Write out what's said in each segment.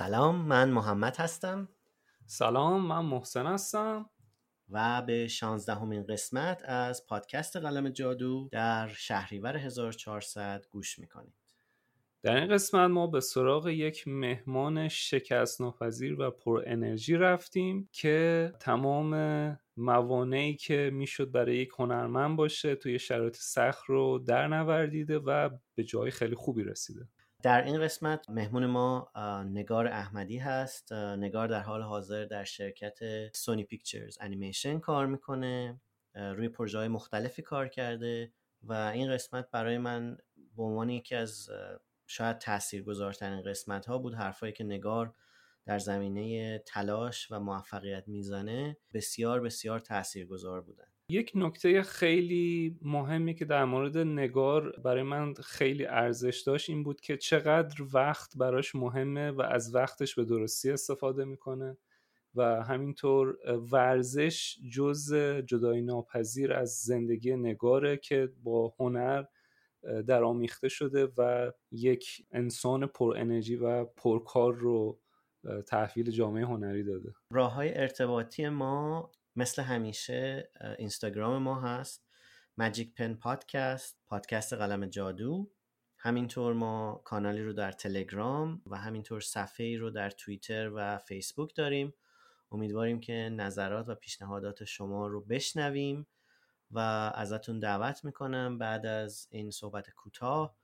سلام، من محمد هستم. سلام، من محسن هستم و به 16مین قسمت از پادکست قلم جادو در شهریور 1400 گوش میکنید. در این قسمت ما به سراغ یک مهمان شکست ناپذیر و پر انرژی رفتیم که تمام موانعی که میشد برای یک هنرمند باشه توی شرایط سخت رو در نوردیده و به جای خیلی خوبی رسیده. در این قسمت مهمون ما نگار احمدی هست. نگار در حال حاضر در شرکت سونی پیکچرز انیمیشن کار میکنه، روی پروژه‌های مختلفی کار کرده و این قسمت برای من به عنوان یکی از شاید تاثیرگذارترین قسمت‌ها بود. حرفایی که نگار در زمینه تلاش و موفقیت میزنه بسیار بسیار تاثیرگذار بودن. یک نکته خیلی مهمی که در مورد نگار برای من خیلی ارزش داشت این بود که چقدر وقت براش مهمه و از وقتش به درستی استفاده میکنه و همینطور ورزش جزء جدایی ناپذیر از زندگی نگاره که با هنر در آمیخته شده و یک انسان پر انرژی و پرکار رو تحویل جامعه هنری داده. راه‌های ارتباطی ما مثل همیشه اینستاگرام ما هست، ماجیک پن پادکست، پادکست قلم جادو. همینطور ما کانالی رو در تلگرام و همینطور صفحه‌ای رو در توییتر و فیسبوک داریم. امیدواریم که نظرات و پیشنهادات شما رو بشنویم و ازتون دعوت میکنم بعد از این صحبت کوتاه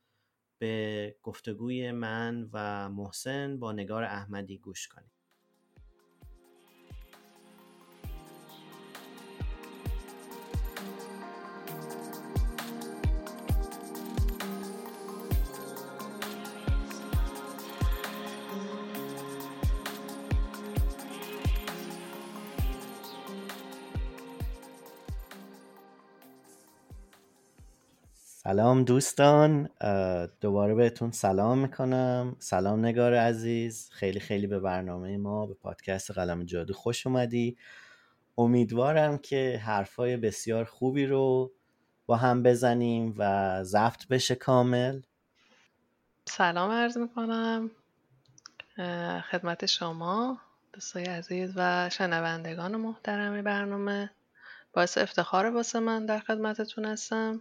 به گفتگوی من و محسن با نگار احمدی گوش کنید. سلام دوستان، دوباره بهتون سلام میکنم. سلام نگار عزیز، خیلی خیلی به برنامه ما، به پادکست قلم جادو خوش اومدی. امیدوارم که حرفای بسیار خوبی رو با هم بزنیم و ضبط بشه کامل. سلام عرض میکنم خدمت شما دوستای عزیز و شنوندگان محترم برنامه. باعث افتخار واسه من در خدمتتون هستم.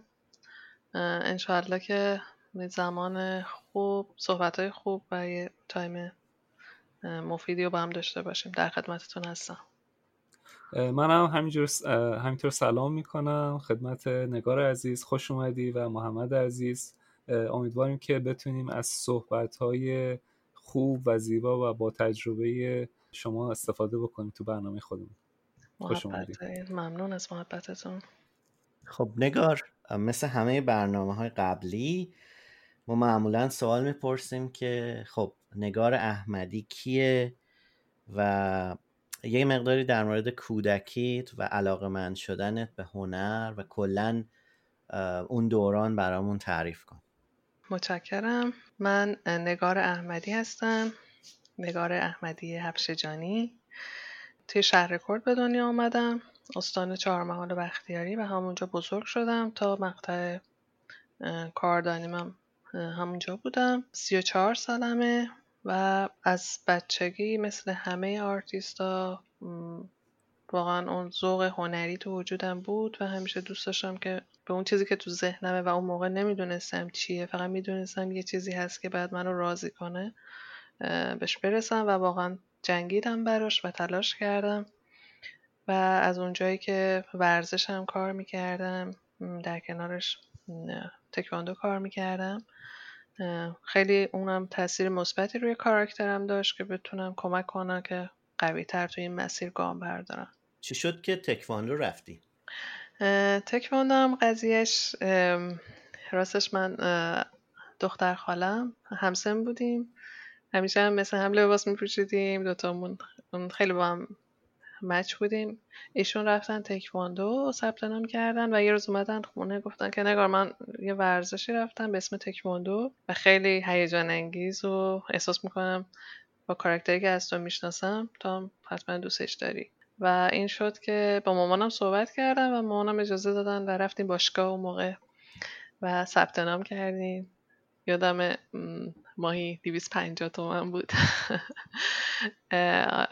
انشاءالله که زمان خوب، صحبت‌های خوب و یه تایم مفیدی رو با هم داشته باشیم. در خدمتتون هستم. منم همینطور سلام میکنم خدمت نگار عزیز، خوش اومدی، و محمد عزیز. امیدواریم که بتونیم از صحبت‌های خوب و زیبا و با تجربه شما استفاده بکنیم تو برنامه خودمون. خوش اومدی. ممنون از محبتتون. خب نگار، مثل همه برنامه‌های قبلی ما معمولاً سوال میپرسیم که خب نگار احمدی کیه و یه مقداری در مورد کودکیت و علاقه‌مند شدنت به هنر و کلاً اون دوران برامون تعریف کن. متشکرم. من نگار احمدی هستم، نگار احمدی حبشجانی. توی شهرکرد به دنیا آمدم، استان چهارمحال و بختیاری، و همونجا بزرگ شدم تا مقطع کاردانیمم همونجا بودم. 34 سالمه و از بچگی مثل همه آرتیستا واقعا اون ذوق هنری تو وجودم بود و همیشه دوست داشتم که به اون چیزی که تو ذهنمه و اون موقع نمیدونستم چیه، فقط میدونستم یه چیزی هست که بعد منو راضی کنه، بهش برسم و واقعا جنگیدم براش و تلاش کردم. و از اونجایی که ورزش هم کار میکردم، در کنارش تکواندو کار میکردم، خیلی اونم تاثیر مثبتی روی کاراکترم داشت که بتونم کمک کنم که قوی تر توی این مسیر گام بردارم. چی شد که تکواندو رفتی؟ تکواندو هم قضیهش راستش من دختر خالم همسن بودیم، همیشه هم مثل هم لباس میپوشیدیم، دوتامون خیلی با هم مچ بودیم. ایشون رفتن تکواندو، ثبت نام کردن و یه روز اومدن خونه گفتن که نگار من یه ورزشی رفتم به اسم تکواندو و خیلی هیجان انگیز و احساس میکنم با کاراکتری که از تو میشناسم تو هم حتما دوستش داری. و این شد که با مامانم صحبت کردم و مامانم اجازه دادن و رفتیم باشگاه اون موقع و ثبت نام کردیم یادم ماهی 250 تومن بود.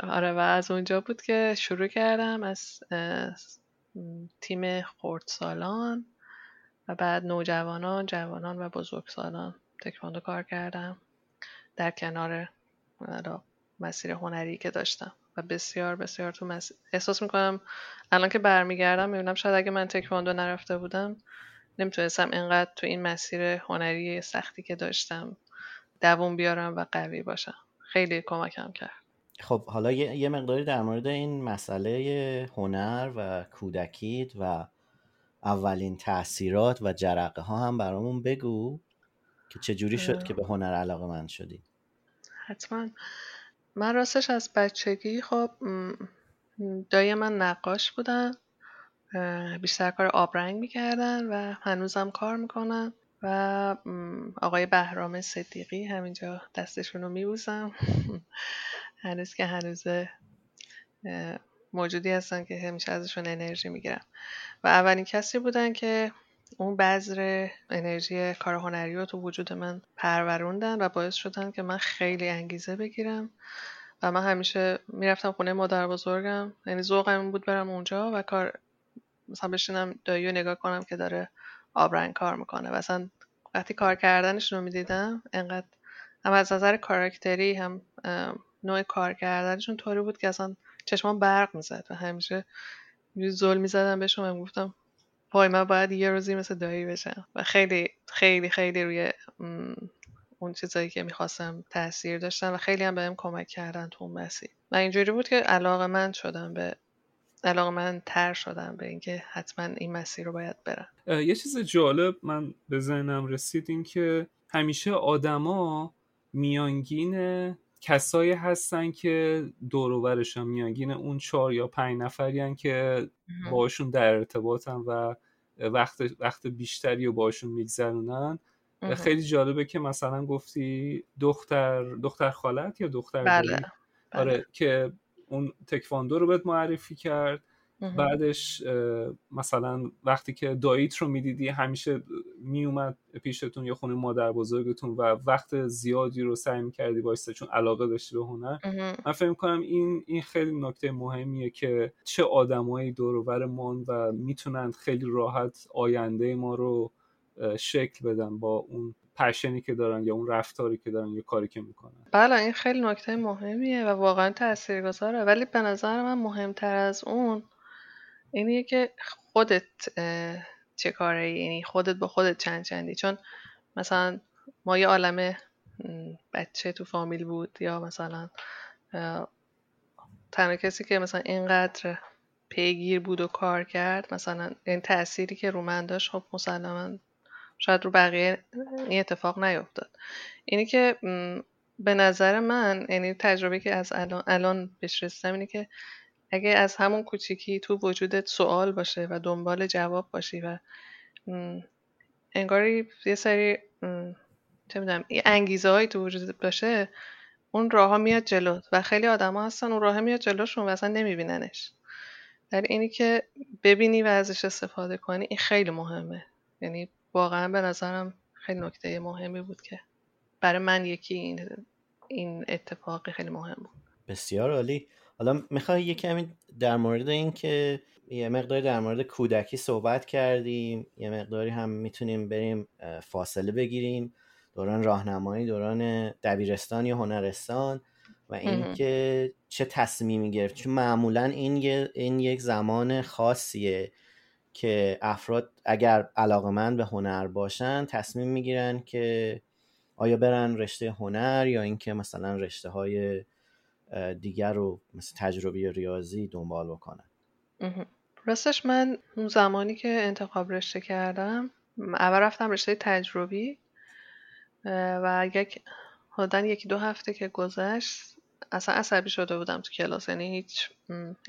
آره و از اونجا بود که شروع کردم از تیم خردسالان و بعد نوجوانان، جوانان و بزرگسالان تکواندو کار کردم در کنار مسیر هنری که داشتم و بسیار بسیار احساس میکنم الان که برمیگردم میبینم شاید اگه من تکواندو نرفته بودم نمیتونستم اینقدر تو این مسیر هنری سختی که داشتم دووم بیارم و قوی باشم. خیلی کمکم کرد. خب حالا یه مقداری در مورد این مسئله هنر و کودکیت و اولین تأثیرات و جرقه ها هم برامون بگو که چجوری شد که به هنر علاقه‌مند شدی. حتما. من راستش از بچگی خب دایی من نقاش بودن، بیشتر کار آبرنگ میکردن و هنوزم کار میکنن و آقای بحرام صدیقی همینجا دستشون رو میبوسم هنوز که هنوز موجودی هستن که همیشه ازشون انرژی میگیرم و اولین کسی بودن که اون بذر انرژی کار هنری رو تو وجود من پروروندن و باعث شدن که من خیلی انگیزه بگیرم و من همیشه میرفتم خونه مادر بزرگم، یعنی ذوقم این بود برم اونجا و کار مثلا بشینم دایی رو نگاه کنم که داره آبرنگ کار میکنه و اصلا وقتی کار کردنشون رو میدیدم انقدر هم از نظر کاراکتری هم نوع کار کردنشون طوری بود که اصلا چشمان برق میزد و همیشه ظلم میزدم بهشون و میگفتم وای من باید یه روزی مثل دایی بشم و خیلی خیلی خیلی روی اون چیزایی که میخواستم تاثیر داشتن و خیلی هم بهم کمک کردن تو اون مسیر و اینجوری بود که علاقه‌مندتر شدم به اینکه حتما این مسیر رو باید برم. یه چیز جالب من به ذهنم رسید این که همیشه آدما میانگین کسایی هستن که دور و برشن، میانگین اون 4 یا 5 نفرین که باهاشون در ارتباطن و وقت بیشتری رو باهاشون میگذرونن. خیلی جالبه که مثلا گفتی دختر خالت یا دختر بله. آره که اون تکواندو رو بهت معرفی کرد. بعدش مثلا وقتی که داییت رو میدیدی همیشه میومد پیشتون یا خونه مادر بزرگتون و وقت زیادی رو سعی میکردی باشته چون علاقه داشتی به هنر. من فکر میکنم این خیلی نکته مهمیه که چه آدمایی دور و برمان و میتونن خیلی راحت آینده ما رو شکل بدن با اون پشنی که دارن یا اون رفتاری که دارن یا کاری که میکنن. بله این خیلی نکته مهمیه و واقعا تاثیرگذاره، ولی به نظر من مهمتر از اون اینیه که خودت چه کاره ای، یعنی خودت با خودت چندی. چون مثلا ما یه عالمه بچه تو فامیل بود یا مثلا تنها کسی که مثلا اینقدر پیگیر بود و کار کرد مثلا این تأثیری که رو من داشت خب مسلماً شاید رو بقیه این اتفاق نیفتاد. اینی که به نظر من یعنی تجربه که از الان بهش رسیدم اینه که اگه از همون کوچیکی تو وجودت سوال باشه و دنبال جواب باشی و انگاری یه سری یه انگیزه هایی تو وجودت باشه اون راه ها میاد جلوت و خیلی آدم ها هستن اون راه میاد جلوشون و اصلا نمیبیننش. ولی اینی که ببینی و ازش استفاده کنی این خیلی مهمه. یعنی واقعا به نظرم خیلی نکته مهمی بود که برای من یکی این اتفاق خیلی مهم بود. بسیار عالی. حالا میخوای یه کمی در مورد این که یه مقداری در مورد کودکی صحبت کردیم، یه مقداری هم میتونیم بریم فاصله بگیریم دوران راهنمایی، دوران دبیرستان یا هنرستان و این که چه تصمیمی گرفت، چون معمولا این یک زمان خاصیه که افراد اگر علاقه‌مند به هنر باشن تصمیم میگیرن که آیا برن رشته هنر یا اینکه مثلا رشته های دیگر رو مثل تجربی ریاضی دنبال بکنن. راستش من اون زمانی که انتخاب رشته کردم اول رفتم رشته تجربی و حدوداً 1-2 هفته که گذشت اصلا عصبی شده بودم تو کلاس، یعنی هیچ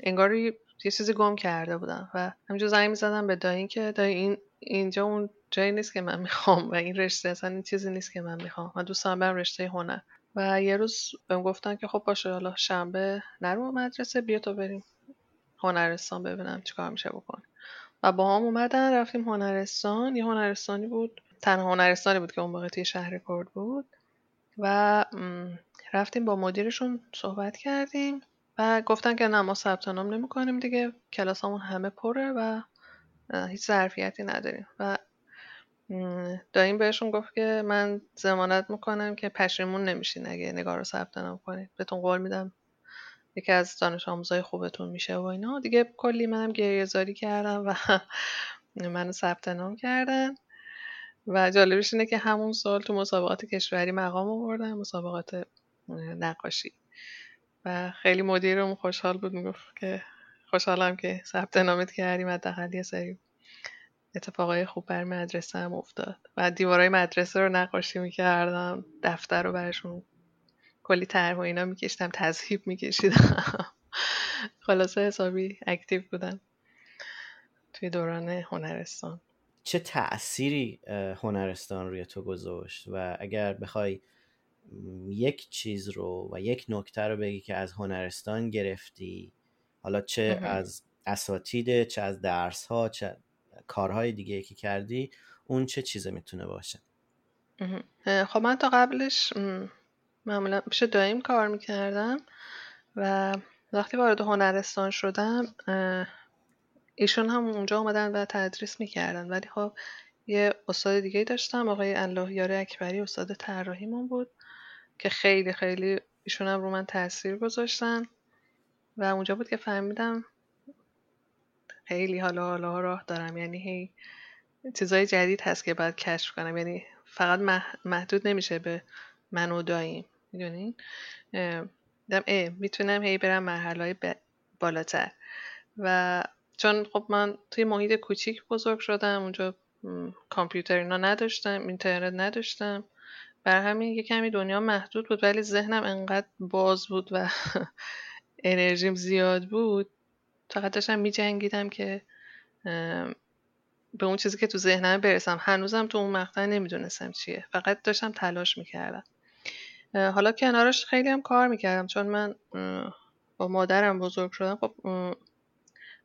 انگاری یه چیزی گم کرده بودم و همینجور زنگ می‌زدم به دایی که دایی این اینجا اون جایی نیست که من میخوام و این رشته اصلا این چیزی نیست که من میخوام، من دوست دارم برم رشته هنر. و یه روز بهم گفتن که خب باشه حالا شنبه نرو مدرسه، بیا تو بریم هنرستان ببینم چیکار میشه بکنی. و با هم اومدن رفتیم هنرستان. یه هنرستانی بود تنها هنرستانی بود که اون موقع توی شهرکرد بود و رفتیم با مدیرشون صحبت کردیم و گفتن که نه ما ثبت نام نمی‌کنیم دیگه، کلاسامون همه پره و هیچ ظرفیتی نداریم. و دایم بهشون گفت که من ضمانت میکنم که پشیمون نمیشین اگه نگار رو ثبت نام کنید، بهتون قول میدم یکی از دانش آموزای خوبتون میشه و اینا دیگه. کلی منم گریه زاری کردم و منو ثبت نام کردن و جالبش اینه که همون سال تو مسابقات کشوری مقام آوردن، مسابقات نقاشی، و خیلی مدیرم خوشحال بود، میگفت که خوشحالم که ثبت نامت کردیم، حداقل یه سری اتفاقای خوب بر مدرسه هم افتاد و دیوارای مدرسه رو نقاشی میکردم، دفتر رو برشون کلی طرح و اینا میکشتم، تذهیب میکشیدم. خلاصه حسابی اکتیو بودم توی دوران هنرستان. چه تأثیری هنرستان روی تو گذاشت و اگر بخوای یک چیز رو و یک نکته رو بگی که از هنرستان گرفتی، حالا چه از اساتیده، چه از درس‌ها، چه کارهای دیگه که کردی، اون چه چیزه میتونه باشه؟ خب من تا قبلش معمولا پیش دایم کار میکردم و وقتی وارد هنرستان شدم ایشون هم اونجا اومدن و تدریس میکردن، ولی خب یه استاد دیگه داشتم، آقای الله یار اکبری، استاد طراحیمون بود که خیلی خیلی ایشون هم رو من تاثیر گذاشتن و اونجا بود که فهمیدم خیلی حالا راه دارم، یعنی هی چیزای جدید هست که باید کشف کنم، یعنی فقط محدود نمیشه به من و داییم، میدونین دیدم میتونم هی برم مرحله‌های بالاتر. و چون خب من توی محیط کوچیک بزرگ شدم، اونجا کامپیوتر اینا نداشتم، اینترنت نداشتم، بر همین یه کمی دنیا محدود بود، ولی ذهنم انقدر باز بود و انرژیم زیاد بود، فقط داشتم می‌جنگیدم که به اون چیزی که تو ذهنم برسم. هنوزم تو اون مقطع نمیدونستم چیه، فقط داشتم تلاش میکردم. حالا کنارش خیلی هم کار میکردم، چون من با مادرم بزرگ شدم، خب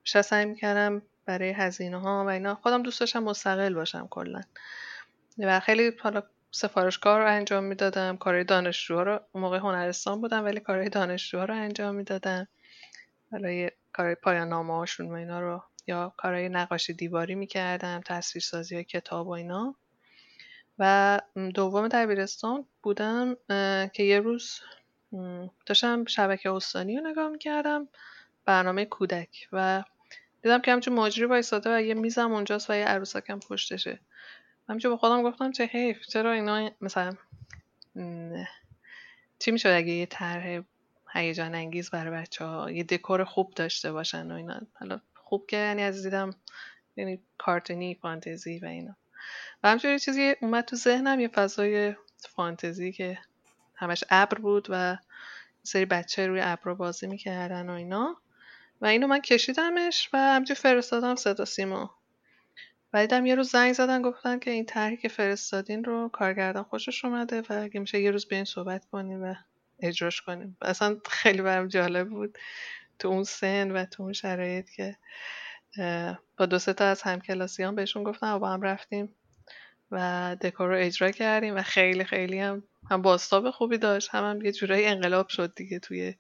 بیشتر سعی میکردم برای هزینه ها و اینا، خودم دوست داشتم مستقل باشم کلا و خیلی حالا سفارشکار رو انجام میدادم، کارهای دانشجوها رو، اون موقع هنرستان بودم ولی کارهای دانشجوها رو انجام میدادم، حالا کارهای پایان نامه هاشون و اینا رو، یا کارهای نقاشی دیواری میکردم، تصویرسازی های کتاب و اینا. و دوم دبیرستان بودم که یه روز داشتم شبکه استانی رو نگاه میکردم، برنامه کودک، و دیدم که همچون ماجری وایساده و یه میزم اونجاست و یه عروسکم پشتشه. همینجور با خودم گفتم چه حیف، چرا اینا مثلا چی میشد اگه یه طرح هیجان انگیز برای بچه‌ها، یه دکور خوب داشته باشن و اینا. حالا خوب که یعنی از دیدم یعنی کارتونی، فانتزی و اینا. و همچنین چیزی اومد تو ذهنم، یه فضای فانتزی که همش ابر بود و سری بچه روی ابر بازی می‌کردن و اینا، و اینو من کشیدمش و همینجوری فرستادم صدا سیما. و دیدم یه روز زنگ زدن گفتن که این طرحی که فرستادین رو کارگردان خوشش اومده و اگه میشه یه روز بیاین صحبت کنیم و اجراش کنیم. اصلا خیلی برام جالب بود تو اون سن و تو اون شرایط که با دو سه تا از همکلاسیام بهشون گفتم و با هم رفتیم و دکور رو اجرا کردیم و خیلی خیلی هم بازتاب خوبی داشت، هم یه جورایی انقلاب شد دیگه توی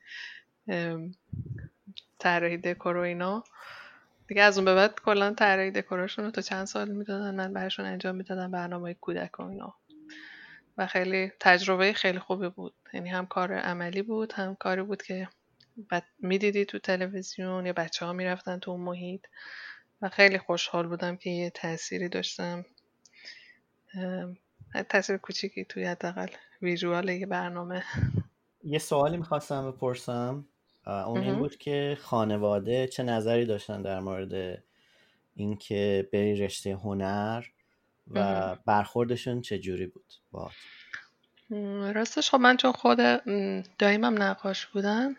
طراحی دکور و اینا دیگه. از اون به بعد کلا طراحی دکوراشون رو تا چند سال میدادن، من براشون انجام میدادم برنامه‌های کودک و اینا، و خیلی تجربه خیلی خوبی بود، یعنی هم کار عملی بود، هم کاری بود که بعد میدیدی تو تلویزیون یا بچه ها میرفتن تو اون محیط، و خیلی خوشحال بودم که یه تأثیری داشتم، تأثیر کوچیکی توی حداقل ویژوال یه برنامه. یه سوالی میخواستم بپرسم، اون این بود که خانواده چه نظری داشتن در مورد اینکه بری رشته هنر و برخوردشون چجوری بود باهات؟ راستش خب من چون خود دایمم نقاش بودن،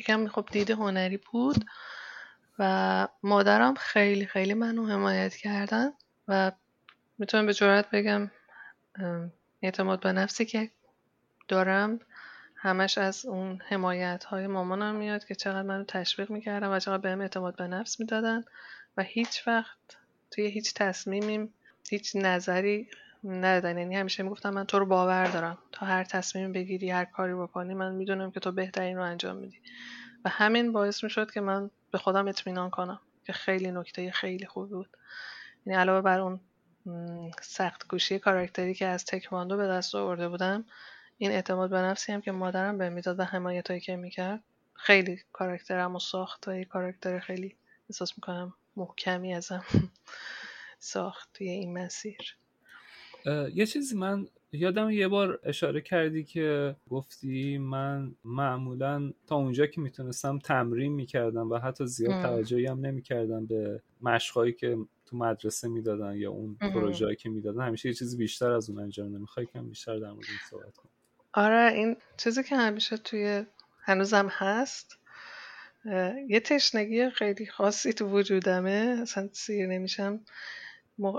یکم خب دید هنری بود و مادرم خیلی خیلی منو حمایت کردن و میتونم به جرئت بگم اعتماد به نفسی که دارم همش از اون حمایت های مامانم میاد که چقدر منو تشویق میکردن و چقدر بهم اعتماد به نفس میدادن و هیچ وقت توی هیچ تصمیمیم هیچ نظری ندادن. یعنی همیشه میگفتم من تو رو باور دارم، تا هر تصمیم بگیری، هر کاری بکنی، من میدونم که تو بهترین رو انجام میدی. و همین باعث میشد که من به خودم اطمینان کنم، که خیلی نکته خیلی خوب بود. یعنی علاوه بر اون سخت گوشی کاراکتری که از تکواندو به دست آورده بودم، این اعتماد به نفسی هم که مادرم بهم میداد و حمایتایی که میکرد خیلی کاراکترمو ساخت تا یه کاراکتر خیلی احساس میکنم محکمی ازم ساخت توی این مسیر. یه چیزی من یادم یه بار اشاره کردی که گفتی من معمولا تا اونجا که میتونستم تمرین میکردم و حتی زیاد توجهی هم نمیکردم به مشقایی که تو مدرسه میدادن یا اون پروژه‌ای که میدادن، همیشه یه چیزی بیشتر از اون انجام نمیخوای. کم بیشتر در مورد این صحبت کنم. آره، این چیزی که همیشه توی هنوزم هست، یه تشنگی خیلی خاصی تو وجودمه، اصلا سیر نمیشم.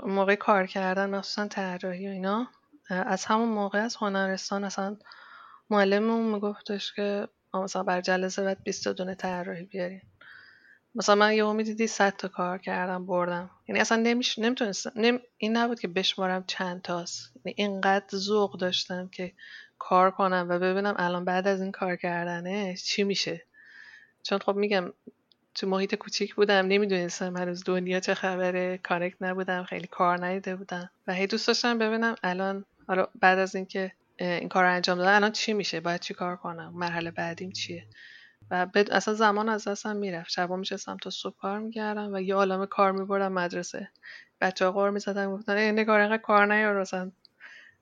موقع کار کردن مخصوصا طراحی و اینا، از همون موقع از هنرستان اصلا معلممون میگفتش که مثلا بر جلسه بعد 20 تا دونه طراحی بیارین. مثلا من یه امیدی دیدی 100 تا کار کردم بردم. یعنی اصلا نمیتونستم، این نبود که بشمارم چند تاست. یعنی اینقدر ذوق داشتم که کار کنم و ببینم الان بعد از این کار کردنش چی میشه. چون خب میگم تو محیط کوچیک بودم، نمیدونستم هنوز دنیا چه خبره، کارکت نبودم، خیلی کار ندیده بودم و هی دوست داشتم ببینم الان حالا بعد از اینکه این کار رو انجام دادم الان چی میشه، باید چی کار کنم، مرحله بعدیم چیه. و اصلا زمان از دستم میرفت. شبا میشستم تا صبح کار میکردم و یه عالمه کار میبردم مدرسه. بچه‌ها قر میزدن گفتن این نگار اینقدر کار نیار. اصلا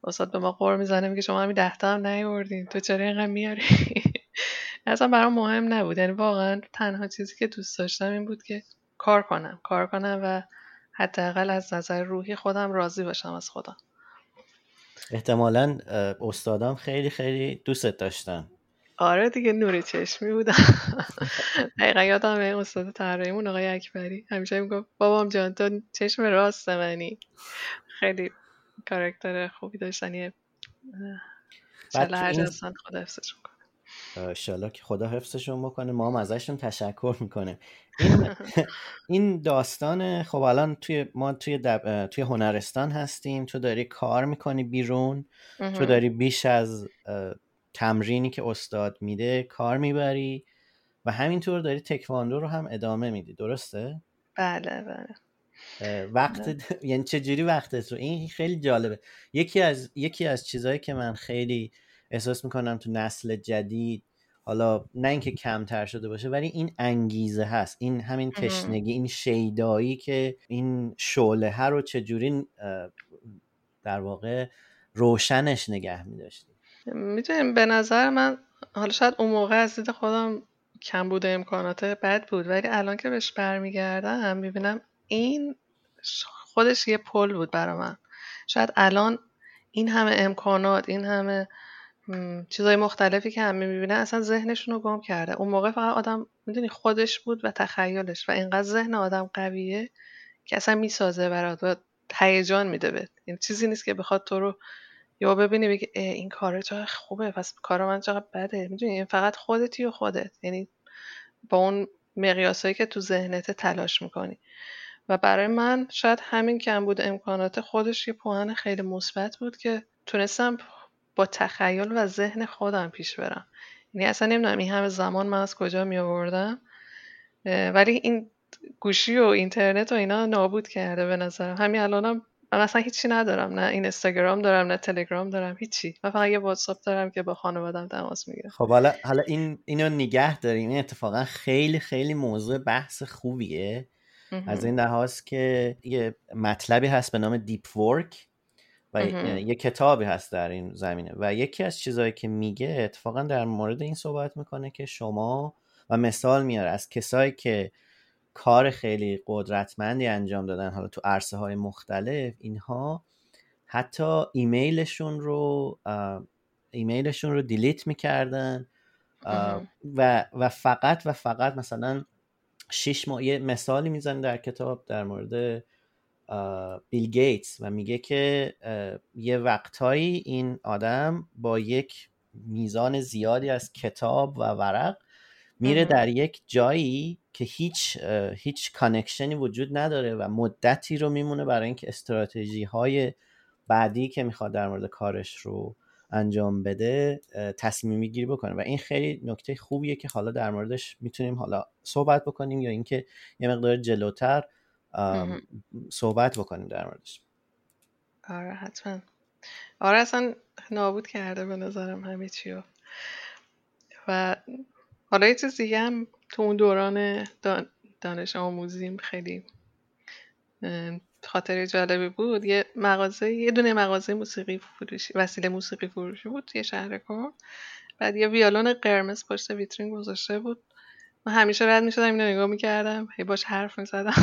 استاد به ما قر میزنه میگه شما همین 10 تا هم نیاوردین، تو چرا اینقدر میاری؟ اصلا برام مهم نبود. یعنی واقعا تنها چیزی که دوست داشتم این بود که کار کنم و حداقل از نظر روحی خودم راضی باشم از خودم. احتمالاً استادام خیلی خیلی دوستت داشتن. آره دیگه، نور چشمی بودم. دقیقا یادم میاد استاد طراحیمون آقای اکبری همیشه میگفت بابام جان تو چشم راست منی. خیلی کاراکتر خوبی داشتنیه. شالا هر جنسان خدا حفظشون کنه. انشالله که خدا حفظشون بکنه، ما هم ازشون تشکر میکنه. این داستان خب الان توی هنرستان هستیم، تو داری کار میکنی بیرون، تو داری بیش از تمرینی که استاد میده کار میبری و همینطور داری تکواندو رو هم ادامه میدی، درسته؟ بله. وقت یعنی چجوری وقتت رو؟ این خیلی جالبه. یکی از چیزایی که من خیلی احساس میکنم تو نسل جدید، حالا نه اینکه کمتر شده باشه، ولی این انگیزه هست، این همین تشنگی، این شیدایی که این شعله ها رو چجوری در واقع روشنش نگه میداشتی. میتونیم به نظر من، حالا شاید اون موقع از دید خودم کم بوده، امکانات بد بود، ولی الان که بهش برمیگردم میبینم این خودش یه پل بود برای من. شاید الان این همه امکانات، این همه چیزای مختلفی که همه میبینن اصلا ذهنشون رو گم کرده. اون موقع فقط آدم میدونی خودش بود و تخیلش، و اینقدر ذهن آدم قویه که اصلا میسازه برات و هیجان میده بهت. یعنی چیزی نیست که بخواد تو رو یا ببینی بگی این کاره چقدر خوبه پس کار من چقدر بده. میدونی این فقط خودتی و خودت، یعنی با اون مقیاسایی که تو ذهنت تلاش میکنی. و برای من شاید همین کم بود امکانات خودش یه پوان خیلی مثبت بود که تونستم با تخیل و ذهن خودم پیش برم. یعنی اصلا نمیدونم این همه زمان من از کجا می آوردم، ولی این گوشی و اینترنت و اینا نابود کرده به نظرم. همین الانم من اصلا هیچی ندارم، نه این اینستاگرام دارم نه تلگرام دارم، هیچی. من فقط یه واتساپ دارم که با خانواده‌ام تماس میگیرم. خب حالا اینو نگه داریم. این اتفاقا خیلی خیلی موضوع بحث خوبیه از این لحاظ که یه مطلبی هست به نام دیپ ورک و یه کتابی هست در این زمینه و یکی از چیزایی که میگه اتفاقا در مورد این صحبت میکنه که شما، و مثال میاره از کسایی که کار خیلی قدرتمندی انجام دادن حالا تو عرصه های مختلف، اینها حتی ایمیلشون رو دیلیت میکردن و فقط مثلا 6 ماه. یه مثالی میزنه در کتاب در مورد بیل گیتس و میگه که یه وقتایی این آدم با یک میزان زیادی از کتاب و ورق میره در یک جایی که هیچ کانکشنی وجود نداره و مدتی رو میمونه برای اینکه استراتژی های بعدی که میخواد در مورد کارش رو انجام بده تصمیمی گیری بکنه. و این خیلی نکته خوبیه که حالا در موردش میتونیم حالا صحبت بکنیم یا اینکه یه مقدار جلوتر صحبت بکنیم در موردش. آره حتما. آره اصلا نابود کرده به نظرم همه چیو. و حالا یه چیز دیگه هم تو اون دوران دانش آموزیم خیلی خاطره جالبی بود. یه دونه مغازه موسیقی فروشی، وسیله موسیقی فروشی بود توی شهرکرد. بعد یه ویولون قرمز پشت ویترین گذاشته بود. من همیشه رد می‌شدم اینو نگاه می‌کردم، هی باش حرف می‌زدم.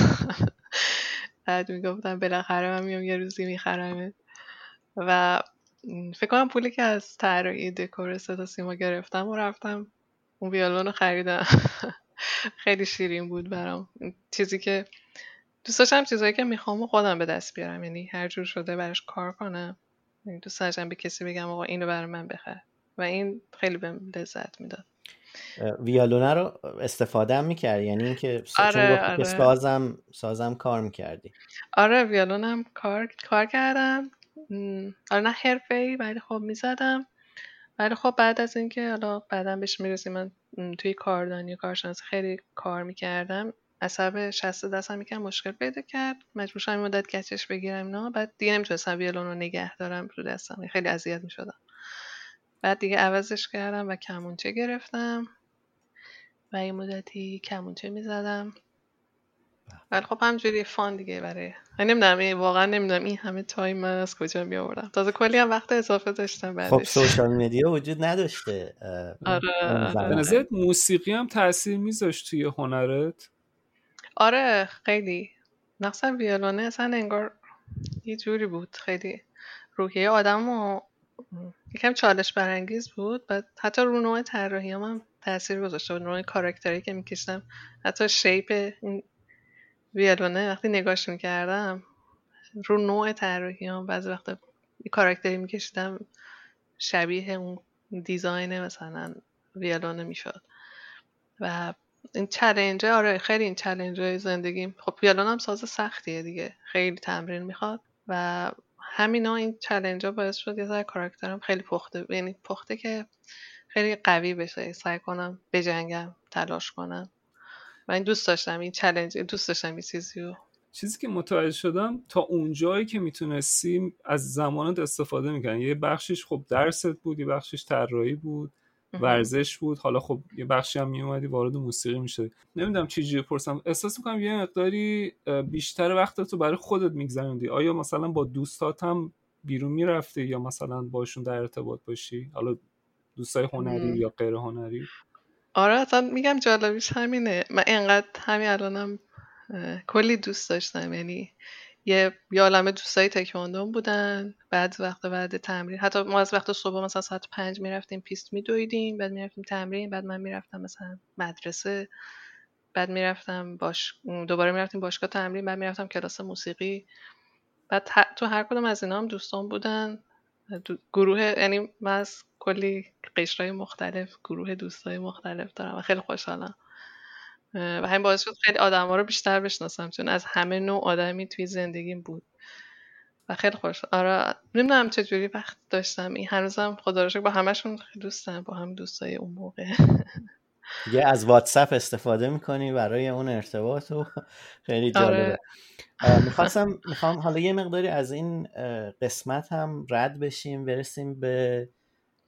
بعد می‌گفتم بالاخره من میام یه روزی می‌خرمت. و فکر کنم پولی که از طراحی دکور صدا سیما گرفتم و رفتم اون ویولون رو خریدم. خیلی شیرین بود برام. چیزی که دوست داشتم، چیزایی که میخوام و خودم به دست بیارم، یعنی هر جور شده براش کار کنم. دوست داشتم به کسی بگم آقا اینو برای من بخر و این خیلی بهم لذت میداد. ویالونه رو استفاده هم میکردی؟ یعنی اینکه آره. سازم کار میکردی؟ آره ویالونم کار کردم. آره نه حرفه‌ای ولی خب میزدم. ولی خب بعد از اینکه حالا بعدم بهش میرسیم، من توی کاردانی کارشناسی خیلی کار میکردم. عصب شست دستم یکم مشکل پیدا کرد، مجبور شدم مدت گچش بگیرم. نه بعد دیگه نمیتونستم ویولون رو نگه دارم رو دستم، خیلی اذیت میشدم. بعد دیگه عوضش کردم و کمونچه گرفتم و این مدتی کمونچه میزدم. ولی خب همجوری فان دیگه برای واقعا نمیدونم این همه تایم من از کجا میآوردم. تازه کلی هم وقت اضافه داشتم بعدش. خب سوشال مدیا وجود نداشته. آره. به نظرت موسیقی هم تاثیر میذاشت توی هنرت؟ آره خیلی. نقصم ویولونه اصلا انگار یه جوری بود، خیلی روحیه آدمو یکم چالش برانگیز بود. بعد حتی رو نوع طراحیام هم تاثیر گذاشته بود، نوع کاراکتری که میکشیدم، حتی شیپ این ویولونه وقتی نگاش میکردم، رو نوع طراحیام بعضی وقتا یه کاراکتری میکشیدم شبیه اون دیزاین مثلا ویولونه میشد. و این چالنجه، آره خیلی این چالنجه زندگیم. خب ویولون هم ساز سختیه دیگه، خیلی تمرین میخواد و همینا این چالنجه باعث شد یه سر کاراکترم خیلی پخته، یعنی پخته که خیلی قوی بشه، سعی کنم بجنگم، تلاش کنم. من دوست داشتم این چالنج، دوست داشتم این چیزی که متوجه شدم تا اونجایی که میتونستیم از زمانت استفاده میکنن. یه بخشش خب درست بود، یه بخشش طراحی بود، ورزش بود، حالا خب یه بخشی هم میومدی وارد موسیقی میشد. نمیدونم چه جوری پرسم، احساس میکنم یه مقداری بیشتر وقتت رو برای خودت میگذروندی. آیا مثلا با دوستات هم بیرون میرفتی یا مثلا باشون در ارتباط باشی، حالا دوستای هنری یا غیر هنری؟ آره اصلا میگم جالبیش همینه، من اینقدر همین الانم کلی دوست داشتم، یعنی یه عالمه دوستای تکواندو بودن. بعد وقت بعد تمرین، حتی ما از وقت صبح مثلا ساعت 5 میرفتیم پیست میدویدیم، بعد میرفتیم تمرین، بعد من میرفتم مثلا مدرسه، بعد میرفتم دوباره میرفتیم باشگاه تمرین، بعد میرفتم کلاس موسیقی. بعد تو هر کدوم از اینا هم دوستان بودن، گروه، یعنی من از کلی قشرهای مختلف گروه دوستای مختلف دارم و خیلی خوشحالم. و همین باعث شد خیلی آدم‌ها رو بیشتر بشناسم، چون از همه نوع آدمی توی زندگیم بود و خیلی خوش. آره نمیدونم چه جوری وقت داشتم، این هنوزم خدا رو شکر با همشون دوستم، با هم دوستای اون موقع. دیگه از واتساپ استفاده می‌کنی برای اون ارتباط و خیلی جالبه. آره. می‌خوام حالا یه مقداری از این قسمت هم رد بشیم، برسیم به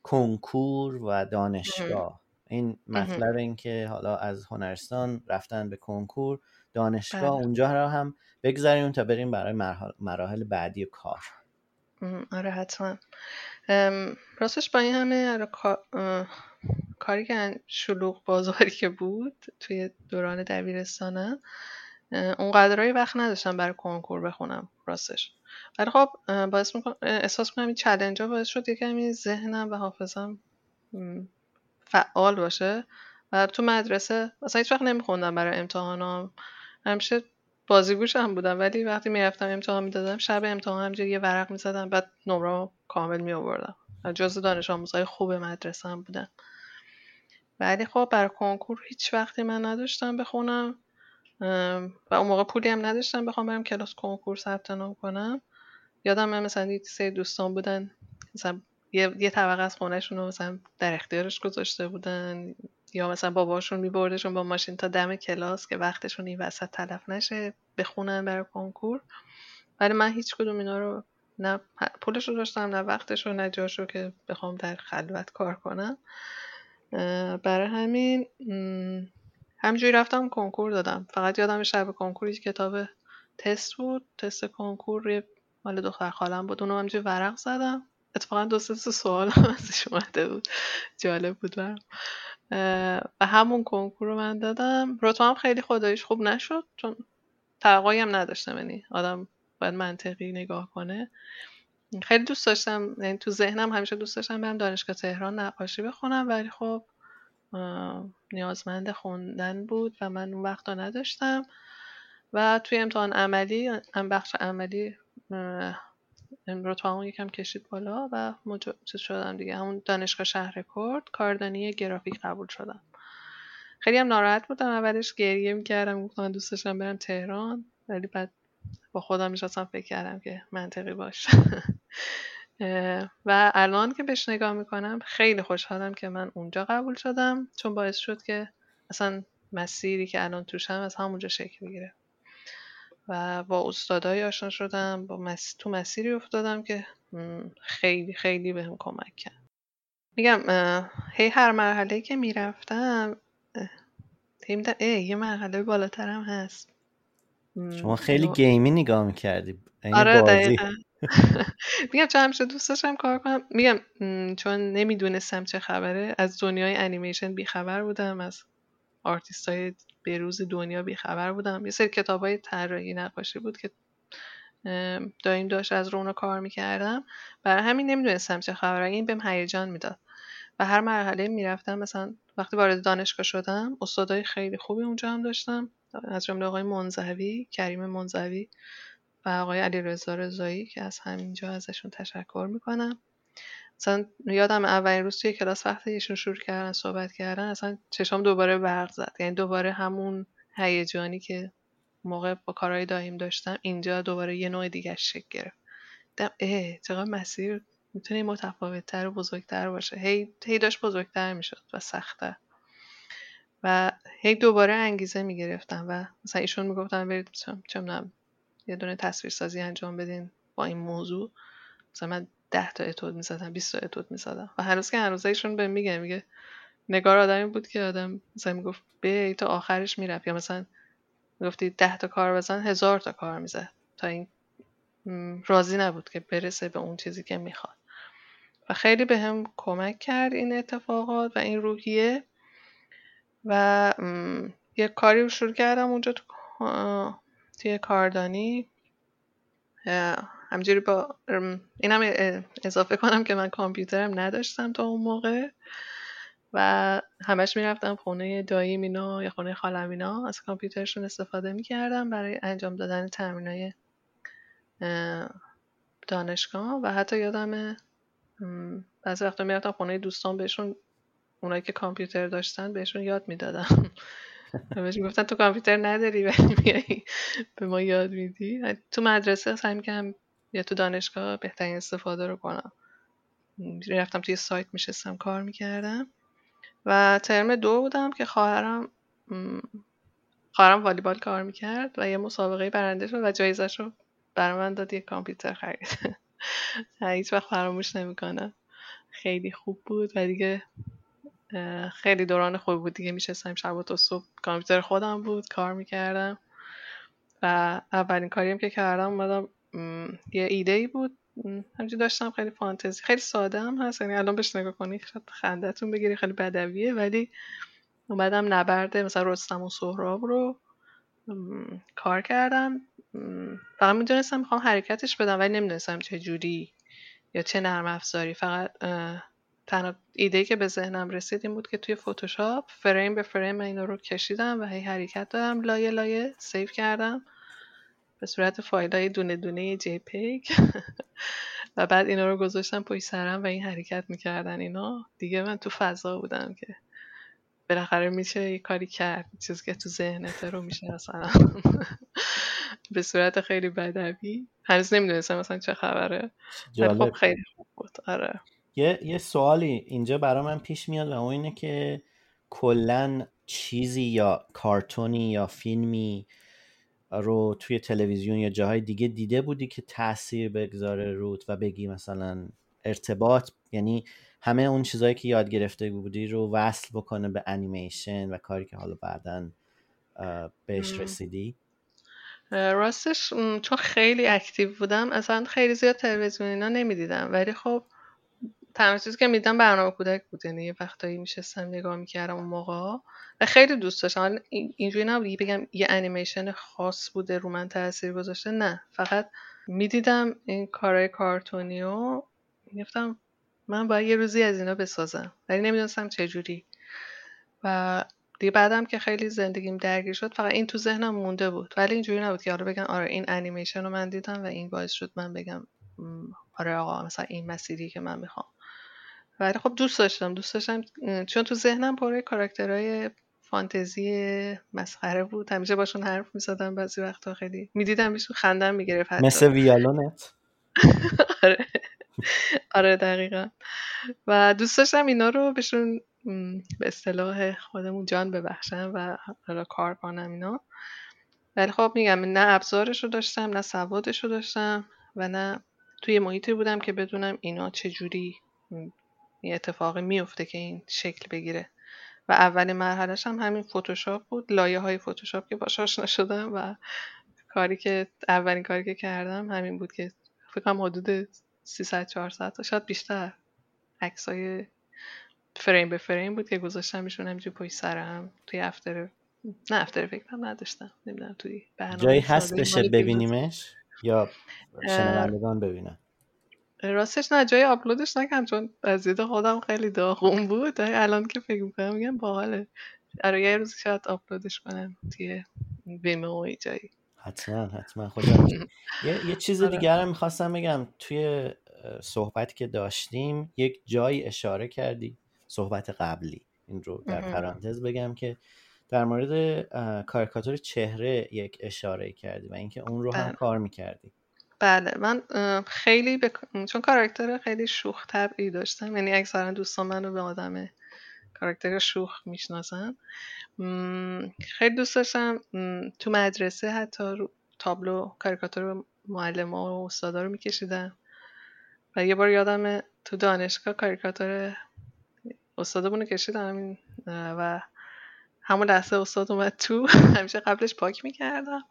کنکور و دانشگاه. این مطلب اینکه حالا از هنرستان رفتن به کنکور، دانشگاه، اونجا را هم بگذاریم تا بریم برای مراحل بعدی کار. آره حتما. راستش با این همه کاری که شلوغ بازاری که بود توی دوران دبیرستانم، اونقدرای وقت نداشتم برای کنکور بخونم راستش. ولی خب احساس میکنم این چالنجا باعث شد یکمی ذهنم و حافظم فعال باشه. و تو مدرسه اصلا هیچ وقت نمیخوندم برای امتحانام، همیشه بازیگوشم بودم، ولی وقتی میرفتم امتحان میدادم، شب امتحان همینجوری یه ورق میزدم، بعد نمره‌ام کامل میآوردم. جزو دانش آموزای خوب مدرسه‌ام بودم. ولی خب برای کنکور هیچ وقتی من نداشتم بخونم و اون موقع پولی هم نداشتم بخوام برم کلاس کنکور ثبت نام کنم. یادم من مثلا یه سری دوستان بودن مثلا یه طبقه از خونه‌شون رو مثلا در اختیارش گذاشته بودن یا مثلا باباشون میبردشون با ماشین تا دم کلاس که وقتشون این وسط تلف نشه بخونن برای کنکور. ولی من هیچ کدوم اینا رو نه پولش رو داشتم نه وقتش رو نه جاشو که بخوام در خلوت کار کنم. برای همین همینجوری رفتم کنکور دادم. فقط یادم شب کنکور یک کتاب تست بود، تست کنکور یه مال دختر خالم بود، اونو همینجوری ورق زدم. اتفاقا دو سه سوال هم ازش اومده بود، جالب بود برام. و همون کنکور رو من دادم. رتبه‌ام خیلی خداییش خوب نشد چون توقعی هم نداشتم، یعنی آدم باید منطقی نگاه کنه. خیلی دوست داشتم، یعنی تو ذهنم همیشه دوست داشتم برم دانشگاه تهران نقاشی بخونم، ولی خب نیازمند خوندن بود و من اون وقتا نداشتم. و توی امتحان عملی رتبه‌ام یکم کشید بالا و مجوز شدم دیگه. همون دانشگاه شهرکرد کاردانی گرافیک قبول شدم. خیلی هم ناراحت بودم، اولش گریه می‌کردم، گفتم دوست داشتم برم تهران، ولی بعد با خودم نشستم فکر کردم که منطقی باشه. و الان که بهش نگاه میکنم خیلی خوشحالم که من اونجا قبول شدم، چون باعث شد که اصلا مسیری که الان توشم از همونجا شکل بگیره و با استادای آشنا شدم، با تو مسیری افتادم که خیلی خیلی بهم کمک کرد. میگم هی هر مرحله‌ای که میرفتم یه مرحله بالاترم هست. شما خیلی گیمی نگاه میکردی. آره دقیقا. میگم چون همیشه دوست داشتم کار کنم، میگم چون نمیدونستم چه خبره، از دنیای انیمیشن بیخبر بودم، از آرتیست های بروز دنیا بیخبر بودم. یه سری کتاب های طراحی نقاشی بود که دایم داشت از رو اونا کار میکردم، برای همین نمیدونستم چه خبره، این بهم هیجان میداد. و هر مرحله میرفتم، مثلا وقتی وارد دانشگاه شدم استادای خیلی خوبی اونجا هم داشتم، از جمله آقای منزهوی، کریم منزهوی و آقای علی رضازایی که از همینجا ازشون تشکر میکنم. مثلا یادم اولین روز توی کلاس وقتی ایشون شروع کردن صحبت کردن اصلا چشام دوباره برق زد، یعنی دوباره همون هیجانی که موقع با کارهای دایم داشتم اینجا دوباره یه نوع دیگه شکل گرفت. چقدر مسیر میتونه متفاوت‌تر و بزرگتر باشه. هی داشت بزرگتر میشد و سخت‌تر و هی دوباره انگیزه میگرفتم. و مثلا ایشون میگفتن برید چمنم یه دونه تصویرسازی انجام بدین با این موضوع، مثلا من 10 تا اتود میزدم 20 تا اتود میزدم. و هنوز که هنوزه ایشون بهم میگه نگار آدمی بود که آدم مثلا میگفت به تا آخرش میرفت، یا مثلا میگفتی 10 تا کار بزن 1000 تا کار میزد تا این راضی نبود که برسه به اون چیزی که میخواد. و خیلی بهم کمک کرد این اتفاقات و این روحیه. و یه کاری رو شروع کردم اونجا توی کاردانی. همجوری با اینم اضافه کنم که من کامپیوترم نداشتم تا اون موقع و همش میرفتم خونه داییم اینا یا خونه خالم اینا، از کامپیوترشون استفاده میکردم برای انجام دادن تمرینای دانشگاه. و حتی یادمه بعضی وقتا میرفتم خونه دوستان، بهشون اونایی که کامپیوتر داشتن بهشون یاد میدادم. بهش میگفتن تو کامپیوتر نداری ولی میای به ما یاد میدی. تو مدرسه سعی می‌کردم یا تو دانشگاه بهترین استفاده رو کنم. رفتم توی سایت میشستم کار میکردم. و ترم 2 بودم که خواهرم والیبال کار میکرد و یه مسابقه برنده شد و جایزش رو برای من داد، یه کامپیوتر خرید. هیچ وقت فراموش نمی‌کنم، خیلی خوب بود. و دیگه خیلی دوران خوب بود دیگه، میشستم شب تا صبح، کامپیوتر خودم بود کار میکردم. و اولین کاریم که کردم اومدم یه ایده‌ای بود همینجوری داشتم، خیلی فانتزی، خیلی ساده هم هست، یعنی الان بهش نگاه کنی خنده‌تون بگیری، خیلی بدویه. ولی اومدم نبرد مثلا رستم و سهراب رو کار کردم. فقط میدونستم میخوام حرکتش بدم ولی نمیدونستم چه جوری یا چه نرم افزاری. فقط تنها ایده‌ای که به ذهنم رسید این بود که توی فتوشاپ فریم به فریم اینا رو کشیدم و هی حرکت دادم، لایه لایه سیو کردم به صورت فایل‌های دونه دونه جی پیگ و بعد اینا رو گذاشتم پشت سرم و این حرکت می‌کردن اینا دیگه. من تو فضا بودم که بالاخره میشه یه کاری کرد، چیزی که تو ذهنت رو میشه مثلا به صورت خیلی بدوی. هنوز نمیدونستم مثلا چه خبره، ولی خب خیلی خوب بود. آره یه سوالی اینجا برای من پیش میاد و اون اینه که کلن چیزی یا کارتونی یا فیلمی رو توی تلویزیون یا جاهای دیگه دیده بودی که تأثیر بگذاره روت و بگی مثلا ارتباط، یعنی همه اون چیزایی که یاد گرفته بودی رو وصل بکنه به انیمیشن و کاری که حالا بعدن بهش رسیدی؟ راستش چون خیلی اکتیو بودم اصلا خیلی زیاد تلویزیون اینا نمیدیدم، ولی خب تمام چیزی که میدیدم برنامه کودک بود. یعنی یه وقتایی میشستم نگاه میکردم اون موقع و خیلی دوست داشتم. اینجوری نبود بگم یه انیمیشن خاص بوده رو من تاثیر گذاشته، نه، فقط میدیدم این کارهای کارتونیو میگفتم من باید یه روزی از اینا بسازم، ولی نمیدونستم چجوری. و دیگه بعدم که خیلی زندگیم درگیر شد فقط این تو ذهنم مونده بود، ولی اینجوری نبود که آره بگم آره این انیمیشن رو من دیدم و این باعث شد من بگم آره آقا مثلا این مسیری که من میخوام. ولی خب دوست داشتم چون تو ذهنم پره کاراکترهای فانتزی مسخره بود، همیشه باشون حرف میزدم، بعضی وقتا خیلی میدیدم بهشون خندم میگرفت مثل ویالونت. آره دقیقا. و دوست داشتم اینا رو بهشون به اصطلاح خودمون جان ببخشم و حالا کار کنم اینا، ولی خب میگم نه ابزارش رو داشتم، نه سوادش رو داشتم و نه توی محیطی بودم که بدونم اینا چجوری یه اتفاقی میفته که این شکل بگیره. و اول مرحلهش هم همین فتوشاپ بود، لایه های فتوشاپ که باهاش آشنا شدم و اولین کاری که کردم همین بود که فکر کنم حدود 300-400 تا شاید بیشتر عکسای فریم به فریم بود که گذاشتم میشونم همینجوری پشت سرم توی افتر فکرم نداشتم، نمیدونم توی برنامه جایی هست بشه ببینیمش یا شنوندگان ببینن. راستش نه جای آپلودش نکردم چون از دید خودم خیلی داغون بود، الان که فکر میکنم میگم باحاله. آره یه روز شاید آپلودش کنم توی ویمئو جایی. حتما خودم یه چیز دیگر هم میخواستم بگم. توی صحبت که داشتیم یک جایی اشاره کردی، صحبت قبلی، این رو در پرانتز بگم که در مورد کاریکاتور چهره یک اشاره کردی و اینکه اون رو هم کار میکردی. بله من خیلی چون کاراکتر خیلی شوخ طبعی داشتم، یعنی اکثرا دوستان منو به آدم کاراکتر شوخ میشناسن، خیلی دوست داشتم تو مدرسه حتی تابلو کاریکاتور معلم‌ها و استادا رو میکشیدم. و یه بار یادمه تو دانشگاه کاریکاتور استادمون رو کشیدم و همون لحظه استاد اومد تو. همیشه قبلش پاک میکردم،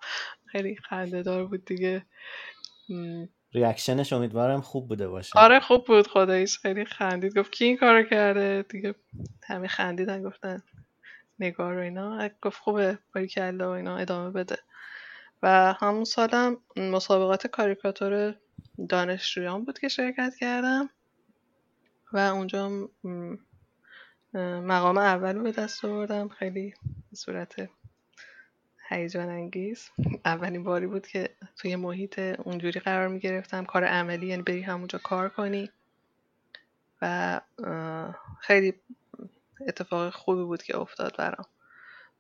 خیلی خنده‌دار بود دیگه. ریاکشنش امیدوارم خوب بوده باشه. آره خوب بود، خداییش خیلی خندید، گفت کی این کارو کرده دیگه، همه خندیدن گفتن نگار و اینا، گفت خوبه باریکلا و اینا ادامه بده. و همون سالم مسابقات کاریکاتور دانشجویان بود که شرکت کردم و اونجا مقام اول رو به دست آوردم، خیلی به صورت هیجان انگیز. اولین باری بود که توی محیط اونجوری قرار می گرفتم، کار عملی، یعنی بری همونجا کار کنی و خیلی اتفاق خوبی بود که افتاد برام.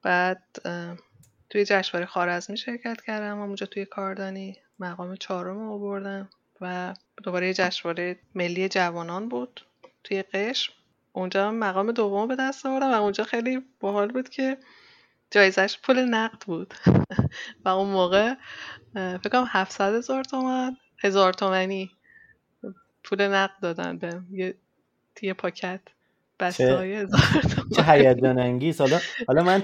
بعد توی جشنواره خوارزمی شرکت کردم، همونجا توی کاردانی مقام 4 رو بردم و دوباره جشنواره ملی جوانان بود توی قشم، اونجا مقام 2 به دست آوردم و اونجا خیلی باحال بود که جایزش پول نقد بود و اون موقع فکر کنم 700,000 تومان 1000 تومانی پول نقد دادن به یه پاکت بسته‌های 1000 تومان. چه هیجان انگیز. حالا من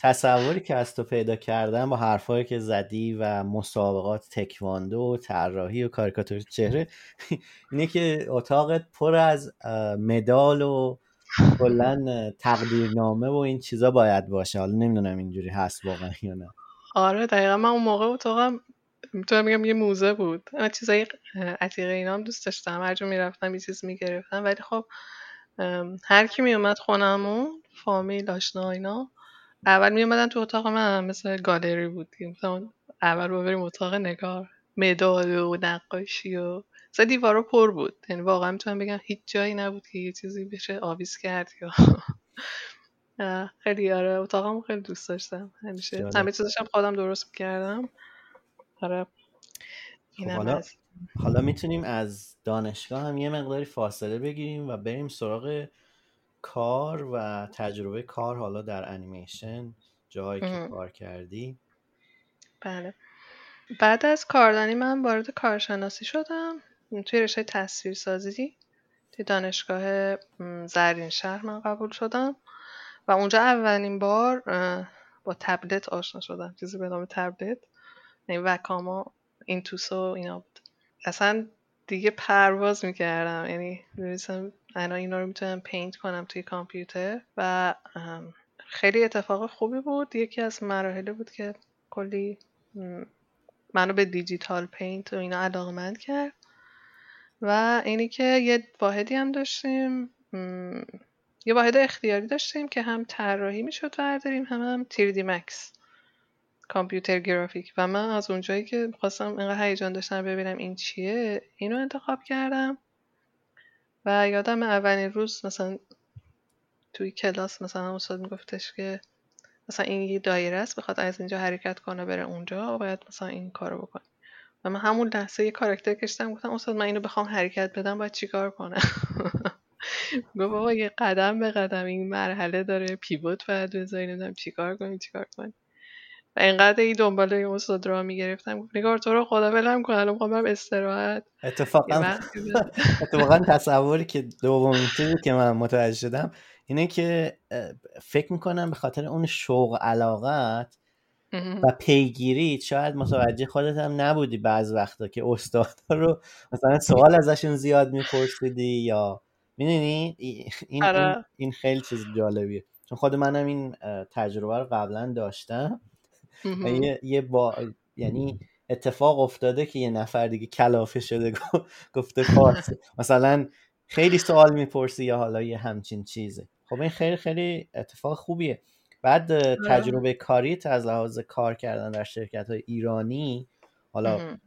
تصوری که از تو پیدا کردم با حرفایی که زدی و مسابقات تکواندو و طراحی و کاریکاتور چهره اینه که اتاقت پر از مدال و کلن تقدیرنامه و این چیزا باید باشه. حالا نمیدونم اینجوری هست واقعا یا نه. آره دقیقا من اون موقع اتاقم میتونم میگم یه موزه بود، من چیزای عتیقه اینا هم دوست داشتم، هر جا میرفتم یه چیز میگرفتم، ولی خب هر کی میومد خونمون فامیل آشنا اینا اول میومدن تو اتاق من، مثل گالری بود مثلا اول با بریم اتاق نگار، مدال و نقاشی و صد دیوارا پر بود، یعنی واقعا میتونم بگم هیچ جایی نبود که یه چیزی بشه آویز کرد یا خیلی آره اتاقم خیلی دوست داشتم، همیشه همه چیز داشتم خودم درست می‌کردم. آره حالا میتونیم از دانشگاه هم یه مقداری فاصله بگیریم و بریم سراغ کار و تجربه کار، حالا در انیمیشن جایی که کار کردی. بله، بعد از کاردانی من وارد کارشناسی شدم توی رشته تصویرسازی. توی دانشگاه زرین شهر من قبول شدم و اونجا اولین بار با تبلت آشنا شدم، چیزی به نام تبلت، یعنی وکاما، این توسو اینا بود. اصلا دیگه پرواز میکردم، یعنی می‌رسم الان اینا رو میتونم پینت کنم توی کامپیوتر و خیلی اتفاق خوبی بود. یکی از مراحل بود که کلی منو به دیجیتال پینت و اینا علاقمند کرد و اینی که یه واحدی هم داشتیم، یه واحد اختیاری داشتیم که هم طراحی میشد برداریم هم 3D Max کامپیوتر گرافیک و من از اونجایی که خواستم اینقدر هیجان داشتم ببینم این چیه اینو انتخاب کردم و یادم اولین روز مثلا توی کلاس مثلا استاد میگفتش که مثلا این یه دایره است، بخواد از اینجا حرکت کنه بره اونجا باید مثلا این کارو بکنه و من همون لحظه یه کاراکتر کشیدم، گفتم استاد من اینو بخوام حرکت بدم باید چیکار کنم؟ گفت بابا یه قدم به قدم این مرحله داره، پیوت باید بزنی، نمیدونم چیکار کنی و اینقدر این دنباله این استاد را میگرفتم، گفت نگار تو رو خدا بلم کن الان میخوام برم استراحت. اتفاقا تصوری که دومین چیزی که من متوجه شدم اینه که فکر میکنم به خاطر اون شوق علاقت و پیگیری شاید متوجه خودت هم نبودی بعض وقتا که استاد رو مثلا سوال ازشون زیاد میپرسیدی یا میدونی این خیلی چیز جالبیه، چون خود منم این تجربه رو قبلا داشتم. یعنی اتفاق افتاده که یه نفر دیگه کلافه شده گفته فارس مثلا خیلی سوال میپرسی یا حالا یه همچین چیزه. خب این خیلی خیلی اتفاق خوبیه. بعد تجربه کاریت از لحاظ کار کردن در شرکت‌های ایرانی، حالا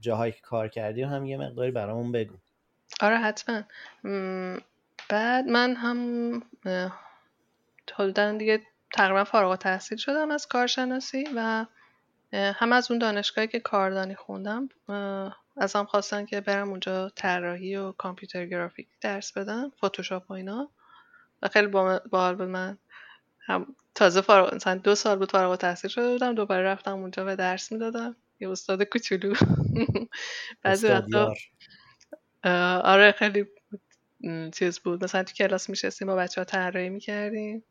جاهایی که کار کردی هم یه مقداری برامون بگو. آره حتما. بعد من هم حدوداً دیگه تقریبا فارغ التحصیل شدم از کارشناسی و هم از اون دانشگاهی که کاردانی خوندم ازم خواستن که برم اونجا طراحی و کامپیوتر گرافیک درس بدم، فتوشاپ و اینا. و خیلی باحال بود. من هم تازه مثلا 2 سال بود فارغ التحصیل شده بودم، دوباره رفتم اونجا و درس میدادم. یه استاد کوچولو بعضی وقتا آره خیلی چیز بود، مثلا تو کلاس میشستیم با بچه‌ها طراحی می‌کردیم.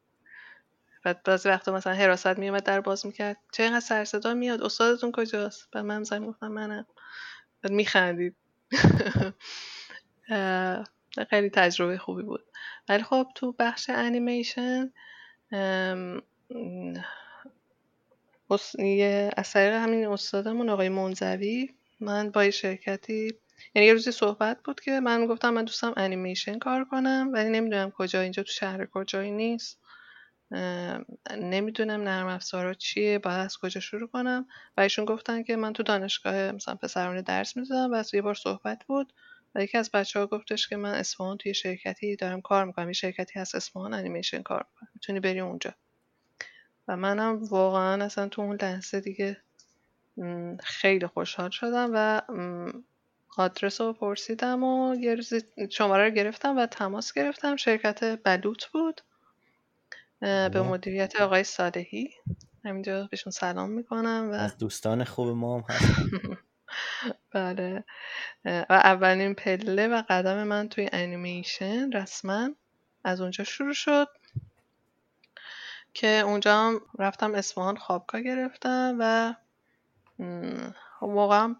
بعد بعضی وقتا مثلا حراست میومد در باز میکرد، چه اینقدر سر صدا میاد، استادتون کجاست؟ بعد من زنگ می‌زدم منم، بعد میخندید. خیلی تجربه خوبی بود. ولی خب تو بخش انیمیشن از طریق همین استادمون آقای منزهوی، من با یه شرکتی، یعنی یه روزی صحبت بود که من گفتم من دوستم انیمیشن کار کنم ولی نمیدونم کجا، اینجا تو شهر کجایی نیست، نمیدونم نرم افزارا چیه، باید از کجا شروع کنم. و ایشون گفتن که من تو دانشگاه مثلا پسرانه درس می‌دادم و یه بار صحبت بود و یکی از بچه‌ها گفتش که من اصفهان توی شرکتی دارم کار می‌کنم، یه شرکتی هست اصفهان انیمیشن کار می‌کنه، می‌تونی بری اونجا. و منم واقعا اصلا تو اون لحظه دیگه خیلی خوشحال شدم و آدرس رو پرسیدم و یه روز شماره رو گرفتم و تماس گرفتم. شرکت بلوت بود به مدیریت آقای صادقی، همینجا بهشون سلام میکنم و از دوستان خوب ما هم هست. بله، و اولین پله و قدم من توی انیمیشن رسما از اونجا شروع شد که اونجا هم رفتم اصفهان خوابگاه گرفتم و حقوقم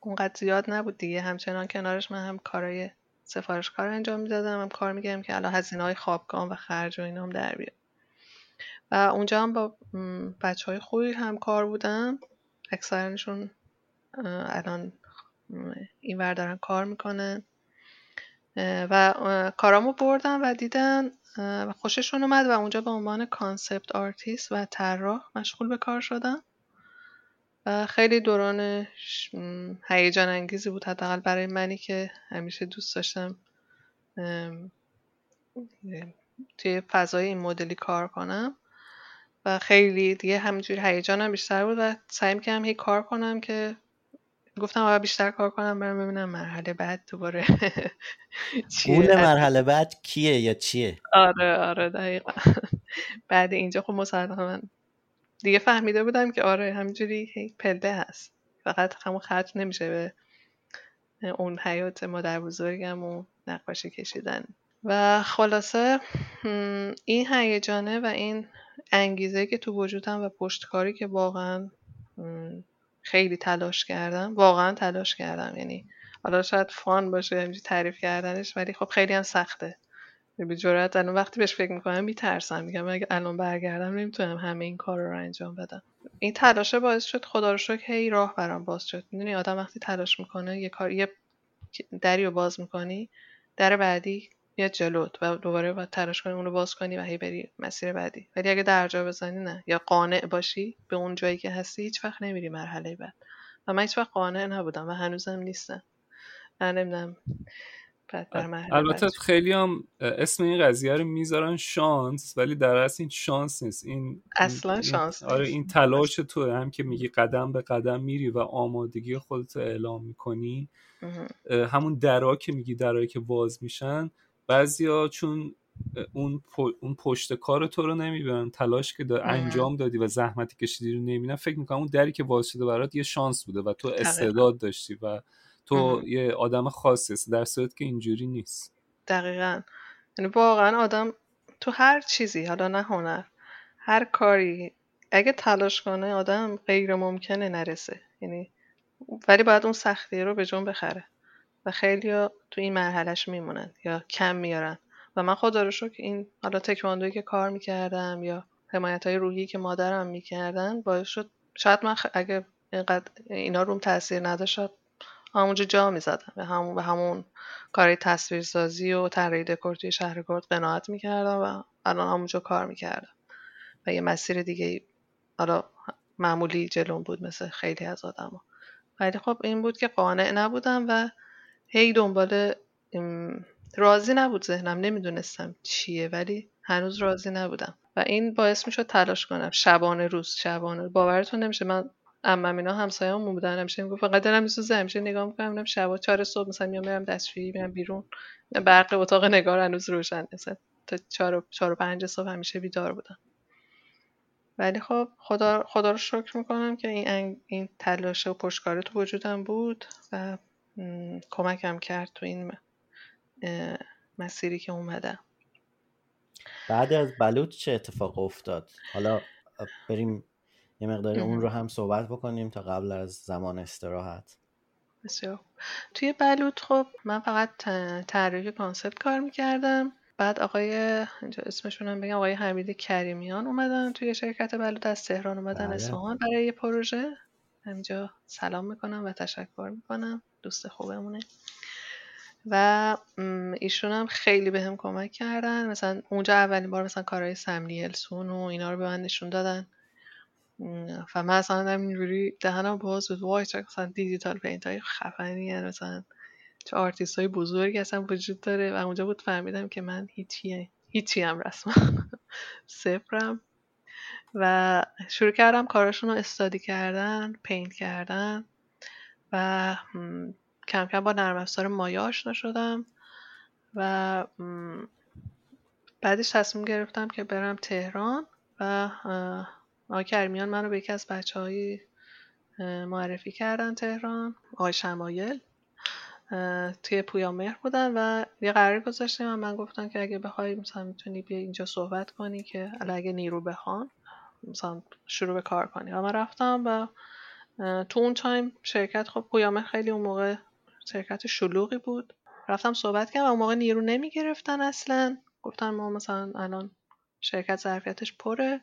اونقدر زیاد نبود دیگه، همچنان کنارش من هم کارای سفارشکار انجام میدادم، هم کار میگم که الان هزینه های خوابگاه و خرج و اینا هم در بیاد. و اونجا هم با بچه های خوبی همکار بودم، اکثرشون الان این ور دارن کار میکنن و کارامو بردن و دیدن و خوششون اومد و اونجا به عنوان کانسپت آرتیست و طراح مشغول به کار شدم و خیلی دوران هیجان انگیزی بود، حداقل برای منی که همیشه دوست داشتم توی فضای این مدلی کار کنم و خیلی دیگه همینجوری هیجانم بیشتر بود و سعی می‌کردم هی کار کنم که گفتم آقا بیشتر کار کنم برم ببینم مرحله بعد دوباره چیه. اون مرحله بعد کیه یا چیه؟ آره دقیقاً. بعد اینجا خب مصادفاً من دیگه فهمیده بودم که آره همینجوری پله هست، فقط همون خط نمیشه به اون حیات مادر بزرگم و نقاشی کشیدن. و خلاصه این هیجانه و این انگیزه که تو وجودم و پشتکاری که واقعا خیلی تلاش کردم، واقعا تلاش کردم، یعنی حالا شاید فان باشه همینجوری تعریف کردنش ولی خب خیلی هم سخته به جرات. الان وقتی بهش فکر میکنم میترسم، میگم اگه الان برگردم نمیتونم همه این کار رو انجام بدم. این تلاشه باعث شد خدا رو شکر هی راه برام باز شد. میدونی آدم وقتی تلاش میکنه یه کار، یه دری رو باز میکنی، در بعدی میاد جلوت و دوباره باید تلاش کنی اون رو باز کنی و هی بری مسیر بعدی. ولی اگه درجا بزنی نه، یا قانع باشی به اون جایی که هستی، هیچ وقت نمیری مرحله بعد. و من هیچ وقت قانع نبودم و هنوزم نیستم. نمیدونم. البته خیلی هم اسم این قضیه رو میذارن شانس، ولی در اصل این شانس نیست، این اصلا شانس نیست. آره این تلاش تو هم که میگی قدم به قدم میری و آمادگی خودت اعلام میکنی، همون درا که میگی، درایی که باز میشن، بعضیا چون اون پشت کار تو رو نمیبینن، تلاش که انجام دادی و زحمتی کشیدی رو نمیبینن، فکر میکنم اون دری که باز شده برات یه شانس بوده و تو استعداد داشتی و تو یه آدم خاصی هست، در صورت که اینجوری نیست. دقیقاً. یعنی واقعاً آدم تو هر چیزی، حالا نه هنر، هر کاری اگه تلاش کنه آدم غیر ممکنه نرسه. یعنی ولی باید اون سختی رو به جون بخره. و خیلی‌ها تو این مرحلهش میمونن یا کم میارن. و من خدا رو شکر این حالا تکواندویی که کار میکردم یا حمایت‌های روحی که مادرم میکردن باعث شد شاید من اگه اینقدر اینا روم تاثیر نداشت همونجا جا میزدم و همون کاری تصویرسازی و طراحی دکور توی شهرکرد قناعت میکردم و الان همونجا کار میکردم و یه مسیر دیگه حالا معمولی جلوم بود مثل خیلی از آدما. ولی خب این بود که قانع نبودم و هی دنبال، راضی نبود ذهنم، نمیدونستم چیه ولی هنوز راضی نبودم و این باعث میشد تلاش کنم شبانه روز، شبانه. باورتون نمیشه من عممینا همسایه‌مون بودن، همیشه میگفت فقط دلم میسوزه، همیشه نگاه میکنم میبینم شب 4 صبح مثلا میام دستشویی، میام بیرون، برق اتاق نگار هنوز روشن، مثلا تا 4 و 5 صبح همیشه بیدار بودم. ولی خب خدا رو شکر میکنم که این تلاش و پشتکار تو وجودم بود و کمکم کرد تو این مسیری که اومدم. بعد از بلوط چه اتفاق افتاد؟ حالا بریم یه مقدار اون رو هم صحبت بکنیم تا قبل از زمان استراحت. بسیار. توی بلوط خب من فقط طراحی کانسپت کار میکردم. بعد آقای، اینجا اسمشون هم بگم، آقای حمیده کریمیان اومدن توی شرکت بلوط، از تهران اومدن اصفهان برای یه پروژه. همینجا سلام میکنم و تشکر میکنم، دوست خوبمونه و ایشون هم خیلی بهم کمک کردن. مثلا اونجا اولین بار مثلا کارهای سمنیل سون و اینا رو به من نشون دادن. فهم اصلا همینجوری دهنم باز بود، وای چه مثلا دیجیتال پینت های خفنی هست، مثلا چه آرتیست های بزرگی اصلا وجود داره. و اونجا بود فهمیدم که من هیچی هم رسما صفرم و شروع کردم کاراشون رو استادی کردن، پینت کردن و کم کم با نرم افزار مایا آشنا شدم و بعدش تصمیم گرفتم که برم تهران و آقای کرمیان منو به یکی از بچه‌های معرفی کردن تهران، آقای شمایل توی پویامهر بودن و یه قرار گذاشتیم و من گفتم که اگه بخوای مثلا میتونی بیا اینجا صحبت کنی که اگه نیرو بخوان مثلا شروع به کار کنی. و من رفتم و تو اون تایم شرکت، خب پویامهر خیلی اون موقع شرکت شلوغی بود، رفتم صحبت کردم و اون موقع نیرو نمیگرفتن اصلا، گفتن ما مثلا الان شرکت ظرفیتش پره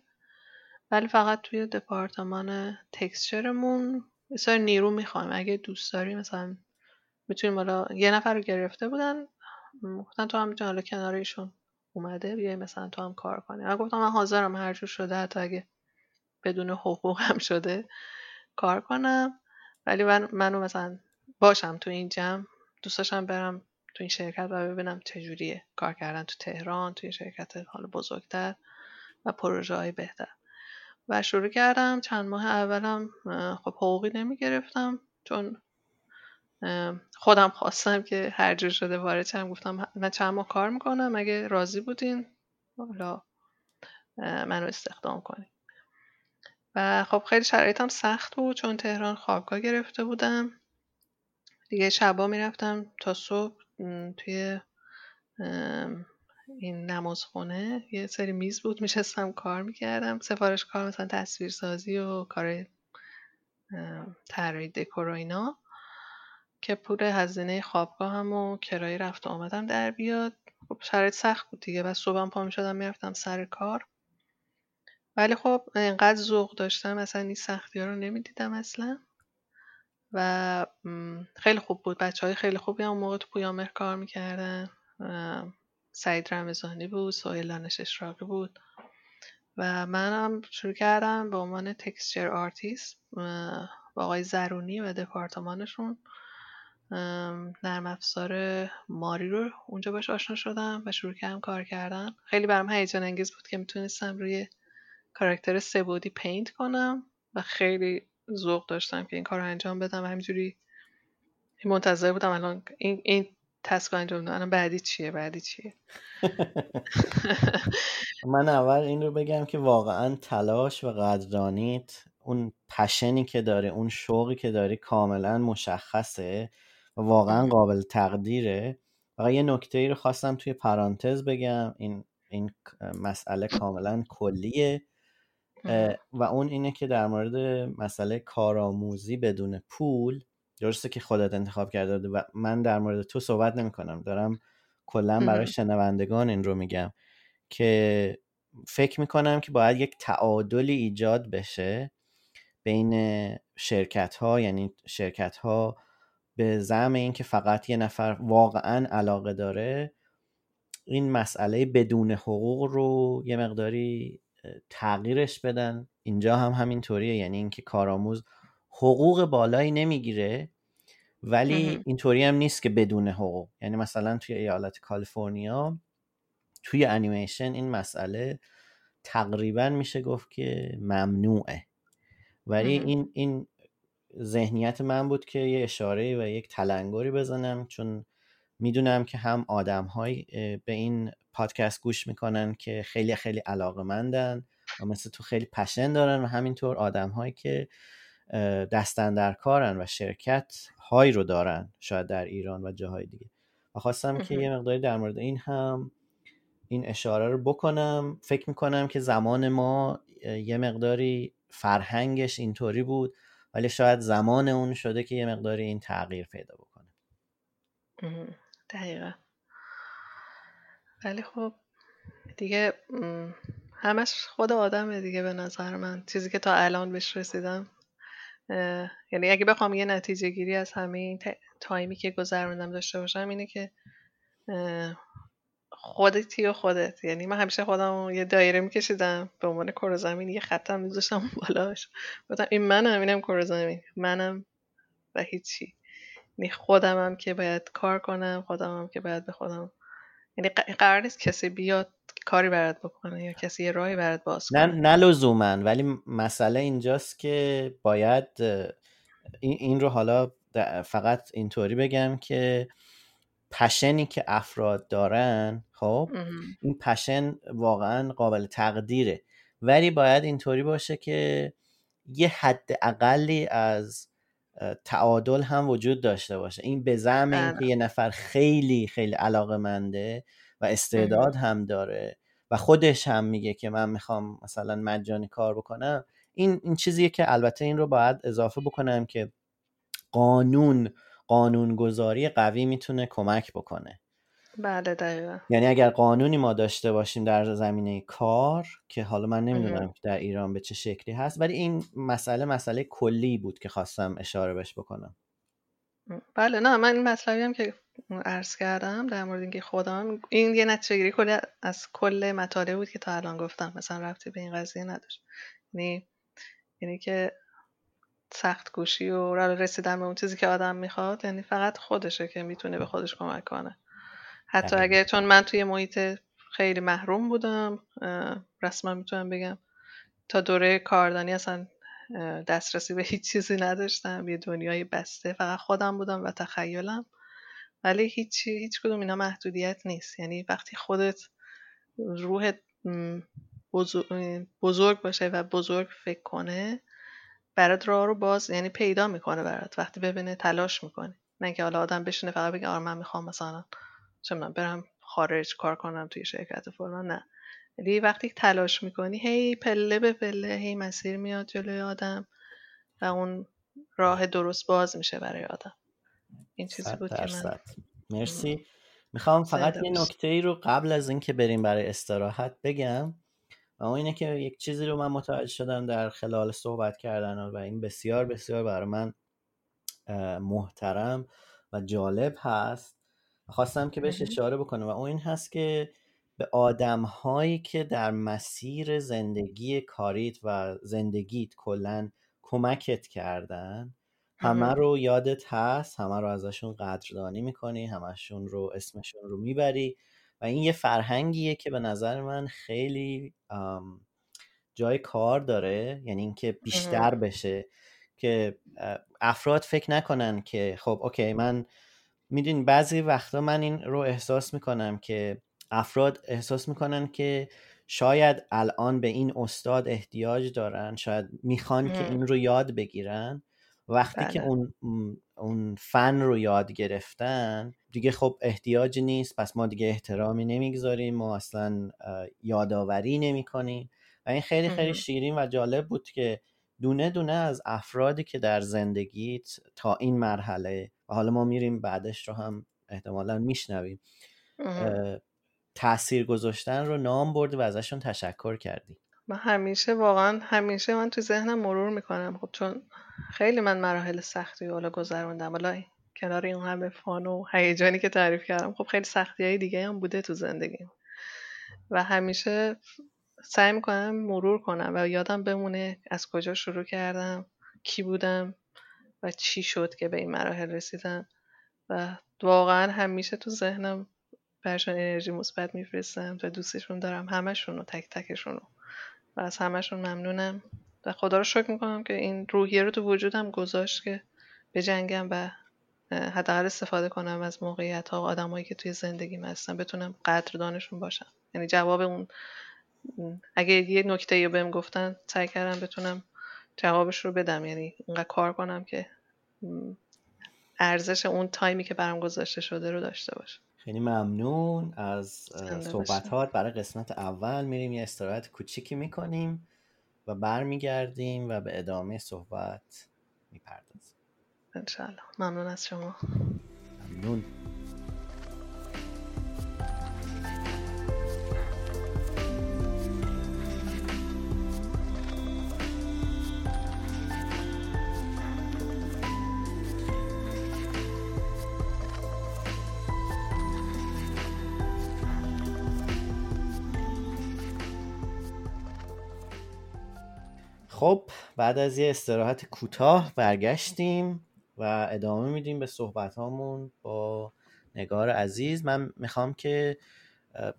ولی فقط توی دپارتمان تکسچرمون مثلا نیرو میخوایم، اگه دوست داری مثلا میتونیم. حالا یه نفر رو گرفته بودن، گفتن تو هم میتونی، حالا کنارشون اومده بیای مثلا تو هم کار کنی. من گفتم من حاضرم هر جور شده، حتی اگه بدون حقوق هم شده کار کنم، ولی منو مثلا باشم تو این جمع، دوستاشم برم تو این شرکت و ببینم چجوریه کار کردن تو تهران توی شرکت حال بزرگتر و پروژه های بهتر. و شروع کردم. چند ماه اولم خب حقوقی نمی گرفتم چون خودم خواستم که هر جور شده وارد شم. گفتم من چند ماه کار میکنم، اگه راضی بودین حالا منو استخدام کنین. و خب خیلی شرایطم سخت بود چون تهران خوابگاه گرفته بودم دیگه. شبا میرفتم تا صبح توی این نمازخونه یه سری میز بود، میشستم کار میکردم، سفارش کار مثلا تصویرسازی و کار طراحی دکور و اینا که پول هزینه خوابگاه هم و کرایه رفت و آمدم در بیاد. خب شرایط سخت بود دیگه. بعد صبحم پا میشدم میرفتم سر کار، ولی خب اینقدر ذوق داشتم اصلا این سختی‌ها رو نمیدیدم اصلا و خیلی خوب بود. بچه‌های خیلی خوبی هم موقع تو پیامهر کار میکردن. سعید رمضانی بود، سهیلانش اشراقی بود و منم شروع کردم به عنوان تکسچر آرتیست با آقای زرونی و دپارتمانشون نرم افزار ماری رو اونجا باش آشنا شدم و شروع کردم کار کردن. خیلی برام هیجان انگیز بود که میتونستم روی کاراکتر سه‌بعدی پینت کنم و خیلی ذوق داشتم که این کار رو انجام بدم و همینجوری منتظر بودم الان این تسک رو انجام بدم، الان بعدی چیه. من اول این رو بگم که واقعا تلاش و قدردانیت، اون پشنی که داره، اون شوقی که داره کاملا مشخصه و واقعا قابل تقدیره. واقعا یه نکته‌ای رو خواستم توی پرانتز بگم، این مسئله کاملا کلیه و اون اینه که در مورد مسئله کارآموزی بدون پول، درسته که خودت انتخاب کرده و من در مورد تو صحبت نمی کنم، دارم کلا برای شنوندگان این رو میگم که فکر میکنم که باید یک تعادلی ایجاد بشه بین شرکت ها. یعنی شرکت ها به زعم این که فقط یه نفر واقعا علاقه داره، این مسئله بدون حقوق رو یه مقداری تغییرش بدن. اینجا هم همینطوریه، یعنی اینکه کارآموز حقوق بالایی نمیگیره ولی اینطوری هم نیست که بدون حقوق. یعنی مثلا توی ایالت کالیفرنیا توی انیمیشن این مسئله تقریبا میشه گفت که ممنوعه، ولی این ذهنیت من بود که یه اشاره و یک تلنگری بزنم، چون میدونم که هم آدم‌های به این پادکست گوش میکنن که خیلی خیلی علاقه‌مندن و مثل تو خیلی پشن دارن و همینطور آدم‌هایی که دست‌اندرکارن و شرکت های رو دارن شاید در ایران و جاهای دیگه. و خواستم که یه مقداری در مورد این هم این اشاره رو بکنم. فکر میکنم که زمان ما یه مقداری فرهنگش اینطوری بود، ولی شاید زمان اون شده که یه مقداری این تغییر پیدا بکنه. دقیقا. ولی خب دیگه همش خود آدمه دیگه. به نظر من چیزی که تا الان بهش رسیدم، یعنی اگه بخوام یه نتیجه گیری از همه این تایمی که گذروندم داشته باشم اینه که خودتی و خودت. یعنی من همیشه خودم یه دایره میکشیدم به عنوان کره زمین، یه خطم میذاشتم بالاش، گفتم این منم، اینم کره زمین، منم و هیچی. یعنی خودمم که باید کار کنم، خودمم که باید به خودم، یعنی قرار نیست کسی بیاد کاری برات بکنه یا کسی یه راهی برات باز کنه. نه لزوما، ولی مسئله اینجاست که باید این رو حالا فقط اینطوری بگم که پشنی که افراد دارن، خب این پشن واقعا قابل تقدیره، ولی باید اینطوری باشه که یه حد اقلی از تعادل هم وجود داشته باشه. این به زعم اینکه یه نفر خیلی خیلی علاقه‌منده و استعداد هم داره و خودش هم میگه که من میخوام مثلا مجانی کار بکنم، این چیزیه که البته این رو باید اضافه بکنم که قانونگذاری قوی میتونه کمک بکنه. بله دقیقا. یعنی اگر قانونی ما داشته باشیم در زمینه کار، که حالا من نمیدونم در ایران به چه شکلی هست، ولی این مسئله کلی بود که خواستم اشاره بهش بکنم. بله. نه من این مطلبی هم که عرض کردم در مورد اینکه خودم، این یه نتیجه گیری کلی از کل مطالب بود که تا الان گفتم، مثلا ربطی به این قضیه نداشت. یعنی که سخت کوشی و رسیدن به اون چیزی که آدم میخواد، یعنی فقط خودشه که میتونه به خودش کمک کنه. حتی اگه، چون من توی محیط خیلی محروم بودم، رسما میتونم بگم تا دوره کاردانی اصلا دسترسی به هیچ چیزی نداشتم، یه دنیای بسته، فقط خودم بودم و تخیلم. ولی هیچ کدوم اینا محدودیت نیست، یعنی وقتی خودت روحت بزرگ باشه و بزرگ فکر کنه، برات راه رو باز، یعنی پیدا میکنه برات، وقتی ببینه تلاش میکنه. نه اینکه حالا آدم بشینه فقط بگه آره من میخوام مثلا چه میدونم برم خارج کار کنم توی شرکت فلان، نه. ولی وقتی تلاش میکنی، هی پله به پله، هی مسیر میاد جلوی آدم و اون راه درست باز میشه برای آدم. این چیزی بود که من مرسی. میخوام فقط یه نکته ای رو قبل از این که بریم برای استراحت بگم، و اینه که یک چیزی رو من متوجه شدم در خلال صحبت کردن، و این بسیار بسیار برای من محترم و جالب هست، خواستم که بهش اشاره بکنم، و اون این هست که به آدم‌هایی که در مسیر زندگی کاریت و زندگیت کلن کمکت کردن، همه رو یادت هست، همه رو ازشون قدردانی میکنی، همشون رو اسمشون رو میبری، و این یه فرهنگیه که به نظر من خیلی جای کار داره، یعنی اینکه بیشتر بشه، که افراد فکر نکنن که خب اوکی من میدونی بعضی وقتا من این رو احساس میکنم که افراد احساس میکنن که شاید الان به این استاد احتیاج دارن، شاید میخوان که این رو یاد بگیرن، وقتی که اون فن رو یاد گرفتن دیگه خب احتیاجی نیست، پس ما دیگه احترامی نمیگذاریم، ما اصلا یاداوری نمی کنیم. و این خیلی خیلی شیرین و جالب بود که دونه دونه از افرادی که در زندگیت تا این مرحله، و حالا ما میریم بعدش رو هم احتمالا میشنویم، تأثیر گذاشتن رو نام برد و ازشون تشکر کردی. من همیشه واقعا همیشه من تو ذهنم مرور میکنم، خب چون خیلی من مراحل سختی حالا گذروندم، حالا کنار این همه فان و هیجانی که تعریف کردم، خب خیلی سختی‌های دیگه هم بوده تو زندگیم، و همیشه سعی میکنم مرور کنم و یادم بمونه از کجا شروع کردم، کی بودم و چی شد که به این مراحل رسیدم، و واقعا همیشه تو ذهنم برشون انرژی مثبت میفرستم و دوستشون دارم، همشون رو، تک تکشون رو، و از همشون ممنونم و خدا رو شکر میکنم که این روحیه رو تو وجودم گذاشت که بجنگم و حداقل استفاده کنم از موقعیت‌ها و آدمایی که توی زندگیم هستن، بتونم قدردانشون باشم. یعنی جواب اون، اگه یه نکته‌ای بهم گفتن، سعی کردم بتونم جوابش رو بدم، یعنی اینقدر کار کنم که ارزش اون تایمی که برام گذاشته شده رو داشته باشه. خیلی ممنون از صحبت‌هات. برای قسمت اول میریم یه استراحت کوچیکی میکنیم و برمیگردیم و به ادامه صحبت میپردازیم انشاءالله. ممنون از شما. ممنون. خب بعد از یه استراحت کوتاه برگشتیم و ادامه میدیم به صحبتامون با نگار عزیز. من میخوام که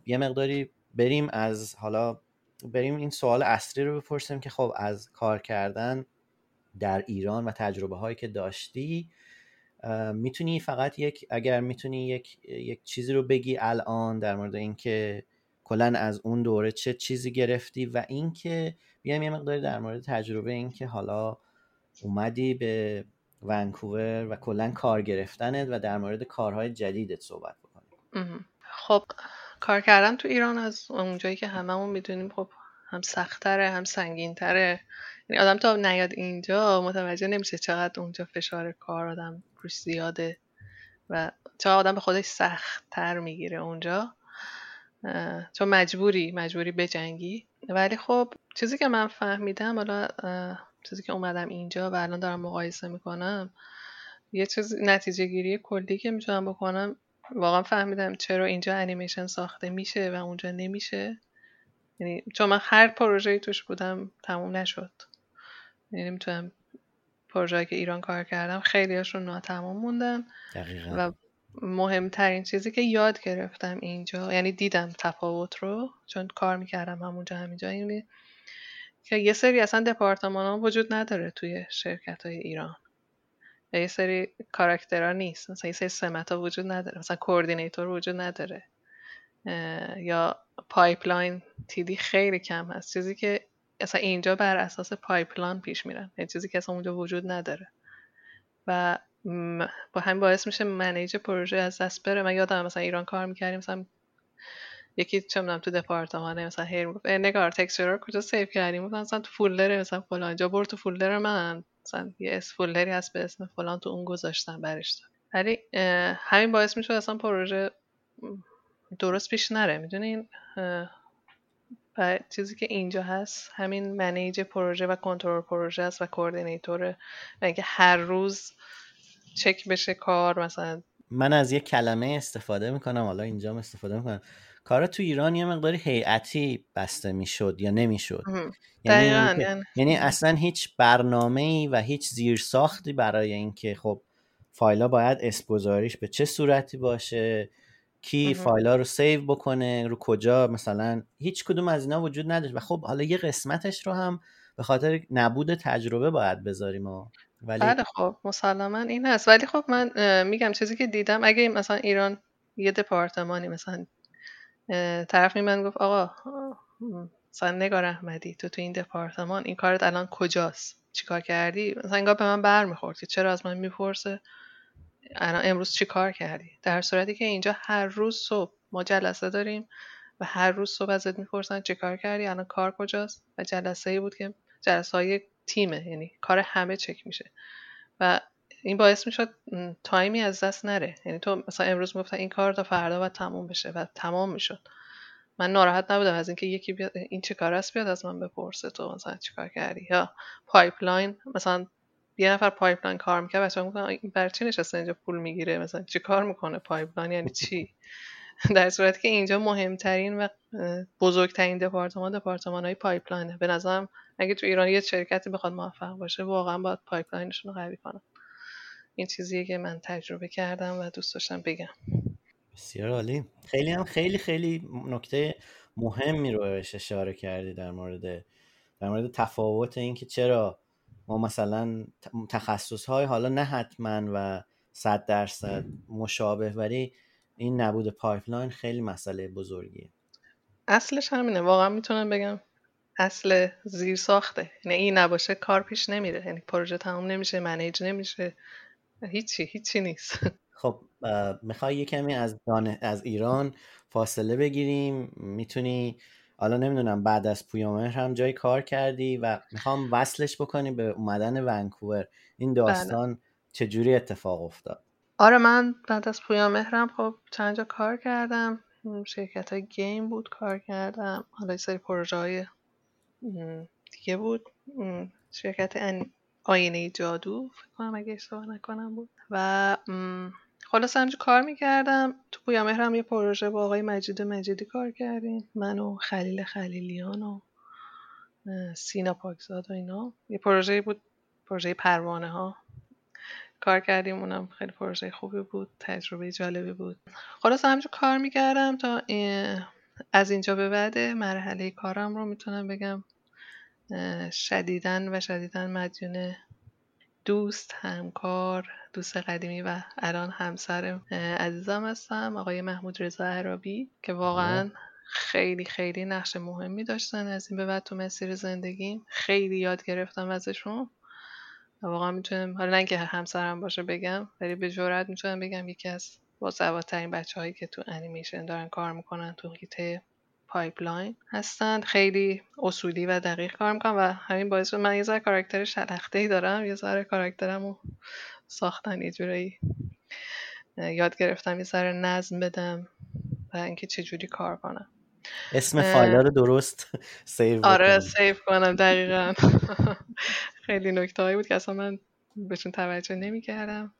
یه مقداری بریم از حالا بریم این سوال اصلی رو بپرسیم که خب از کار کردن در ایران و تجربه هایی که داشتی، میتونی فقط اگر میتونی یک چیزی رو بگی الان در مورد اینکه کلن از اون دوره چه چیزی گرفتی، و اینکه بیایم یه مقداری در مورد تجربه این که حالا اومدی به ونکوور و کلا کار گرفتنت و در مورد کارهای جدیدت صحبت بکنیم. خب کار کردم تو ایران از اونجایی که هممون میدونیم خب هم سخت‌تره هم سنگین‌تره، یعنی آدم تا نیاد اینجا متوجه نمیشه چقدر اونجا فشار کار آدم روش زیاده و چقدر آدم به خودش سخت‌تر میگیره اونجا، چون مجبوری بجنگی. ولی خب چیزی که من فهمیدم، حالا چیزی که اومدم اینجا و الان دارم مقایسه میکنم، یه چیز نتیجه گیری کلی که میتونم بکنم، واقعا فهمیدم چرا اینجا انیمیشن ساخته میشه و اونجا نمیشه. یعنی چون من هر پروژه‌ای توش بودم تموم نشد، یعنی میتونم پروژه‌ای که ایران کار کردم خیلی هاشون ناتمام موندن. دقیقاً. و مهمترین چیزی که یاد گرفتم اینجا، یعنی دیدم تفاوت رو چون کار میکردم همونجا همینجا، اینه که یه سری اصلا دپارتمان ها وجود نداره توی شرکت های ایران، یه سری کاراکترها نیست، مثلا یه سری سمت ها وجود نداره، مثلا کوردینیتور وجود نداره یا پایپلاین تیدی خیلی کم هست، چیزی که اصلا اینجا بر اساس پایپلاین پیش میرن، یه چیزی که اصلا اونجا وجود نداره و با همین باعث میشه منیج پروژه از دست بره. من یادم مثلا ایران کار میکردیم، مثلا یکی چمدم تو دپارتمانه مثلا هی میگفت نگار تکسچرها کجا سیو کردیم، گفتم مثلا تو فولدر مثلا فلان جا، برو تو فولدر من، مثلا یه اس فولدری هست به اسم فلان تو اون گذاشتم برش داد. ولی همین باعث میشه اصلا پروژه درست پیش نره، میدونین. و چیزی که اینجا هست همین منیج پروژه و کنترل پروژه است و کوردینیتور، اینکه هر روز چک بشه کار. مثلا من از یه کلمه استفاده میکنم، حالا اینجا استفاده میکنم، کارا تو ایران یه مقداری هیئتی بسته میشد یا نمیشد، یعنی اصلا هیچ برنامه‌ای و هیچ زیرساختی برای اینکه خب فایلا باید اسم گذاریش به چه صورتی باشه، کی فایلا رو سیو بکنه، رو کجا، مثلا هیچ کدوم از اینا وجود نداشت. و خب حالا یه قسمتش رو هم به خاطر نبود تجربه باید بذاریم بله خب مسلما این هست. ولی خب من میگم چیزی که دیدم، اگه مثلا ایران یه دپارتمانی مثلا طرف من گفت آقا مثلا نگار احمدی تو این دپارتمان این کارت الان کجاست، چیکار کردی، مثلا انگار به من برمیخورد که چرا از من میپرسه الان امروز چیکار کردی، در صورتی که اینجا هر روز صبح ما جلسه داریم و هر روز صبح ازت میپرسن چیکار کردی، الان کار کجاست. و جلسه‌ای بود که جلسه‌ای تیمه، یعنی کار همه چک میشه و این باعث میشد تایمی از دست نره، یعنی تو مثلا امروز میگفتن این کار تا فردا باید تموم بشه و تمام میشد. من ناراحت نبودم از اینکه یکی بیاد این چه کار است بیاد از من بپرسه تو مثلا چیکار کردی. یا پایپلاین، مثلا یه نفر پایپلاین کار میکنه، بچه‌ها میگفتن این برای چی نشسته اینجا پول میگیره، مثلا چی کار میکنه پایپلاین یعنی چی، در صورتی که اینجا مهمترین و بزرگترین دپارتمان‌های پایپلاینه. به نظرم اگه تو ایران یه شرکتی بخواد موفق باشه واقعا باید پایپلاینشون رو قوی کنن. این چیزیه که من تجربه کردم و دوست داشتم بگم. بسیار عالی. خیلی هم خیلی خیلی نکته مهمی رو اشاره کردی در مورد تفاوت این که چرا ما مثلا تخصص‌های حالا نه حتما و 100% مشابه، ولی این نبود پایپلاین خیلی مسئله بزرگیه. اصلش همینه، واقعا میتونم بگم اصل زیر ساخته، یعنی این نباشه کار پیش نمیره، یعنی پروژه تموم نمیشه، منیج نمیشه، هیچی نیست. خب میخوای یه کمی از ایران فاصله بگیریم، میتونی حالا نمیدونم بعد از پویامهر هم جای کار کردی و میخوام وصلش بکنی به اومدن ونکوور، این داستان چجوری اتفاق افتاد؟ آره من بعد از پویامهرم خب چند جا کار کردم، شرکت های گیم بود کار کردم، حالا یه سری پروژه های دیگه بود، شرکت آینه جادو فکر کنم اگه اشتباه نکنم بود و خلاص همجور کار میکردم. تو پویامهرم یه پروژه با آقای مجید مجیدی کار کردیم، من و خلیل خلیلیان و سینا پاکزاد و اینا، یه پروژه بود، پروژه پروانه ها کار کردیم، اونم خیلی پروژه خوبی بود، تجربه جالبی بود. خلاص همجور کار میکردم تا از اینجا به بعد مرحله کارم رو میتونم بگم شدیداً مدیون دوست، همکار، دوست قدیمی و الان همسر عزیزم هستم، آقای محمود رضا عربی، که واقعاً خیلی خیلی نقش مهمی داشتن از این به بعد تو مسیر زندگیم. خیلی یاد گرفتم ازشون، واقعاً میتونم حالا اینکه همسرم باشه بگم، ولی به جرئت میتونم بگم یکی از باسوادترین بچه‌هایی که تو انیمیشن دارن کار میکنن تو حیطه پایپلاین هستن، خیلی اصولی و دقیق کار میکنن و همین باعث من یه ذره کاراکتر شلخته‌ای دارم، یه ذره کاراکترمو ساختن یه جوری یاد گرفتم یه ذره نظم بدم و اینکه چجوری کار کنم، اسم فایل رو درست سیو کنم. آره سیو کنم دقیقاً. خیلی نکته‌ای بود که اصلا من بهشون توجه نمی‌کردم،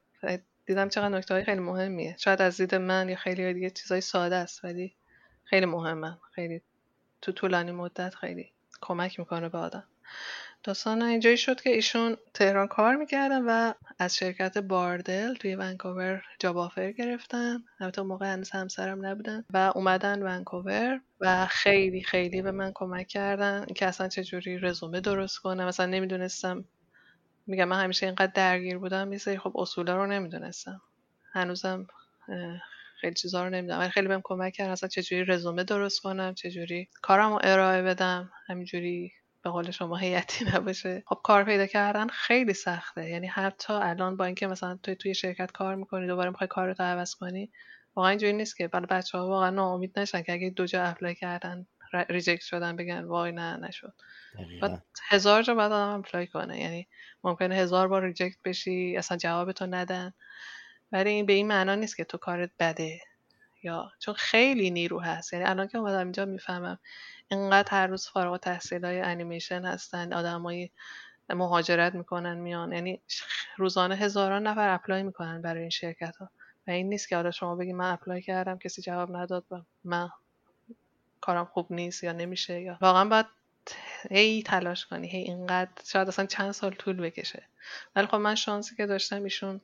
دیدم چقدر نکته‌های خیلی مهمیه، شاید از دید من یا خیلی دیگه چیزای ساده است ولی خیلی مهمه، خیلی تو طولانی مدت خیلی کمک میکنه به آدم. داستان اینجایی شد که ایشون تهران کار میکردن و از شرکت باردل توی ونکوور جاب آفر گرفتن. البته اون موقع هنوز همسرم نبودن و اومدن ونکوور و خیلی خیلی به من کمک کردن که اصلا چجوری رزومه درست کنم. مثلا نمیدونستم، میگم من همیشه اینقدر درگیر بودم میشه خب اصولا رو نمیدونستم، هنوزم خیلی چیزا رو نمیدونم، ولی خیلی بهم کمک کردن اصلا چجوری رزومه درست کنم، چجوری کارمو ارائه بدم، همینجوری به قول شما هیئتی نباشه. خب کار پیدا کردن خیلی سخته، یعنی حتی الان با اینکه مثلا توی شرکت کار میکنی دوباره میخوای کارت رو عوض کنی، واقعا اینجوری نیست که برای بچه‌ها واقعا ناامید نشن که اگه دو جا اپلای کردن ریجکت شدن بگن وای نه نشد. بعد هزار جا بعد آدم اپلای کنه، یعنی ممکنه 1000 بار ریجکت بشی، اصلا جوابتو ندن، ولی این به این معنا نیست که تو کارت بده، یا چون خیلی نیرو هست. یعنی الان که اومدم اینجا میفهمم اینقدر هر روز فارغ التحصیلای انیمیشن هستن، آدمای مهاجرت میکنن میان، یعنی روزانه هزاران نفر اپلای میکنن برای این شرکت ها و این نیست که حالا شما بگی من اپلای کردم کسی جواب نداد و من کارم خوب نیست یا نمیشه، یا واقعا باید هی تلاش کنی هی اینقدر، شاید اصلا چند سال طول بکشه. ولی خب من شانسی که داشتم ایشون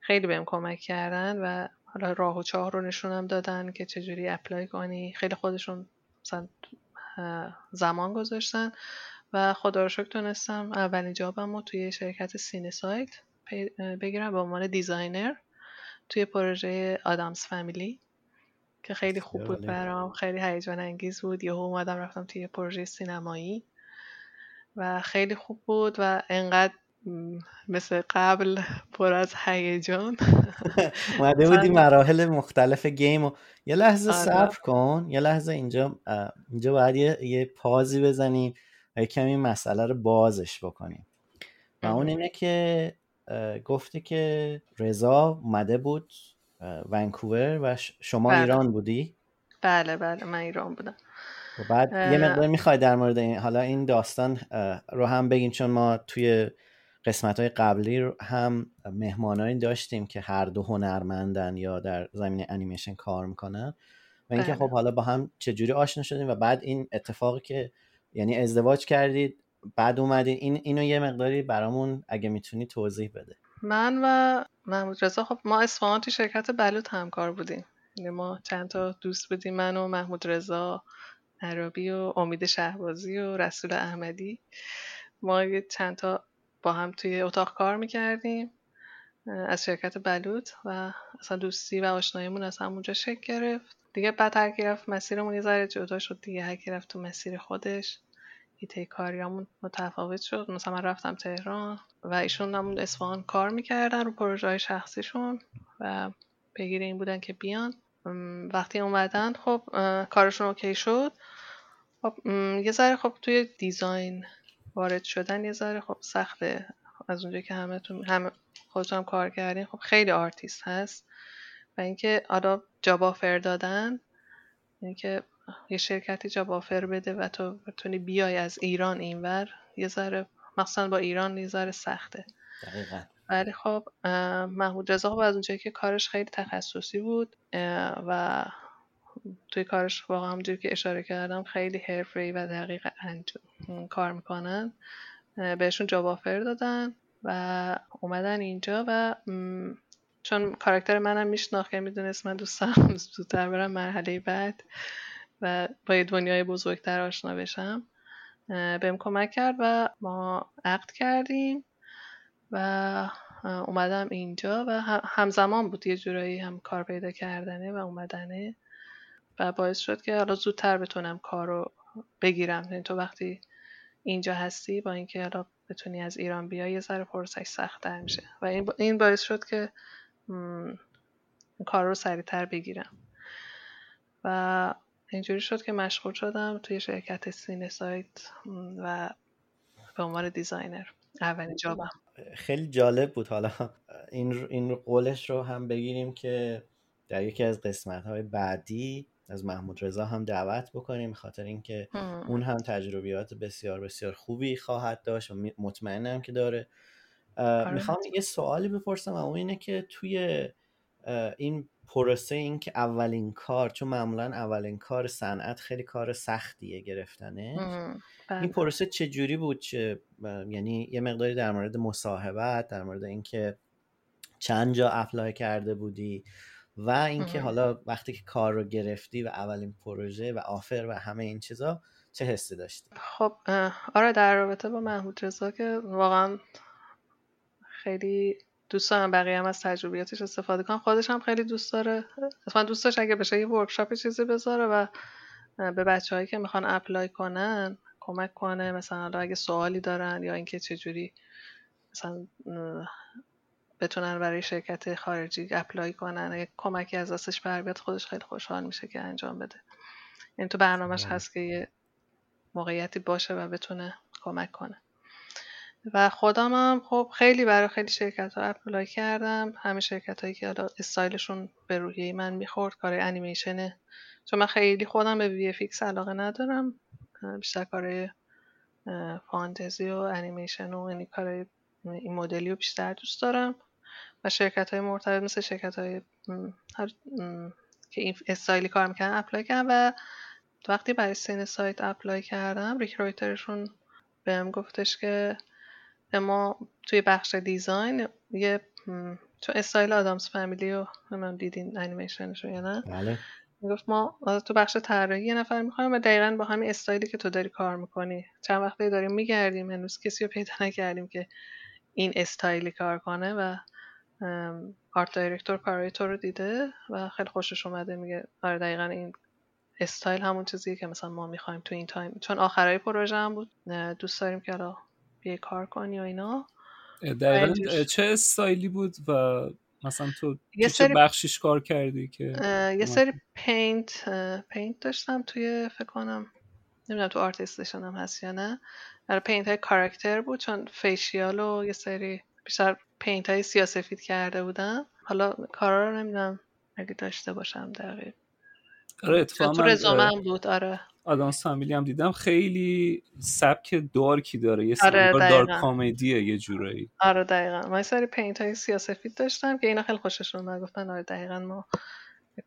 خیلی بهم کمک کردن و حالا راه و چاه رو نشونم دادن که چجوری اپلای کنی، خیلی خودشون مثلا زمان گذاشتن و خدا رو شکر تونستم اولین جابم رو توی شرکت سینسایت بگیرم به عنوان دیزاینر توی پروژه آدامز فامیلی که خیلی خوب بود برام، خیلی هیجان انگیز بود. یهو اومدم رفتم توی پروژه سینمایی و خیلی خوب بود و انقدر مثل قبل پر از هیجان اومده بودی مراحل مختلف گیم و یه لحظه صبر کن، یه لحظه اینجا باید یه پازی بزنیم و یه کمی مسئله رو بازش بکنیم و اون اینه که گفتی که رضا اومده بود ونکوور و شما بله. ایران بودی؟ بله بله من ایران بودم و بعد یه مقدار میخوای در مورد این حالا این داستان رو هم بگیم، چون ما توی قسمت‌های قبلی رو هم مهمانایی داشتیم که هر دو هنرمندن یا در زمینه انیمیشن کار میکنن و اینکه خب حالا با هم چجوری آشنا شدیم و بعد این اتفاقی که یعنی ازدواج کردید بعد اومدید، اینو یه مقداری برامون اگه میتونی توضیح بده. من و محمود رضا خب ما اصفهان تو شرکت بلوت همکار بودیم، یعنی ما چند تا دوست بودیم، من و محمود رضا عربی و امید شهبازی و رسول احمدی، ما یه چند تا با هم توی اتاق کار میکردیم از شرکت بلوط و اصلا دوستی و آشناییمون از همونجا شکل گرفت دیگه. بعد هر کی رفت مسیرمون یه ذره جدا شد دیگه، هر کی رفت تو مسیر خودش، ایده کاریامون متفاوت شد. مثلا من رفتم تهران و ایشون همون اصفهان کار میکردن رو پروژه‌های شخصیشون و پیگیر این بودن که بیان. وقتی اومدن خب کارشون اوکی شد، خب یه ذره خب توی دیزاین وارد شدن یه ذره خب سخته، از اونجایی که همه خودتون هم کار کردین خب خیلی آرتیست هست و اینکه آدا جاب آفر دادن، اینکه یه شرکتی جاب آفر بده و تو بتونی بیای از ایران اینور، یه ذره مثلا با ایران یه ذره سخته دقیقاً. ولی خب محمود رضا خب از اونجایی که کارش خیلی تخصصی بود و توی کارش واقعا همونجوری که اشاره کردم خیلی حرفه‌ای و دقیق کار میکنن، بهشون جاب آفر دادن و اومدن اینجا و چون کاراکتر منم میشناخت که میدونست من دوستم زودتر برم مرحله بعد و با دنیای بزرگتر آشنا بشم، بهم کمک کرد و ما عقد کردیم و اومدم اینجا و همزمان بود یه جورایی هم کار پیدا کردنه و اومدنه و باعث شد که حالا زودتر بتونم کارو بگیرم. یعنی تو وقتی اینجا هستی با اینکه حالا بتونی از ایران بیای یه ذره فرصتش سخت‌تر میشه و این باعث شد که کارو سریعتر بگیرم و اینجوری شد که مشغول شدم توی شرکت سینسایت و به عنوان دیزاینر اولین جابم. خیلی جالب بود. حالا این قولش رو هم بگیریم که در یکی از قسمت‌های بعدی از محمود رضا هم دعوت بکنیم، خاطر اینکه اون هم تجربیات بسیار بسیار خوبی خواهد داشت و مطمئنم که داره. میخوام یه سوالی بپرسم و اون اینه که توی این پروسه این که اولین کار، چون معمولا اولین کار صنعت خیلی کار سختیه گرفتنه، این پروسه چجوری بود؟ چه یعنی یه مقداری در مورد مصاحبت، در مورد اینکه چند جا اپلای کرده بودی و اینکه حالا وقتی که کار رو گرفتی و اولین پروژه و آفر و همه این چیزا چه حسی داشتی؟ خب آره، در رابطه با محمود رضا که واقعا خیلی دوست دارم بقیه هم از تجربیاتش استفاده کنم، خودش هم خیلی دوست داره، اصلا دوست داشت اگه بشه یه ورکشاپ چیزی بذاره و به بچه‌هایی که میخوان اپلای کنن کمک کنه، مثلا اگه سوالی دارن یا اینکه چجوری مثلا بتونن برای شرکت خارجی اپلای کنن، اگه کمکی از دستش بر بیاد خودش خیلی خوشحال میشه که انجام بده. این تو برنامه‌اش هست که یه موقعیتی باشه و بتونه کمک کنه. و خودم هم خب خیلی برای خیلی شرکت ها اپلای کردم، همه شرکت هایی که حالا استایلشون به روحیه من میخورد، کار انیمیشنه، چون من خیلی خودم به وی اف ایکس علاقه ندارم، بیشتر کار فانتزی و انیمیشن و این کار این مدلی رو بیشتر دوست دارم و شرکت های مرتبط مثل شرکت های که این استایلی کار میکنن اپلای کردم و وقتی برای سینسایت اپلای کردم ریکرویترشون بهم گفتش که ما توی بخش دیزاین یه تو استایل آدامز فامیلی رو هم دیدین انیمیشنشو یا نه؟ بله. میگفت ما تو بخش طراحی یه نفر می‌خوایم و دقیقاً با همین استایلی که تو داری کار می‌کنی. چند وقته داریم می‌گردیم، هنوز کسی رو پیدا نکردیم که این استایلی کار کنه و آرت دایرکتور کارای تو رو دیده و خیلی خوشش اومده، میگه آره دقیقاً این استایل همون چیزیه که مثلا ما می‌خوایم تو این تایم، چون آخرای پروژه هم بود، دوست داریم که الان یه کار کنی و اینا. دقیقاً چه استایلی بود و مثلا تو چه بخشش کار کردی که یه سری پینت داشتم توی فکر کنم نمیدونم تو آرت استیشن هم هست یا نه، برای پینت های کاراکتر بود، چون فیشیال و یه سری بیشتر پینت های سیاه‌سفید کرده بودم، حالا کارا رو نمیدونم اگه داشته باشم دقیق. آره تو رزومه بود. آره آدامز فامیلی هم دیدم، خیلی سبک دارکی داره، یه سری آره دارک کمدیه یه جورایی. آره دقیقاً، من سری پینت های سیاه‌سفید داشتم که اینا خیلی خوششون اومد، گفتن آره دقیقاً ما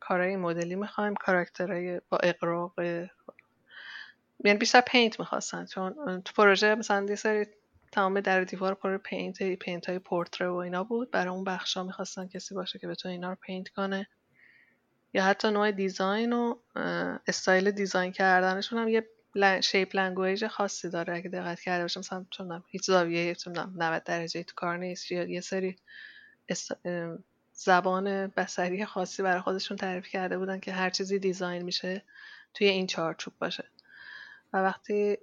کارهای مدلی می‌خوایم، کاراکترای با اغراق، یعنی بیشتر پینت می‌خواستن، چون تو پروژه مثلا یه سری تمام در دیوار پر پینت‌های پورتره و اینا بود، برای اون بخشا می‌خواستن کسی باشه که بتونه اینا رو پینت کنه، یا حتی نوع دیزاین و استایل دیزاین کردنشون هم یه شیپ لنگویج خاصی داره اگه دقت کرده باشم، مثلا چون هیچ زاویه‌ای نمی‌تونم 90 درجه تو کار نیست، یه سری زبان بصری خاصی برای خودشون تعریف کرده بودن که هر چیزی دیزاین میشه توی این چارچوب باشه. و وقتی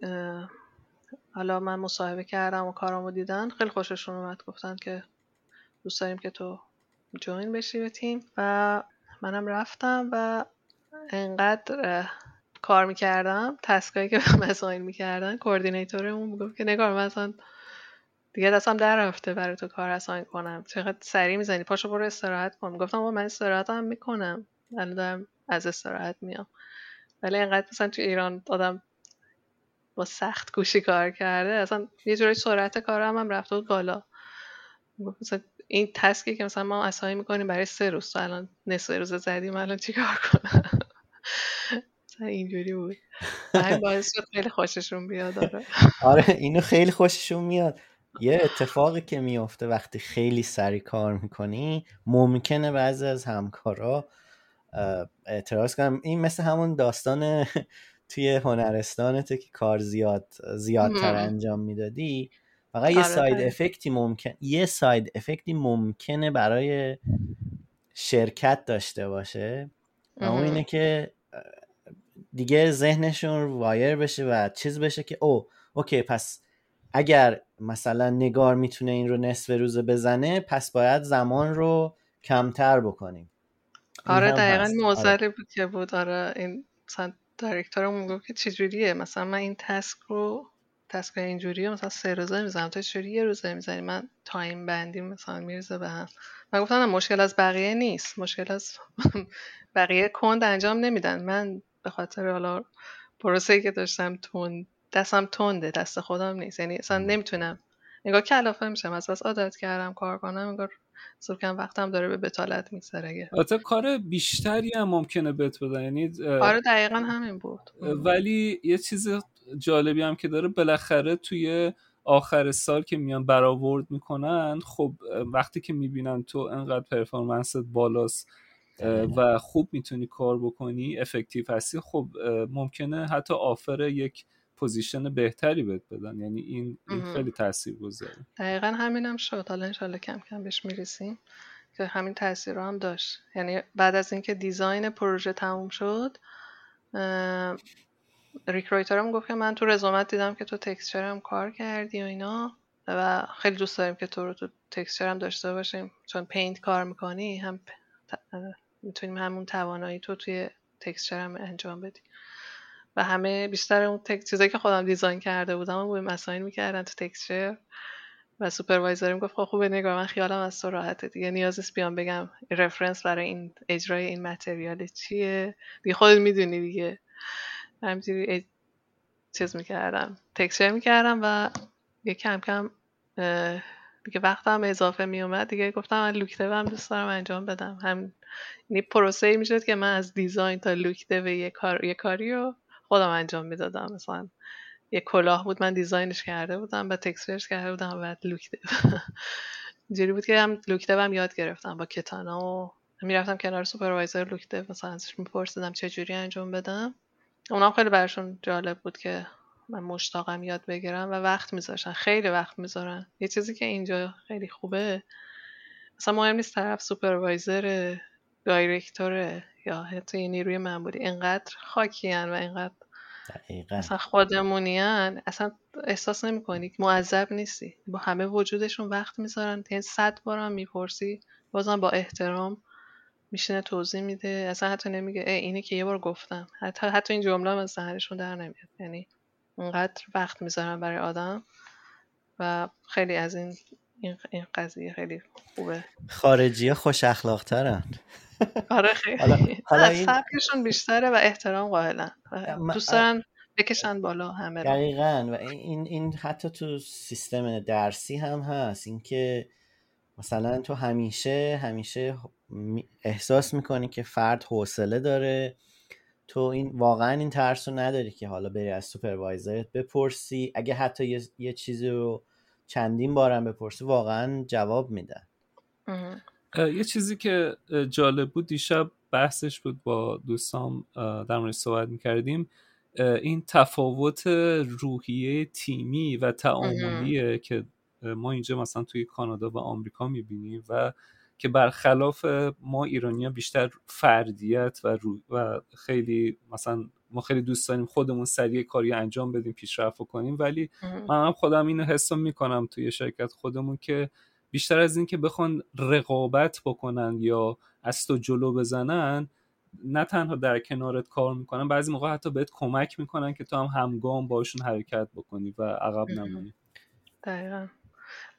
حالا من مصاحبه کردم و کارامو دیدن خیلی خوششون اومد، گفتن که دوست داریم که تو جوین بشی به تیم و منم رفتم و انقدر کار میکردم، تسکایی که به مسائل میکردن کوردینیتورمون میگفت که نگار من اصلا دیگه دستم در رفته برای تو کار اساین کنم، چقدر سریع میزنی، پاشو برو استراحت کن. میگفتم آقا من استراحتم میکنم، الان دارم از استراحت میام، ولی انقدر مثلا تو ایران آدم با سخت کوشی کار کرده، اصلا یه جوری سرعت کارم هم رفته بود بالا، مثلا این تسکی که مثلا ما اساین میکنیم برای 3 روز، تو الان نصف روز زدیم، الان چیکار کنم؟ مثلا اینجوری بود. من باعث شد خیلی خوششون بیاد. آره اینو خیلی خوششون میاد. یه اتفاقی که میفته وقتی خیلی سریع کار میکنی، ممکنه بعضی از همکارا اعتراض کنن، این مثل همون داستان توی هنرستانته که کار زیادتر انجام میدادی، فقط یه ساید افکتی ممکن، یه ساید افکتی ممکنه برای شرکت داشته باشه و اون اینه که دیگه ذهنشون وایر بشه و چیز بشه که اوکی پس اگر مثلا نگار میتونه این رو نصف روز بزنه پس باید زمان رو کمتر بکنیم. آره دقیقاً موزل بود که بود. آره این مثلا دایرکتورم گفت که چجوریه مثلا من این تسک اینجوریه، مثلا 3 روزه میزنم، تو چجوری یه روزه میزنی؟ من تایم بندی مثلا میرزه به هم. من گفتم مشکل از بقیه نیست، مشکل از بقیه کند انجام نمیدن، من به خاطر حالا پروسه‌ای که داشتم دستم تنده، دست خودم نیست، یعنی اصلا نمیتونم، نگاه کلافه میشم، از بس عادت کردم کار کنم، انگار زور کم وقتم داره به بتالت می‌گذره. البته کار بیشتری هم ممکنه بت بدن، یعنی آره دقیقاً همین بود. ولی یه چیز جالبی هم که داره، بالاخره توی آخر سال که میان برآورد میکنن، خب وقتی که میبینن تو انقدر پرفورمنست بالاست و خوب میتونی کار بکنی، افکتیو هستی، خب ممکنه حتی آفر یک پوزیشن بهتری بهت بدن. یعنی این خیلی تاثیرگذاره. دقیقاً همینم شد. حالا انشالله کم کم بهش میرسیم که همین تاثیر رو هم داشت. یعنی بعد از اینکه دیزاین پروژه تموم شد، ریکرویترم گفت که من تو رزومت دیدم که تو تکسچرم کار کردی و اینا و خیلی دوست داریم که تو رو تو تکسچرم داشته باشیم، چون پینت کار میکنی، هم میتونیم همون توانایی تو توی تکسچرم انجام بدی. و همه بیشتر اون چیزایی که خودم دیزاین کرده بودم و باید مسائل میکردن تو تکسچر و سوپروایزرم گفت خوبه نگاه، من خیالم از تو راحته دیگه، نیاز نیست بیام بگم رفرنس برای این اجرای این متریال چیه دیگه، خودت میدونی دیگه. همینجوری چیز میکردم، تکسچر میکردم و دیگه کم کم دیگه وقتم اضافه میومد دیگه، گفتم من لوک‌دو هم دوست دارم انجام بدم. هم یعنی پروسه‌ای میشد که من از دیزاین تا لوک‌دو یه کاری رو خودم انجام میدادم. مثلا یه کلاه بود، من دیزاینش کرده بودم، بعد تکسچرش کرده بودم و بعد لوک‌دو. اینجوری بود که هم لوک‌دو هم یاد گرفتم با کتانا و میرفتم کنار سوپروایزر لوک‌دو، مثلا ازش میپرسیدم چه جوری انجام بدم. اونا خیلی برشون جالب بود که من مشتاقم یاد بگیرم و وقت میذاشتن، خیلی وقت میذارن. یه چیزی که اینجا خیلی خوبه، مثلا مهم نیست طرف سوپروایزر، دایرکتوره یا حتی نیروی معمولی، اینقدر خاکیان و اینقدر دقیقاً مثلا خودمونیان، اصلا احساس نمی‌کنی، معذب نیستی، با همه وجودشون وقت میذارن. یعنی 100 بارم میپرسی بازم با احترام میشینه توضیح میده، اصلا حتی نمیگه اینی که یه بار گفتم، حتی این جمله هم از ذهنشون در نمیاد. یعنی اونقدر وقت میذارن برای آدم و خیلی از این قضیه خیلی خوبه. خارجی‌ها خوش اخلاق‌ترن. آره خیلی. حالا این سبکشون بیشتره و احترام قائلن. دوست دارن بکشن بالا همه. دقیقاً. و این حتی تو سیستم درسی هم هست، اینکه مثلا تو همیشه احساس میکنی که فرد حوصله داره، تو این واقعا این ترس رو نداری که حالا بری از سوپروایزرت بپرسی، اگه حتی یه چیزی رو چندین بارم بپرسی واقعا جواب میدن. یه چیزی که جالب بود دیشب بحثش بود با دوستام در موردش صحبت میکردیم، این تفاوت روحیه تیمی و تعاملیه که ما اینجا مثلا توی کانادا و آمریکا میبینیم و که برخلاف ما ایرانی‌ها بیشتر فردیت و خیلی مثلا ما خیلی دوست داریم خودمون سریع کاری انجام بدیم، پیشرفت کنیم. ولی منم خودم اینو حسم میکنم توی شرکت خودمون که بیشتر از این که بخوان رقابت بکنن یا از تو جلو بزنن، نه تنها در کنارت کار میکنن، بعضی موقع حتی بهت کمک میکنن که تو هم همگام باشون حرکت بکنی و عقب نمونی. دقیقاً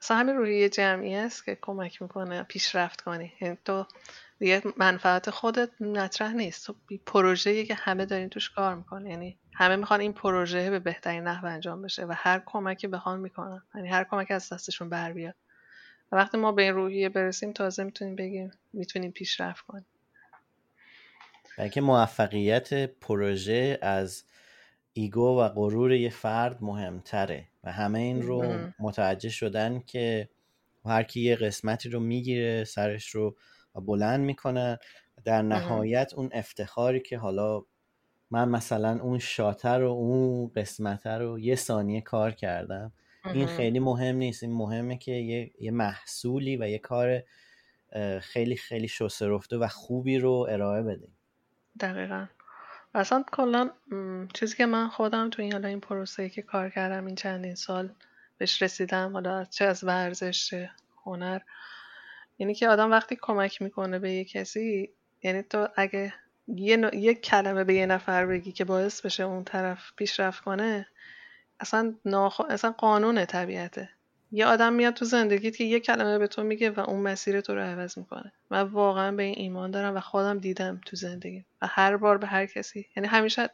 اصلا همین روحیه جمعی است که کمک میکنه پیشرفت کنی. یعنی تو دیگه منفعت خودت مطرح نیست، تو پروژه‌ای که همه دارین توش کار میکنن، یعنی همه میخوان این پروژه به بهترین نحو انجام بشه و هر کمکی بخوان میکنن، یعنی هر کمکی از دستشون بر بیاد. و وقتی ما به این روحیه برسیم تازه میتونیم بگیم میتونیم پیشرفت کنیم. بلکه موفقیت پروژه از ایگو و غرور یه فرد مهمتره و همه این رو متوجه شدن که هر کی یه قسمتی رو میگیره سرش رو و بلند میکنن، در نهایت اون افتخاری که حالا من مثلا اون شاتر و اون قسمت رو یه ثانیه کار کردم، این خیلی مهم نیست. این مهمه که یه محصولی و یه کار خیلی خیلی شسته رفته و خوبی رو ارائه بدیم. دقیقاً. اصلا کلا چیزی که من خودم تو این پروسه‌ای که کار کردم این چندین سال بهش رسیدم، حالا چه از ورزش هنر، یعنی که آدم وقتی کمک میکنه به یه کسی، یعنی تو اگه یه کلمه به یه نفر بگی که باعث بشه اون طرف پیشرفت کنه، اصلا قانون طبیعته. یه آدم میاد تو زندگیت که یه کلمه به تو میگه و اون مسیر تو رو عوض میکنه. من واقعا به این ایمان دارم و خودم دیدم تو زندگی و هر بار به هر کسی، یعنی همیشه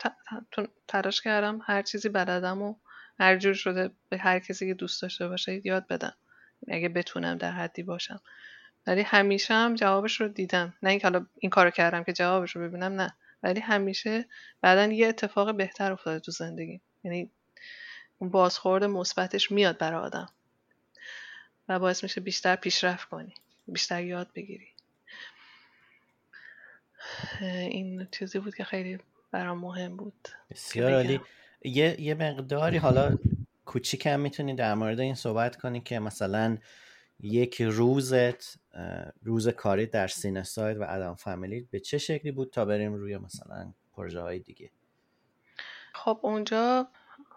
تلاش کردم هر چیزی بلدم و هر جور شده به هر کسی که دوست داشته باشه یاد بدم، اگه بتونم در حدی باشم. ولی همیشه هم جوابش رو دیدم. نه اینکه حالا این کارو کردم که جوابش رو ببینم، نه، ولی همیشه بعدن یه اتفاق بهتر افتاده تو زندگی، یعنی اون بازخورد مثبتش میاد برای آدم و باعث میشه بیشتر پیشرفت کنی، بیشتر یاد بگیری. این چیزی بود که خیلی برام مهم بود. بسیار عالی. یه مقداری حالا کوچیک هم میتونی در مورد این صحبت کنی که مثلا یک روز کاری در سینسایت و آدامز فامیلی به چه شکلی بود تا بریم روی مثلا پروژه های دیگه؟ خب اونجا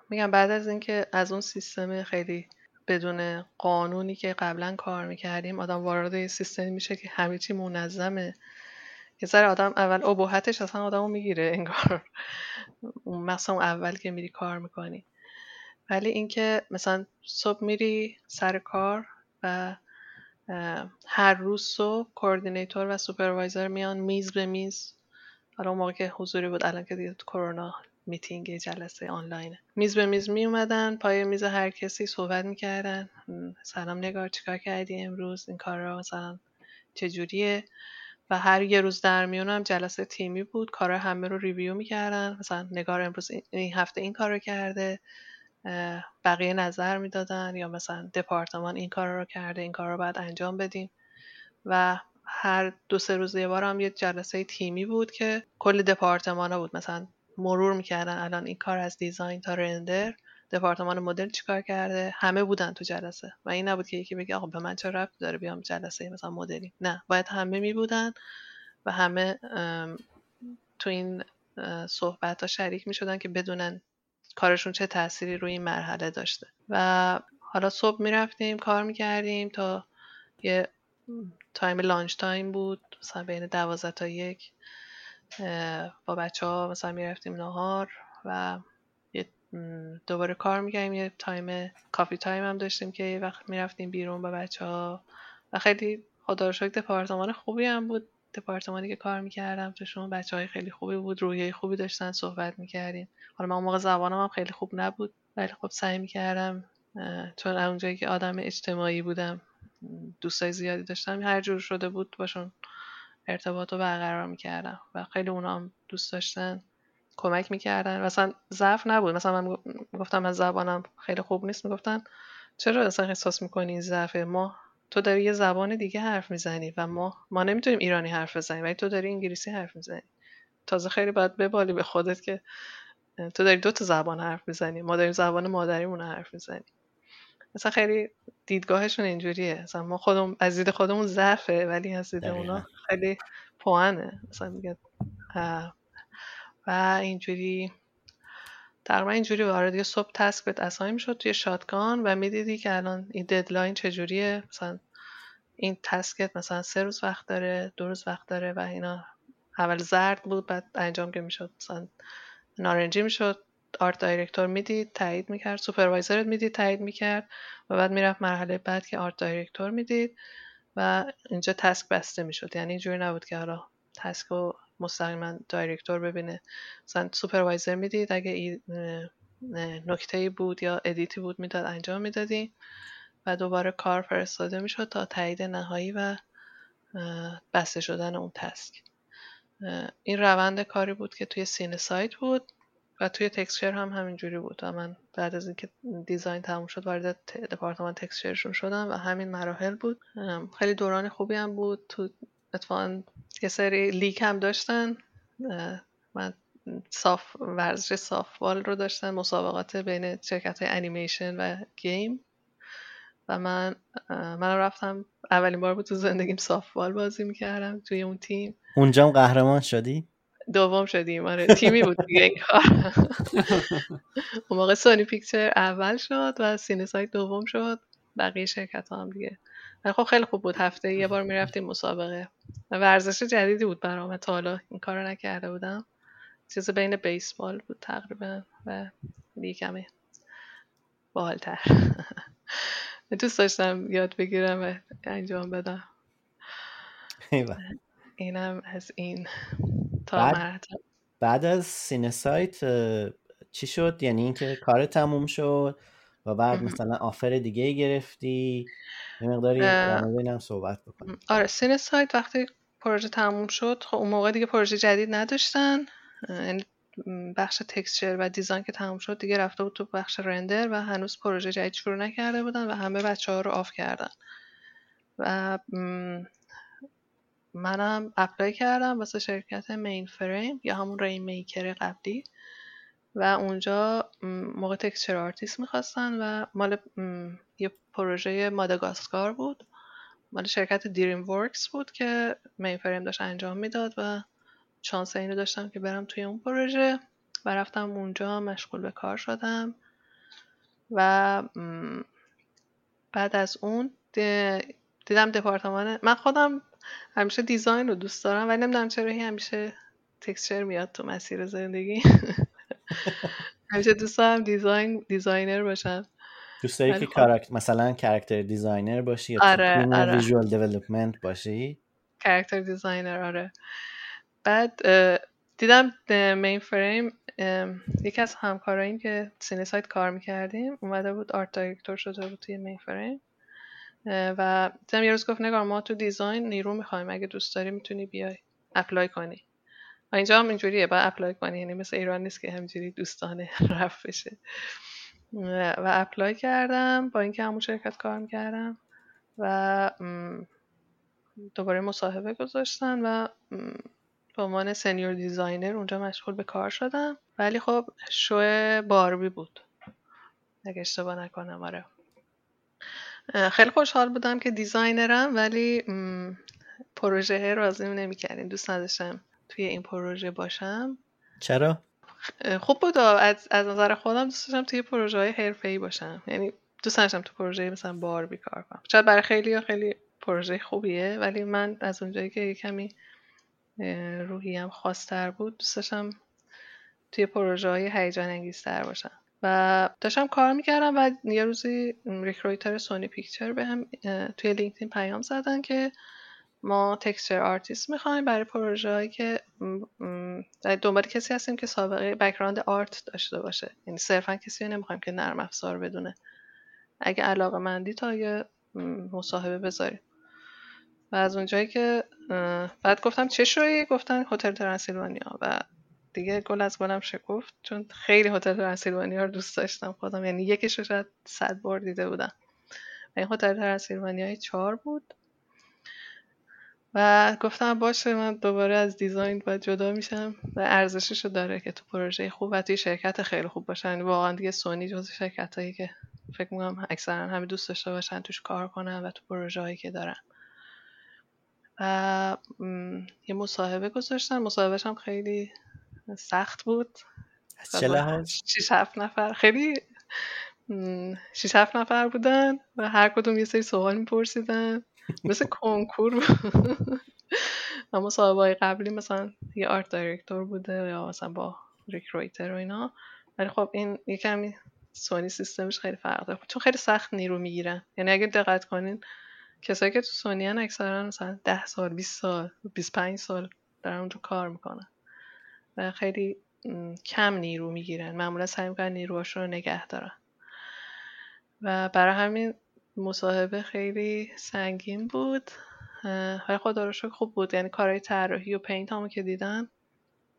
میگم بعد از اینکه از اون سیستم خیلی بدون قانونی که قبلا کار میکردیم آدم وارد یه سیستمی میشه که همه چی منظمه، یه ذره آدم اول ابهتش اصلا آدمو میگیره انگار، مثلا اول که میری کار میکنی. ولی اینکه مثلا صبح میری سر کار و هر روز صبح کوردینیتور و سوپروایزر میان میز به میز، حالا اون موقع که حضوری بود، الان که دیگه تو کرونا میتینگ جلسه آنلاینه، میز به میز می اومدن، پای میز هر کسی صحبت میکردن، سلام نگار چیکار کردی امروز، این کارا مثلا چجوریه، و هر یه روز در میون هم جلسه تیمی بود، کارا همه رو ریویو میکردن، مثلا نگار امروز این هفته این کارو کرده، بقیه نظر میدادن، یا مثلا دپارتمان این کارا رو کرده، این کارا رو باید انجام بدیم. و هر دو سه روز یه بار هم یه جلسه تیمی بود که کل دپارتمانا بود، مثلا مرور میکردن الان این کار از دیزاین تا رندر، دپارتمان مدل چیکار کرده، همه بودن تو جلسه و این نبود که یکی بگه آقا به من چه ربطی داره بیام جلسه مثلا مدلی، نه، باید همه میبودن و همه تو این صحبت‌ها شریک میشدن که بدونن کارشون چه تأثیری روی این مرحله داشته. و حالا صبح میرفتیم کار میکردیم تا یه تایم لانچ تایم بود، مثلا بین 12 تا 1 با بچه ها مثلا میرفتیم نهار و دوباره کار میکردیم، یه تایم کافی تایم هم داشتیم که یه وقت میرفتیم بیرون با بچه ها. و خیلی خدا رو شکر دپارتمان خوبی هم بود، دپارتمانی که کار میکردم توشون بچه های خیلی خوبی بود، روحیه خوبی داشتن، صحبت میکردیم. حالا من اون موقع زبانم هم خیلی خوب نبود، ولی خب سعی میکردم چون اونجایی که آدم اجتماعی بودم دوستای زیادی داشتم، هر جور شده بود باشون ارتباط رو برقرار میکردم و خیلی اونا هم دوست داشتن، کمک میکردن، مثلا ضعف نبود. مثلا من گفتم از زبانم خیلی خوب نیست، میگفتن چرا اصلا احساس میکنی این ضعفه، ما تو داری یه زبان دیگه حرف میزنی و ما نمیتونیم ایرانی حرف بزنیم ولی تو داری انگلیسی حرف میزنی، تازه خیلی باید ببالی به خودت که تو داری 2 تا زبان حرف میزنی، ما داریم زبان مادریمون رو حرف میزنیم. مثلا خیلی دیدگاهشون اینجوریه، مثلا ما خودمون از دید خودمون ضعفه ولی از دید اونا خیلی پوانه، مثلا میگه و اینجوری تقریبا اینجوری وارد یه سب تسک بهت اسایم شد توی شاتگان و میدیدی که الان این ددلاین چجوریه، مثلا این تسکت مثلا 3 روز وقت داره، 2 روز وقت داره و اینا. اول زرد بود، بعد انجام که میشد مثلا نارنجی میشد، آرت دایرکتور میدید تایید میکرد، سوپروایزرت میدید تایید میکرد و بعد میرفت مرحله بعد که آرت دایرکتور میدید و اینجا تسک بسته میشد. یعنی اینجوری نبود که حالا تسکو مستقیما دایرکتور ببینه، مثلا سوپروایزر میدید اگه نکته‌ای بود یا ادیتی بود میداد انجام میدادی و دوباره کار فرستاده میشد تا تایید نهایی و بسته شدن اون تسک. این روند کاری بود که توی سینسایت بود و توی تکسچر هم همینجوری بود و من بعد از اینکه دیزاین تموم شد وارد دپارتمان تکسچرشون شدم و همین مراحل بود. خیلی دوران خوبی هم بود، تو اتفاقا یه سری لیگ هم داشتن، من ورزش سافبال رو داشتن، مسابقات بین شرکت‌های انیمیشن و گیم و من رفتم، اولین بار بود تو زندگیم سافبال بازی میکردم توی اون تیم. اونجا هم قهرمان شدی؟ دوم شدیم، آره، تیمی بود دیگه این کار. اون موقع سونی پیکچر اول شد و سینسایت دوم شد، بقیه شرکت ها هم دیگه. خب خیلی خوب بود، هفته یه بار میرفتیم مسابقه. ورزش جدیدی بود برام، تا حالا این کارو نکرده بودم، چیز بین بیسبال بود تقریبا و لیگمه باحال‌تر. دوست داشتم یاد بگیرم و انجام بدم. اینم از این تا مرحله. بعد از سینسایت چی شد؟ یعنی اینکه کار تموم شد و بعد مثلا آفر دیگه گرفتی یه مقداری هم صحبت بکنیم. آره سینسایت وقتی پروژه تموم شد خب اون موقع دیگه پروژه جدید نداشتن، یعنی بخش تکسچر و دیزاین که تموم شد دیگه رفته بود تو بخش رندر و هنوز پروژه جدید شروع نکرده بودن و همه بچه‌ها رو آف کردن و منم اپلای کردم واسه شرکت مین فریم یا همون ریم میکر قبلی و اونجا موقع تکسچر آرتیست میخواستن و مال یه پروژه ماداگاسکار بود، مال شرکت دریم ورکس بود که مین فریم داشت انجام میداد و چانس اینو داشتم که برم توی اون پروژه و رفتم اونجا مشغول به کار شدم و بعد از اون دیدم دپارتمان، من خودم همیشه دیزاین رو دوست دارم ولی نمیدونم چرا همیشه تکسچر میاد تو مسیر زندگی همیشه دوست دارم دیزاینر باشم، دوست داری که مثلا کاراکتر دیزاینر باشی یا آره. ویژوال دیولپمنت باشی، کاراکتر دیزاینر آره. بعد دیدم مین فریم یکی از همکاراییم که سینسایت کار میکردیم اومده بود آرت دایرکتور شده بود توی مین فریم و دیدم یه روز گفت نگار ما تو دیزاین نیرو میخوایم اگه دوست داری میتونی بیای اپلای کنی. اینجا هم اینجوریه باید اپلای کنی، یعنی مثل ایران نیست که همینجوری دوستانه رفت بشه و اپلای کردم با اینکه همون شرکت کار میکردم و دوباره مصاحبه گذاشتن و به عنوان سینیور دیزاینر اونجا مشغول به کار شدم ولی خب شو باربی بود اگه اشتباه نکنم آره. خیلی خوشحال بودم که دیزاینرم ولی پروژه راضی نمی‌کردین، دوست نداشتم توی این پروژه باشم. چرا؟ خوب بود از نظر خودم، دوست داشتم توی پروژه‌های حرفه‌ای باشم، یعنی دوست داشتم تو پروژه مثلا باربی کار کنم. شاید برای خیلی‌ها خیلی پروژه خوبیه ولی من از اونجایی که کمی روحیم خواستر بود دوست داشتم توی پروژه های هیجان انگیزتر باشم و داشتم کار میکردم و یه روزی ریکرویتر سونی پیکچر به هم توی لینکدین پیام زدن که ما تکسچر آرتیست میخوایم برای پروژه هایی که دنبال کسی هستیم که سابقه بک‌گراند آرت داشته باشه، یعنی صرفا کسی رو نمیخوایم که نرم افزار بدونه، اگه علاقه مندی تا یه مصاحبه بذاریم و از اونجایی که بعد گفتم چه شویی؟ گفتن هتل ترانسیلوانیا و دیگه گل از گلم شکفت چون خیلی هتل ترانسیلوانیا رو دوست داشتم خودم، یعنی یکیش رو شاید 100 بار دیده بودم. این هتل ترانسیلوانیای 4 بود و گفتم باشه من دوباره از دیزاین باید جدا میشم و ارزشش رو داره که تو پروژه خوب و توی شرکت خیلی خوب باشن. واقعا دیگه سونی جز شرکتایی که فکر می‌کنم اکثرا همه دوست داشته باشن توش کار کنن و تو پروژه‌ای که دارن. و یه مصاحبه گذاشتن، مصاحبهش هم خیلی سخت بود، 6-7 نفر خیلی 6-7 نفر بودن و هر کدوم یه سری سوال میپرسیدن مثل کنکور بود. مصاحبه‌های قبلی مثلا یه آرت دایرکتور بوده یا مثلا با ریکرویتر و اینا، ولی خب این یکم سونی سیستمش خیلی فرق داره چون خیلی سخت نیرو میگیرن، یعنی اگه دقت کنین کسایی که تو سونی هن اکثرا مثلا 10 سال 20 سال 25 سال دارن اونجا کار میکنن و خیلی کم نیرو میگیرن، معمولا سعی میکنن نیروهاشون رو نگه دارن و برای همین مصاحبه خیلی سنگین بود ولی خدا رو شکر خوب بود، یعنی کارهای طراحی و پینت همو که دیدم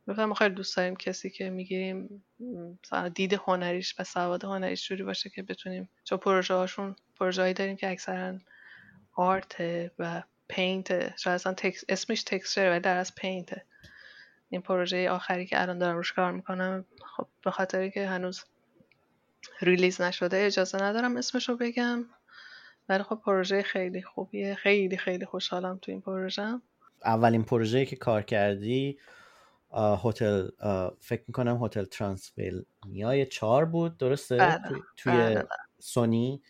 گفتم ما خیلی دوست داریم کسی که میگیم دید هنریش و سواد هنریش جوری باشه که بتونیم، چون پروژه‌هایی داریم که اکثرا آرت و پینت، شاید اصلا اسمش تکسچر ولی در از پینت. این پروژه آخری که الان دارم روش کار میکنم خب به خاطری که هنوز ریلیز نشده اجازه ندارم اسمشو بگم ولی خب پروژه خیلی خوبیه، خیلی خیلی خوشحالم تو این پروژه. اولین پروژه‌ای که کار کردی هتل، فکر میکنم هتل ترانسیلوانیا 4 بود درسته؟ بله. توی سونی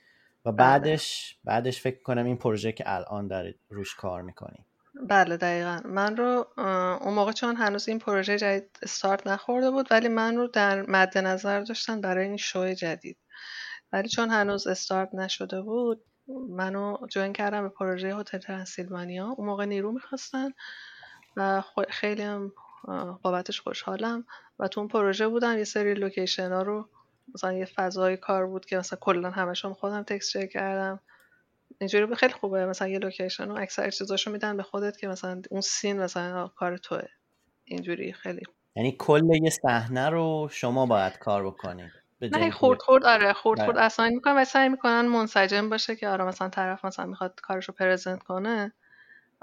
و بعدش فکر کنم این پروژه که الان دارید روش کار میکنی. بله دقیقاً. من رو اون موقع چون هنوز این پروژه جدید استارت نخورده بود ولی من رو در مد نظر داشتن برای این شو جدید ولی چون هنوز استارت نشده بود منو جوین کردم به پروژه هتل ترانسیلوانیا. اون موقع نیرو میخواستن و خیلی هم بابتش خوشحالم و تو اون پروژه بودم یه سری لوکیشن ها رو مثلا یه فضای کار بود که مثلا کلا همشون خودم تکسچر کردم. اینجوری خیلی خوبه، مثلا یه لوکیشن و اکثر چیزاشو میدن به خودت که مثلا اون سین مثلا کار توه. اینجوری خیلی، یعنی کل یه صحنه رو شما باید کار بکنید. نه خورد اساین میکنن و سعی میکنن منسجم باشه که آره مثلا طرف مثلا میخواد کارشو پرزنت کنه،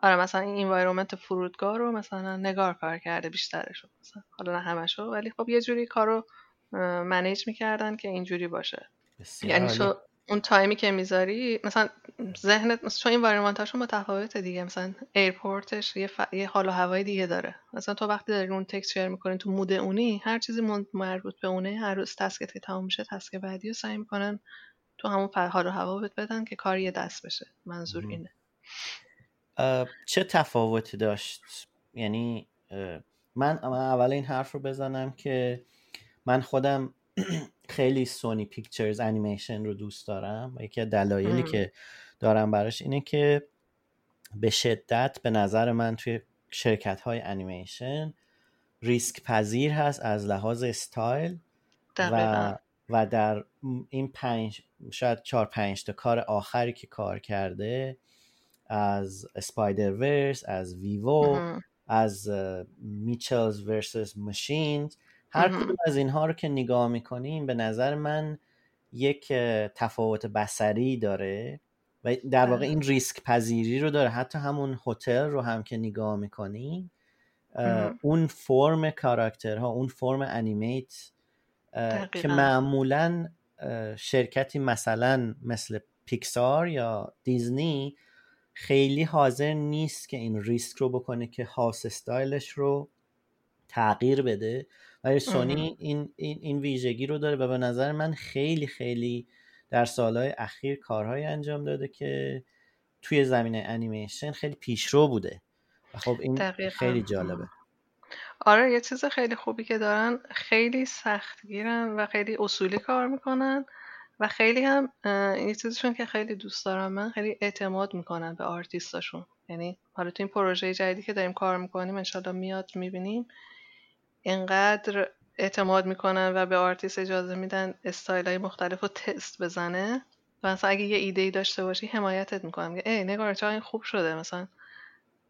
آره مثلا این انوایرمنت فرودگاه رو مثلا نگار کار کرده بیشترشو، مثلا حالا نه همشو، ولی خب یه جوری کارو منیج میکردن که اینجوری باشه. یعنی تو اون تایمی که میذاری مثلا ذهنت، مثلا چون این انوایرمنتاشو متفاوته دیگه، مثلا ایرپورتش یه حال و هوای دیگه داره. مثلا تو وقتی داری اون تکسچر میکنی تو مود اونی، هر چیزی مربوط به اونه، هر روز تسکت که تموم میشه تسک بعدی رو سعی میکنن تو همون حال و هوا بدن که کار یه دست بشه. منظور اینه. چه تفاوتی داشت؟ یعنی من اول این حرف رو بزنم که من خودم خیلی سونی پیکچرز انیمیشن رو دوست دارم و یکی از دلایلی که دارم براش اینه که به شدت به نظر من توی شرکت‌های انیمیشن ریسک پذیر هست از لحاظ استایل و در این شاید 4-5 تا کار آخری که کار کرده، از اسپایدر ورس، از ویوو، از میچلز ورسس ماشینز، هر کدوم از اینها رو که نگاه میکنیم به نظر من یک تفاوت بصری داره و در واقع این ریسک پذیری رو داره. حتی همون هتل رو هم که نگاه میکنیم، اون فرم کاراکترها، اون فرم انیمیت که معمولا شرکتی مثلا مثل پیکسار یا دیزنی خیلی حاضر نیست که این ریسک رو بکنه که هاوس استایلش رو تغییر بده، ولی سونی این ویژگی رو داره و به نظر من خیلی خیلی در سالهای اخیر کارهای انجام داده که توی زمینه انیمیشن خیلی پیشرو بوده و خب این خیلی جالبه. آره یه چیز خیلی خوبی که دارن، خیلی سخت گیرن و خیلی اصولی کار میکنن و خیلی هم این چیزشون که خیلی دوست دارم من، خیلی اعتماد میکنن به آرتیستاشون. یعنی حالا تو این پروژه جدیدی که داریم کار میکنیم انشالله میاد میبینیم، اینقدر اعتماد میکنن و به آرتیست اجازه میدن استایل های مختلف رو تست بزنه و مثلا اگه یه ایدهی داشته باشی حمایتت میکنم، میگه ای نگار چرا این خوب شده، مثلا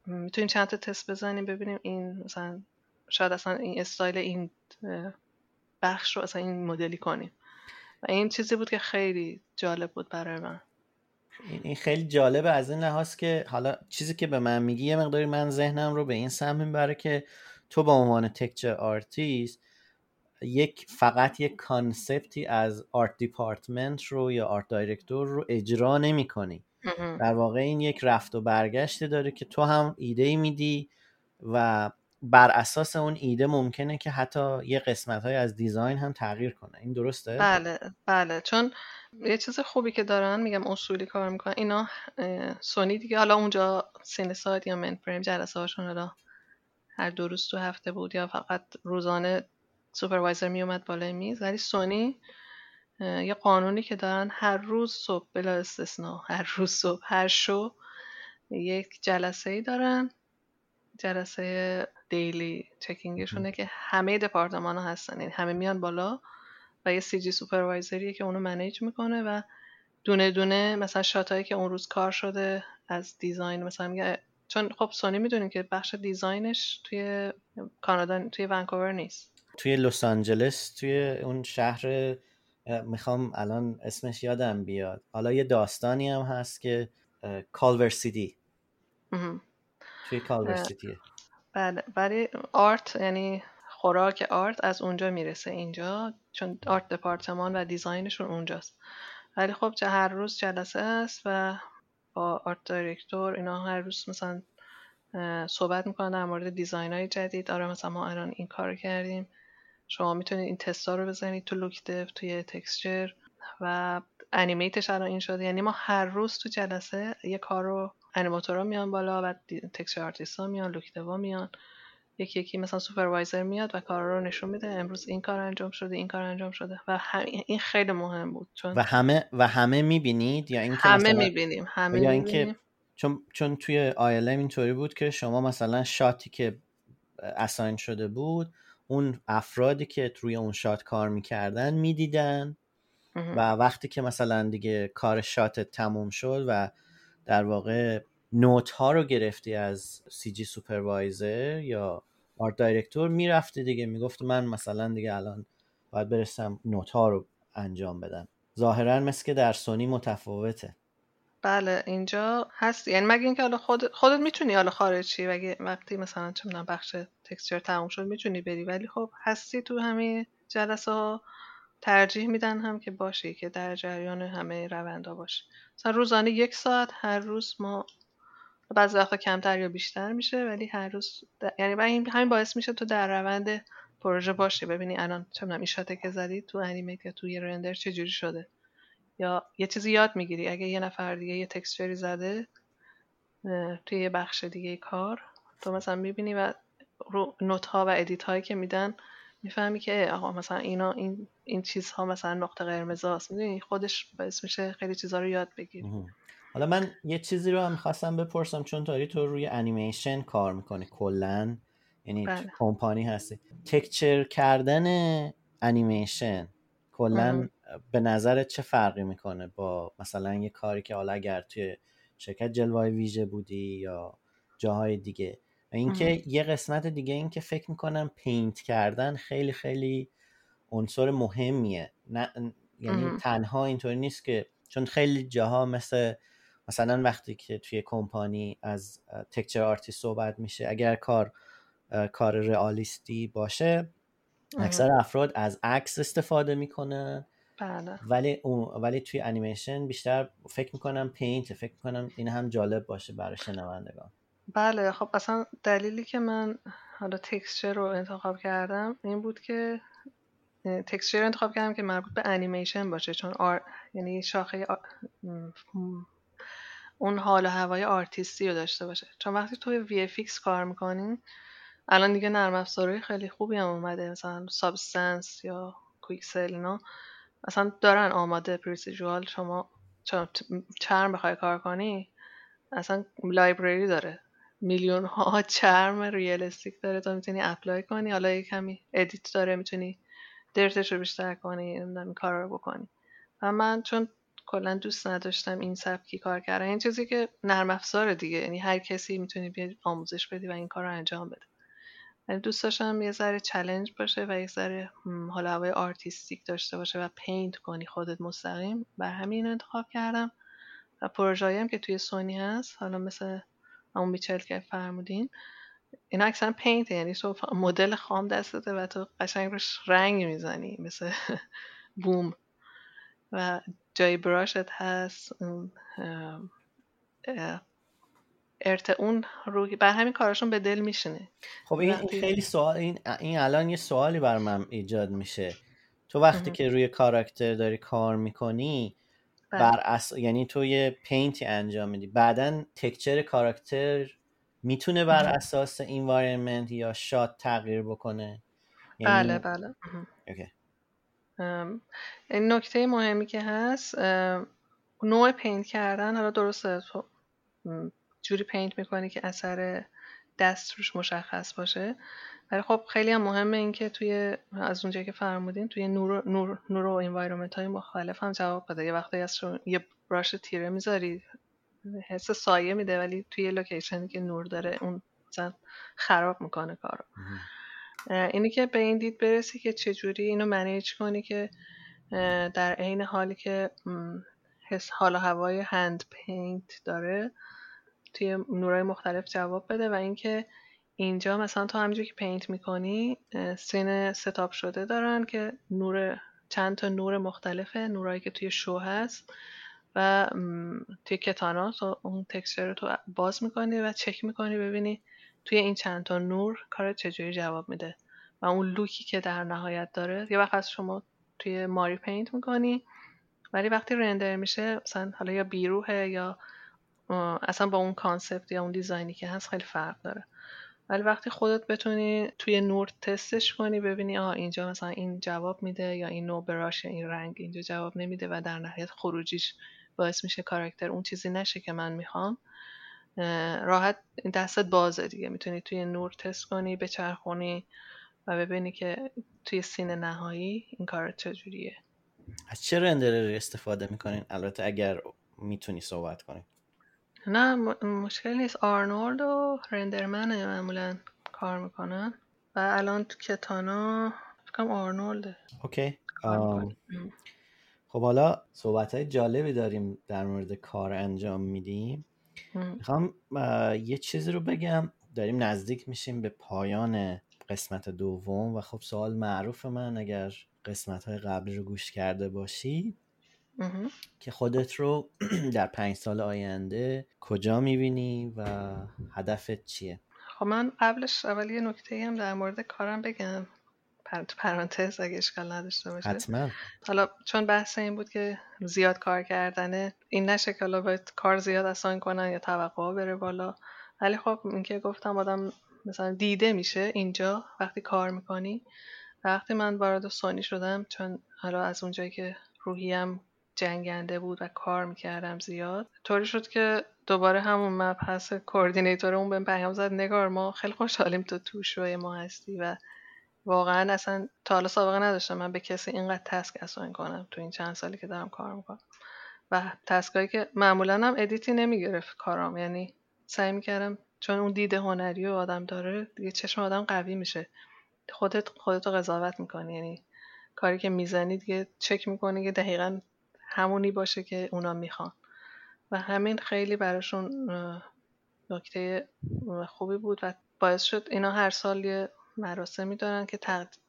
میتونیم چند تا تست بزنیم ببینیم این مثلا شاید اصلا این استایل این بخش رو اصلا این مدلی کنیم. و این چیزی بود که خیلی جالب بود برای من. این خیلی جالبه از این لحاظ که حالا چیزی که به من میگی یه مقداری من ذهنم رو به این سمت میبره که تو به عنوان تکچر آرتیست فقط یک کانسپتی از آرت دیپارتمنت رو یا آرت دایرکتور رو اجرا نمی کنی. در واقع این یک رفت و برگشتی داره که تو هم ایده میدی و بر اساس اون ایده ممکنه که حتی یه قسمت‌های از دیزاین هم تغییر کنه. این درسته؟ بله چون یه چیز خوبی که دارن، میگم اصولی کار میکنن اینا. سونی دیگه حالا اونجا سینسایت یا من فریم جلسه هاشون حالا هر 2 روز تو هفته بود یا فقط روزانه سوپروایزر میومد بالای میز، ولی سونی یه قانونی که دارن هر روز صبح بلا استثنا، هر روز صبح هر شو یک جلسه‌ای دارن، جلسه دیلی چکینگشونه که همه دپارتمان ها هستن، یعنی همه میان بالا و یه سی جی سوپروایزریه که اونو منیج میکنه و دونه دونه مثلا شاتایی که اون روز کار شده از دیزاین مثلا میگه، چون خب سونی میدونیم که بخش دیزاینش توی کانادا توی ونکوور نیست، توی لس آنجلس، توی اون شهر میخوام الان اسمش یادم بیاد، حالا یه داستانی هم هست که کالور سیتی توی کالور سیتیه. بله، برای آرت یعنی خوراک آرت از اونجا میرسه اینجا، چون آرت دپارتمان و دیزاینشون اونجاست. ولی خب چه هر روز جلسه است و با آرت دایرکتور اینا هر روز مثلا صحبت میکنن در مورد دیزاین‌های جدید. آره مثلا ما الان این کارو کردیم، شما میتونید این تستا رو بزنید تو لوک دف، توی تکسچر و انیمیتش الان این شده. یعنی ما هر روز تو جلسه یه کارو، انیماتورا میان بالا و تکسچر آرتیستا میان، لوکدوا میان، یکی یکی مثلا سوپروایزر میاد و کارا رو نشون میده، امروز این کار انجام شده، این کار انجام شده و این خیلی مهم بود. چون و همه میبینید یا اینکه همه میبینیم، همه یا اینکه چون توی ILM اینطوری بود که شما مثلا شاتی که اساین شده بود اون افرادی که روی اون شات کار میکردن میدیدن و وقتی که مثلا دیگه کار شاتت تموم شد و در واقع نوت ها رو گرفتی از سی جی سوپروایزر یا آرت دایرکتور، میرفتی دیگه میگفت من مثلا دیگه الان باید برسم نوت ها رو انجام بدم. ظاهرا مثل که در سونی متفاوته. بله اینجا هست، یعنی مگه اینکه حالا خودت میتونی حالا خارجی مگه وقتی مثلا چه میدونم بخش تکسچر تموم شد میتونی بری، ولی خب هستی تو همین جلسه ها ترجیح میدن هم که باشی که در جریان همه روندا باشی. مثلا روزانه 1 ساعت هر روز، ما بعضی وقتا کمتر یا بیشتر میشه ولی هر روز یعنی همین باعث میشه تو در روند پروژه باشی، ببینی الان چه میدونم این شاته که زدی تو انیمه یا تو رندر چه جوری شده، یا یه چیزی یاد میگیری اگه یه نفر دیگه یه تکسچری زده توی یه بخش دیگه کار، تو مثلا میبینی و رو نوت ها و ادیت هایی که میدن میفهمی که آقا مثلا اینا این چیزها مثلا نقطه قرمزاست، میدونی خودش باعث میشه خیلی چیزا رو یاد بگیری. حالا من یه چیزی رو هم خواستم بپرسم، چون تاری تو روی انیمیشن کار میکنه کلا، یعنی کمپانی هستی، تکچر کردن انیمیشن کلا به نظرت چه فرقی میکنه با مثلا یه کاری که حالا اگر توی شرکت جلوه ویژه بودی یا جاهای دیگه؟ و اینکه یه قسمت دیگه این که فکر میکنم پینت کردن خیلی خیلی عنصر مهمیه، نه یعنی تنها اینطوری نیست که، چون خیلی جاها مثلا وقتی که توی کمپانی از تکچر آرتی صحبت میشه، اگر کار رئالیستی باشه اکثر افراد از عکس استفاده میکنن. بله. ولی توی انیمیشن بیشتر فکر میکنم پینت، فکر میکنم این هم جالب باشه برای شنوندگان. بله خب اصلا دلیلی که من حالا تکسچر رو انتخاب کردم این بود که تکسچر رو انتخاب کردم که مربوط به انیمیشن باشه، چون یعنی شاخه اون حال و هوای آرتیستی رو داشته باشه، چون وقتی توی وی اف ایکس کار میکنین الان دیگه نرم افزارهای خیلی خوبی هم اومده، مثلا سابستنس یا کویکسل اینا اصلا دارن آماده پریسیجوال، شما چرم بخوای کار کنی اصلا لایبرری داره، میلیون ها چرم ریالستیک داره تا میتونی اپلای کنی، حالا یک کمی ادیت داره میتونی درتش رو بیشتر کنی، این کار رو بکنی. و من چون کلا دوست نداشتم این سبکی کار کردن، این چیزی که نرم افزار دیگه، یعنی هر کسی میتونی بیاد آموزش بدی و این کار رو انجام بده، دوست داشتم یه ذره چالش باشه و یه ذره حال و هوای آرتیستیک داشته باشه و پینت کنی خودت مستقیم، بر همین انتخاب کردم. و پروژه‌ای هم که توی سونی هست، حالا مثل اون میچل که فرمودین، اینا اکثرا پینت، یعنی تو مدل خام دستته و تو قشنگ روش رنگ میزنی مثل بوم، و جای براشت هست اون روحی، بر همین کارشون به دل میشینه. خب این خیلی سوال، این الان یه سوالی بر من ایجاد میشه، تو وقتی که روی کاراکتر داری کار میکنی یعنی تو یه پینتی انجام میدی، بعدن تکچر کاراکتر میتونه بر اساس انوایرمنت یا شات تغییر بکنه؟ یعنی بله اوکی. این نکته مهمی که هست نوع پینت کردن، حالا درسته تو جوری پینت میکنی که اثر دست روش مشخص باشه، ولی خب خیلی هم مهمه این که توی از اونجایی که فرمودین توی نور و انوایرمنت های مختلف هم جواب بده. یه وقتی از یه براش تیره میذاری حس سایه میده، ولی توی لوکیشنی که نور داره اون مثلا خراب میکنه کارو. اینی که به این دید برسی که چجوری اینو منیج کنی که در عین حالی که حس حال و هوای هند پینت داره توی نورای مختلف جواب بده. و اینکه اینجا مثلا تو همینجوری که پینت میکنی سین ستاپ شده دارن که نور چند تا نور مختلفه، نورایی که توی شو هست و توی کتانا تو اون تکسچر رو تو باز میکنی و چک میکنی ببینی توی این چند تا نور کار چجوری جواب میده و اون لوکی که در نهایت داره. یه وقت از شما توی ماری پینت میکنی ولی وقتی رندر میشه مثلا حالا یا بیروحه یا اصلا با اون کانسپت یا اون دیزاینی که هست خیلی فرق داره، ولی وقتی خودت بتونی توی نور تستش کنی ببینی اینجا مثلا این جواب میده یا این نوع براش این رنگ اینجا جواب نمیده و در نهایت خروجیش باعث میشه کاراکتر اون چیزی نشه که من میخوام، راحت دستت بازه دیگه، میتونی توی نور تست کنی بچرخونی و ببینی که توی سین نهایی این کار چجوریه. از چه رندرری استفاده میکنین؟ البته اگر میتونی صحبت کنی. نه مشکل نیست. آرنولد و رندرمن معمولا کار میکنن و الان تو کتانا فکرم آرنولده. اوکی. خب حالا صحبت های جالبی داریم در مورد کار انجام میدیم. میخوام یه چیزی رو بگم. داریم نزدیک میشیم به پایان قسمت دوم و خب سوال معروف من، اگر قسمت های قبلی رو گوش کرده باشی که خودت رو در 5 سال آینده کجا میبینی و هدفت چیه؟ خب من قبلش اول یه نکته هم در مورد کارم بگم، پرانتز اگه اشکال نداشته باشه. حتما. حالا چون بحث این بود که زیاد کار کردنه، این نشه که حالا باید کار زیاد اساین کنن یا توقعا بره بالا، ولی خب این که گفتم آدم مثلا دیده میشه اینجا وقتی کار میکنی. وقتی من وارد سونی شدم، چون حالا از اونجایی که روحیم جنگنده بود و کار میکردم زیاد، طوری شد که دوباره همون مبحث کوردینیتورمون بهم پیام زد، نگار ما خیلی خوشحالیم تو شوی ما هستی. و واقعا اصلا تا حالا سابقه نداشتم من به کسی اینقدر تسک اساین کنم تو این چند سالی که دارم کار میکنم. و تسکایی که معمولا هم ادیتی نمیگرفت کارام، یعنی سعی میکردم چون اون دید هنری و آدم داره دیگه، چشم آدم قوی میشه، خودتو قضاوت میکنی، یعنی کاری که میزنی دیگه چک میکنی که دقیقاً همونی باشه که اونا میخوان. و همین خیلی براشون نکته خوبی بود و باعث شد اینا هر سال یه مراسمی دارن که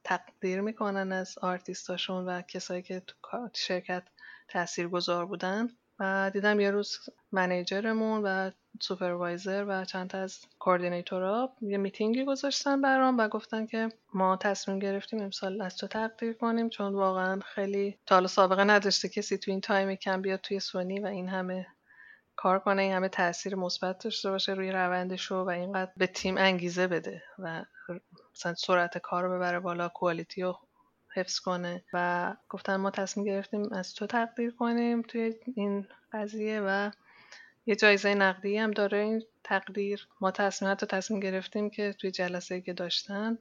تقدیر میکنن از آرتیستاشون و کسایی که تو شرکت تاثیرگذار بودن. و دیدم یه روز منیجرمون و سوپروایزر و چند تا از کوردینیتورها یه میتینگی گذاشتن برام و گفتن که ما تصمیم گرفتیم امسال از تو تقدیر کنیم، چون واقعا خیلی تا حالا سابقه نداشته کسی تو این تایم کم بیاد توی سونی و این همه کار کنه، این همه تاثیر مثبت داشته باشه روی روندش و اینقدر به تیم انگیزه بده و مثلا سرعت کار رو ببره بالا، کوالیتی رو حفظ کنه. و گفتن ما تصمیم گرفتیم از تو تقدیر کنیم توی این قضیه و یه جایزه نقدی هم داره این تقدیر. ما تصمیم گرفتیم که توی جلسه‌ای که داشتن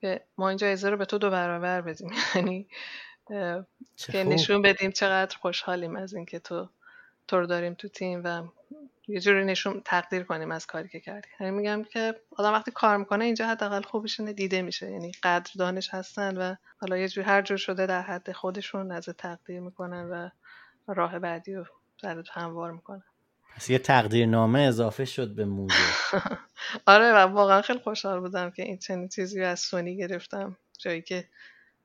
که ما این جایزه رو به تو 2 برابر بدیم، یعنی که نشون بدیم چقدر خوشحالیم از این که تو رو داریم تو تیم و یه جوری نشون تقدیر کنیم از کاری که کردی. یعنی میگم که آدم وقتی کار میکنه اینجا حداقل خوبش دیده میشه، یعنی قدردانش هستن و حالا یه جور هر جور شده در حد خودشون از تقدیر میکنن و راه بعدی رو سرت هموار میکنن. پس یه تقدیرنامه اضافه شد به موضوع. آره و واقعا خیلی خوشحال بودم که این چنین چیزی رو از سونی گرفتم، جایی که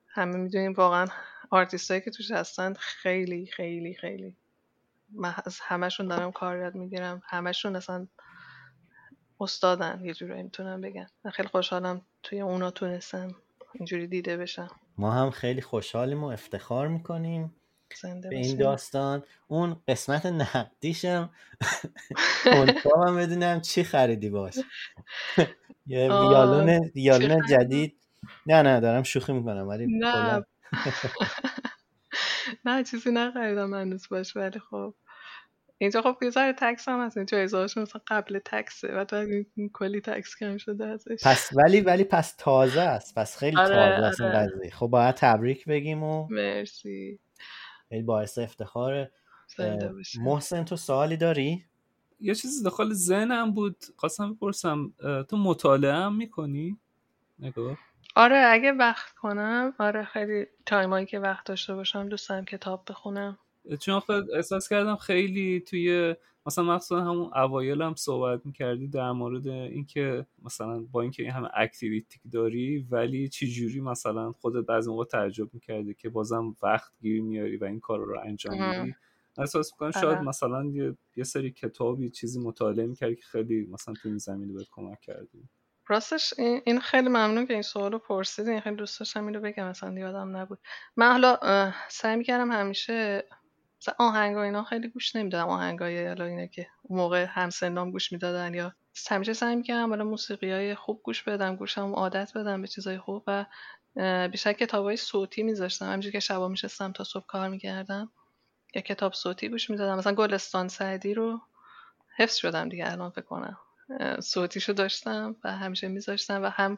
همه میدونیم واقعا آرتیستایی که توش هستن خیلی خیلی خیلی، من از همشون دارم کار یاد میگیرم، همشون اصلا استادن یه جوری میتونم بگم. من خیلی خوشحالم توی اونا تونستم اینجوری دیده بشم. ما هم خیلی خوشحالیم و افتخار میکنیم به این داستان. اون قسمت نقدیشم منطقم بدونم چی خریدی باشه، یه ویالون جدید. نه دارم شوخی میکنم ولی نه چیزی نخریدم هنوز باش. ولی خب اینجا خب گذار تکس هم هست، اینجا اجازهشون مثلا قبل تکسه و بعد کلی تکس کم شده ازش. پس ولی پس تازه است، پس خیلی تازه است این قضیه. خب باید تبریک بگیم و مرسی، خیلی باعث افتخاره. محسن تو سوالی داری؟ یه چیزی داخل ذهنم بود خواستم بپرسم، تو مطالعه هم میکنی؟ نگاه. آره اگه وقت کنم، آره خیلی تایمایی که وقت داشته باشم دوست دارم کتاب بخونم، چون احساس کردم خیلی توی مثلا مخصوصا همون اوایل هم صحبت میکردی در مورد اینکه مثلا با اینکه این همه اکتیویتی داری ولی چی جوری مثلا خودت بعضی موقع تعجب میکردی که بازم وقت گیر میاری و این کار رو انجام میدی. احساس میکنم شاید مثلا یه سری کتابی چیزی مطالعه میکردی که خیلی مثلا تو این زمینه بهت کمک کردی. راستش این خیلی ممنون که این سوالو پرسیدین، خیلی دوست داشتم اینو بگم اصلا یادم نبود. من حالا سعی میکردم همیشه مثلا آهنگا اینا خیلی گوش نمیدادم، آهنگای حالا اینا که اون موقع همسنام گوش میدادن، یا همیشه سعی میکردم حالا موسیقیای خوب گوش بدم، گوشم عادت بدم به چیزای خوب و بیشتر کتابای صوتی میذاشتم. همینجوری که شبا میشستم تا صبح کار میکردم یا کتاب صوتی گوش میدادم. مثلا گلستان سعدی رو حفظ شدم دیگه الان فکر کنم، صوتیشو داشتم و همیشه میذاشتم و هم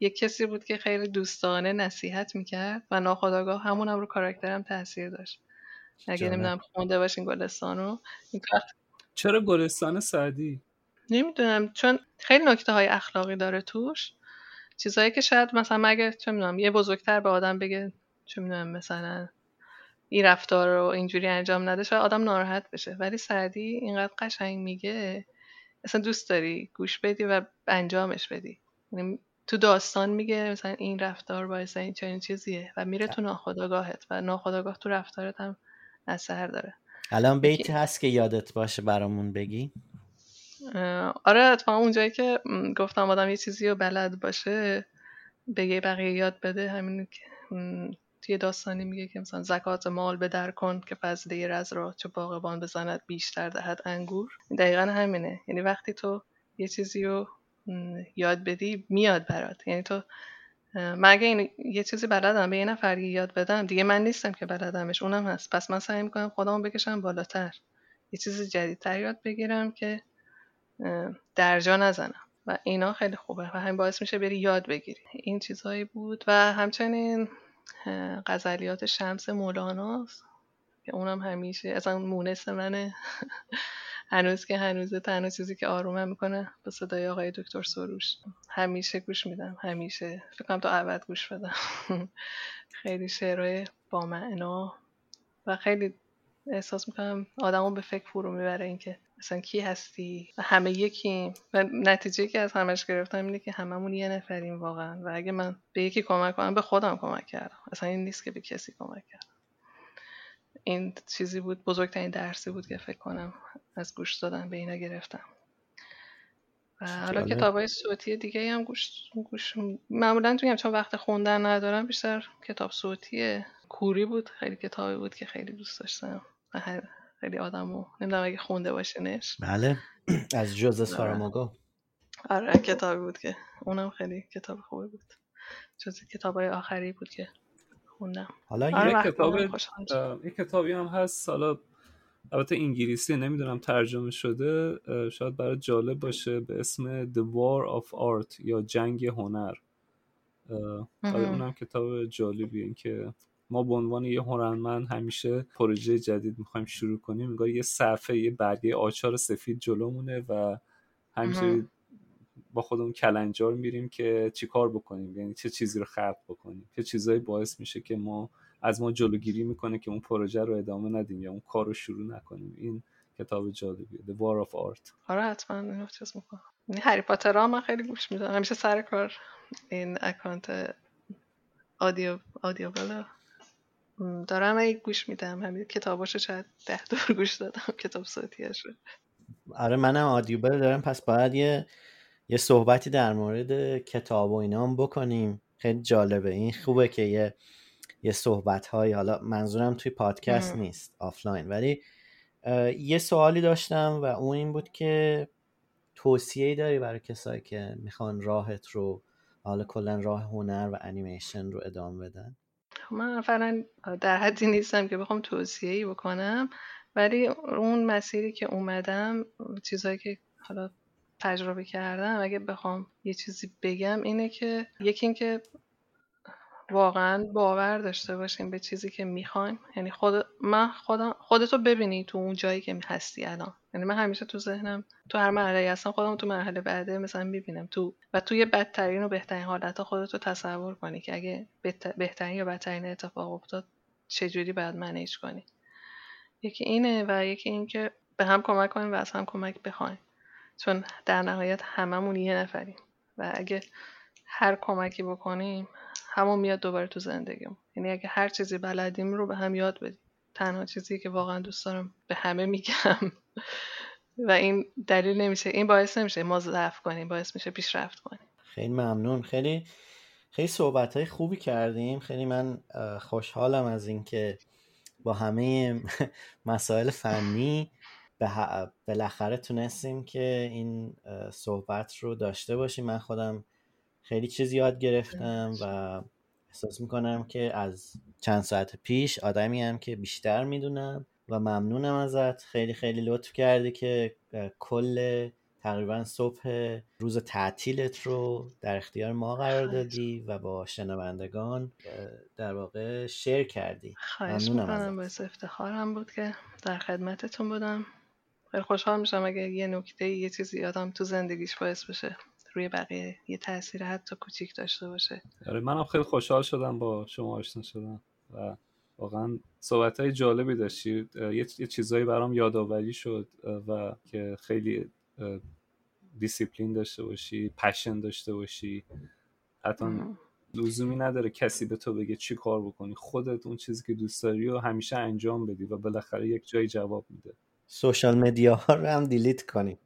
یک کسی بود که خیلی دوستانه نصیحت میکرد و ناخودآگاه همون هم رو کاراکترم تاثیر داشت. اگه نمیدونم خونده باشین گلستانو. چرا گلستان سعدی؟ نمیدونم، چون خیلی نکته های اخلاقی داره توش، چیزایی که شاید مثلا اگه چه میدونم یه بزرگتر به آدم بگه چه میدونم مثلا این رفتار رو اینجوری انجام نده شاید آدم ناراحت بشه، ولی سعدی اینقدر قشنگ میگه اصلا دوست داری گوش بدی و انجامش بدی. یعنی تو داستان میگه مثلا این رفتار باعث این چنین چیزیه و میره تو ناخودآگاهت و ناخودآگاه تو رفتارت هم اثر داره. الان بیت هست که یادت باشه برامون بگی؟ آره اتفاقا اونجایی که گفتم آدم یه چیزی رو بلد باشه بگه بقیه یاد بده، همین که توی داستانی میگه که مثلا زکات مال به در کن که فضله رز را چه باغبان بزند بیشتر دهد انگور. دقیقا همینه، یعنی وقتی تو یه چیزی رو یاد بدی میاد برات. یعنی تو من اگه این یه چیزی بلدم به یه نفر یاد بدم دیگه من نیستم که بلدمش، اونم هست، پس من سعی میکنم خودمو بکشم بالاتر، یه چیز جدیدتر یاد بگیرم که درجا نزنم و اینا خیلی خوبه و همین باعث میشه بری یاد بگیری. این چیزهایی بود و همچنین غزلیات شمس مولاناست که اونم همیشه اصلا مونس منه هنوز که هنوزه، تنها چیزی که آرومم میکنه با صدای آقای دکتر سروش همیشه گوش میدم، همیشه فکر کنم تا ابد گوش بدم خیلی شعرهای با معنا و خیلی احساس میکنم آدمو به فکر فرو میبره اینکه مثلا کی هستی و همه یکیم و نتیجه که از همش گرفتم اینه که هممون یه نفریم واقعا و اگه من به یکی کمک کنم به خودم کمک کردم، اصلا این نیست که به کسی کمک کردم. این چیزی بود، بزرگترین درسی بود که فکر کنم از گوش دادن به اینا گرفتم. و حالا کتابای صوتی دیگه هم گوش معمولا میگم چون وقت خوندن ندارم بیشتر کتاب صوتیه. کوری بود، خیلی کتابی بود که خیلی دوست داشتم. خیلی آدمو نمیدونم اگه خونده باشینش. بله، از جوزف ساراماگو. آره کتابی بود که اونم خیلی کتاب خوبی بود. جز کتابای آخری بود که خوندم. حالا یک کتابی هم هست، حالا البته انگلیسی نمیدونم ترجمه شده، شاید برای جالب باشه، به اسم The War of Art یا جنگ هنر. اونم کتاب جالبیه، این که ما به عنوان یه هنرمند همیشه پروژه جدید میخوایم شروع کنیم، انگار یه صفحه یه برگه آچار سفید جلومونه و همیشه با خودمون کلنجار میریم که چی کار بکنیم، یعنی چه چیزی رو خلق بکنیم، چه چیزایی باعث میشه که ما از ما جلوگیری میکنه که اون پروژه رو ادامه ندیم یا اون کار رو شروع نکنیم. این کتاب جالبیه، The War of Art. آره حتما اینو چیز میکنم. هری پاتر من خیلی گوش میدم، همیشه سر کار این اکانت آدیو بالا دارم یک گوش میدم، همین کتاباشو شاید 10 دور گوش دادم، کتاب صوتیاشو. آره منم آدیوبل دارم، پس باید یه صحبتی در مورد کتاب و اینا هم بکنیم. خیلی جالبه، این خوبه که یه صحبت‌های، حالا منظورم توی پادکست نیست، آفلاین. ولی یه سوالی داشتم و اون این بود که توصیه‌ای داری برای کسایی که میخوان راهت رو، حالا کلا راه هنر و انیمیشن رو ادامه بدن؟ من فعلا در حدی نیستم که بخوام توصیه‌ای بکنم، ولی اون مسیری که اومدم، چیزایی که حالا تجربه کردم، اگه بخوام یه چیزی بگم اینه که یکی این که واقعا باور داشته باشیم به چیزی که میخوایم. یعنی خودتو ببینی تو اون جایی که هستی الان. یعنی من همیشه تو ذهنم تو هر مرحله هستم خودم تو مرحله بعده مثلا میبینم و توی بدترین و بهترین حالتها خودتو تصور کنی که اگه بهترین یا بدترین اتفاق افتاد چجوری باید منیج کنی. یکی اینه و یکی این که به هم کمک کنیم و از هم کمک بخوایم، چون در نهایت هممون یه نفریم و اگه هر کمکی بکنیم همون میاد دوباره تو زندگیمون. یعنی اگه هر چیزی بلدیم رو به هم یاد بدیم. تنها چیزی که واقعا دوست دارم به همه میگم و این دلیل نمیشه، این باعث نمیشه ما ضعف کنیم، باعث میشه پیشرفت کنیم. خیلی ممنون، خیلی خیلی صحبت‌های خوبی کردیم. خیلی من خوشحالم از اینکه با همه مسائل فنی بالاخره تونستیم که این صحبت رو داشته باشیم. من خودم خیلی چیز یاد گرفتم و احساس میکنم که از چند ساعت پیش آدمی هم که بیشتر میدونم و ممنونم ازت. خیلی خیلی لطف کردی که کل تقریبا صبح روز تعطیلت رو در اختیار ما قرار دادی و با شنوندگان در واقع شیر کردی. خواهش میکنم، باعث افتخارم بود که در خدمتتون بودم. خیلی خوشحال میشم اگه یه نکته یه چیزی آدم تو زندگیش باعث بشه روی بقیه یه تأثیر حتی کوچیک داشته باشه. آره منم خیلی خوشحال شدم با شما آشنا شدم و واقعا صحبت‌های جالبی داشتید، یه چیزایی برام یادآوری شد و که خیلی دیسیپلین داشته باشی، پشن داشته باشی، حتی لزومی نداره کسی به تو بگه چی کار بکنی، خودت اون چیزی که دوست داری و همیشه انجام بدی و بالاخره یک جایی جواب میده. سوشال مدیا ها رو هم دیلیت کنیم.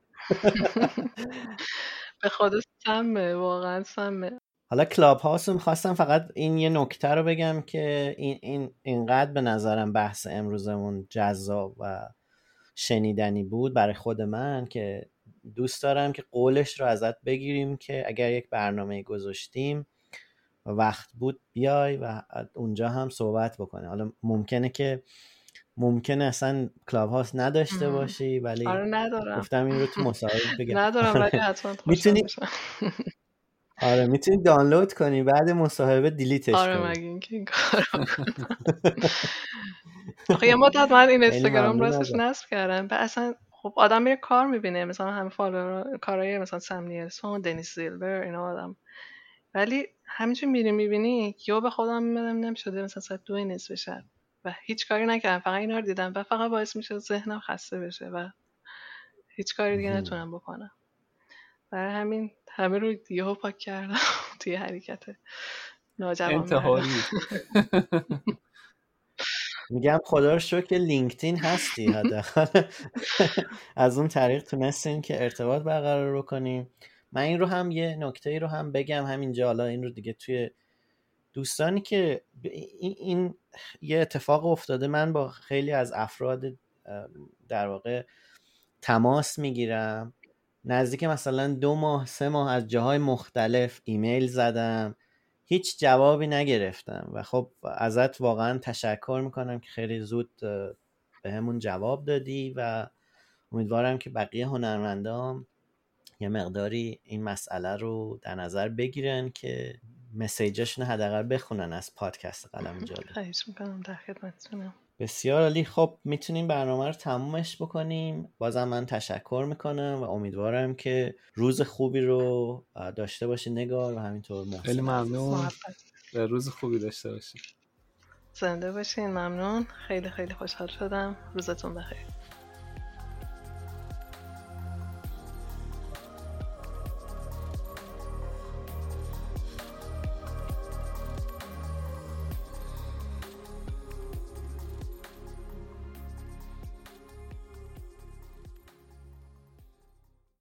به خود سمه، واقعا سمه. حالا کلاب هاوسم خواستم فقط این یه نکته رو بگم که این اینقدر به نظرم بحث امروزمون جذاب و شنیدنی بود برای خود من که دوست دارم که قولش رو ازت بگیریم که اگر یک برنامه گذاشتیم و وقت بود بیای و اونجا هم صحبت بکنه. حالا ممکنه اصلا کلاب هاوس نداشته باشی، ولی آره ندارم، گفتم این رو تو مصاحبه بگم. ندارم ولی حتما میتونی. آره میتونی دانلود کنی بعد مصاحبه دیلیتش. آره مگه اینکه این کارو کنم. آخه یه مدت من این اینستاگرام راستش نصب کردم و اصلا خب آدم میره کار میبینه، مثلا همه فالوور کارهای مثلا سم نیلسون، دنیس سیلور، اینا آدم، ولی همینجوری میری میبینی یا به خودم میمدم شده مثلا ساعت 2 نصف شب و هیچ کاری نکردم، فقط اینا رو دیدم و فقط باعث میشه ذهنم خسته بشه و هیچ کاری دیگه نتونم بکنم. برای همین همه رو یهو پاک کردم توی حرکت ناجوانه انتحاری. میگم خدا رو شکر که لینکدین هستی، حداقل از اون طریق تونستیم که ارتباط برقرار بکنیم. من این رو هم یه نکته‌ای رو هم بگم همینجا، حالا این رو دیگه توی دوستانی که این یه اتفاق افتاده، من با خیلی از افراد در واقع تماس میگیرم، نزدیک مثلا 2 ماه 3 ماه از جاهای مختلف ایمیل زدم، هیچ جوابی نگرفتم و خب ازت واقعا تشکر میکنم که خیلی زود به همون جواب دادی و امیدوارم که بقیه هنرمندان یه مقداری این مسئله رو در نظر بگیرن که مسیجاشون حداقل بخونن از پادکست قلم جادو. خواهش میکنم، در خدمتتونم. بسیار عالی. خب میتونیم برنامه رو تمومش بکنیم. بازم من تشکر میکنم و امیدوارم که روز خوبی رو داشته باشی نگار و همینطور محسن. خیلی ممنون، روز خوبی داشته باشی. زنده باشین. ممنون، خیلی خیلی خوشحال شدم. روزتون بخیر.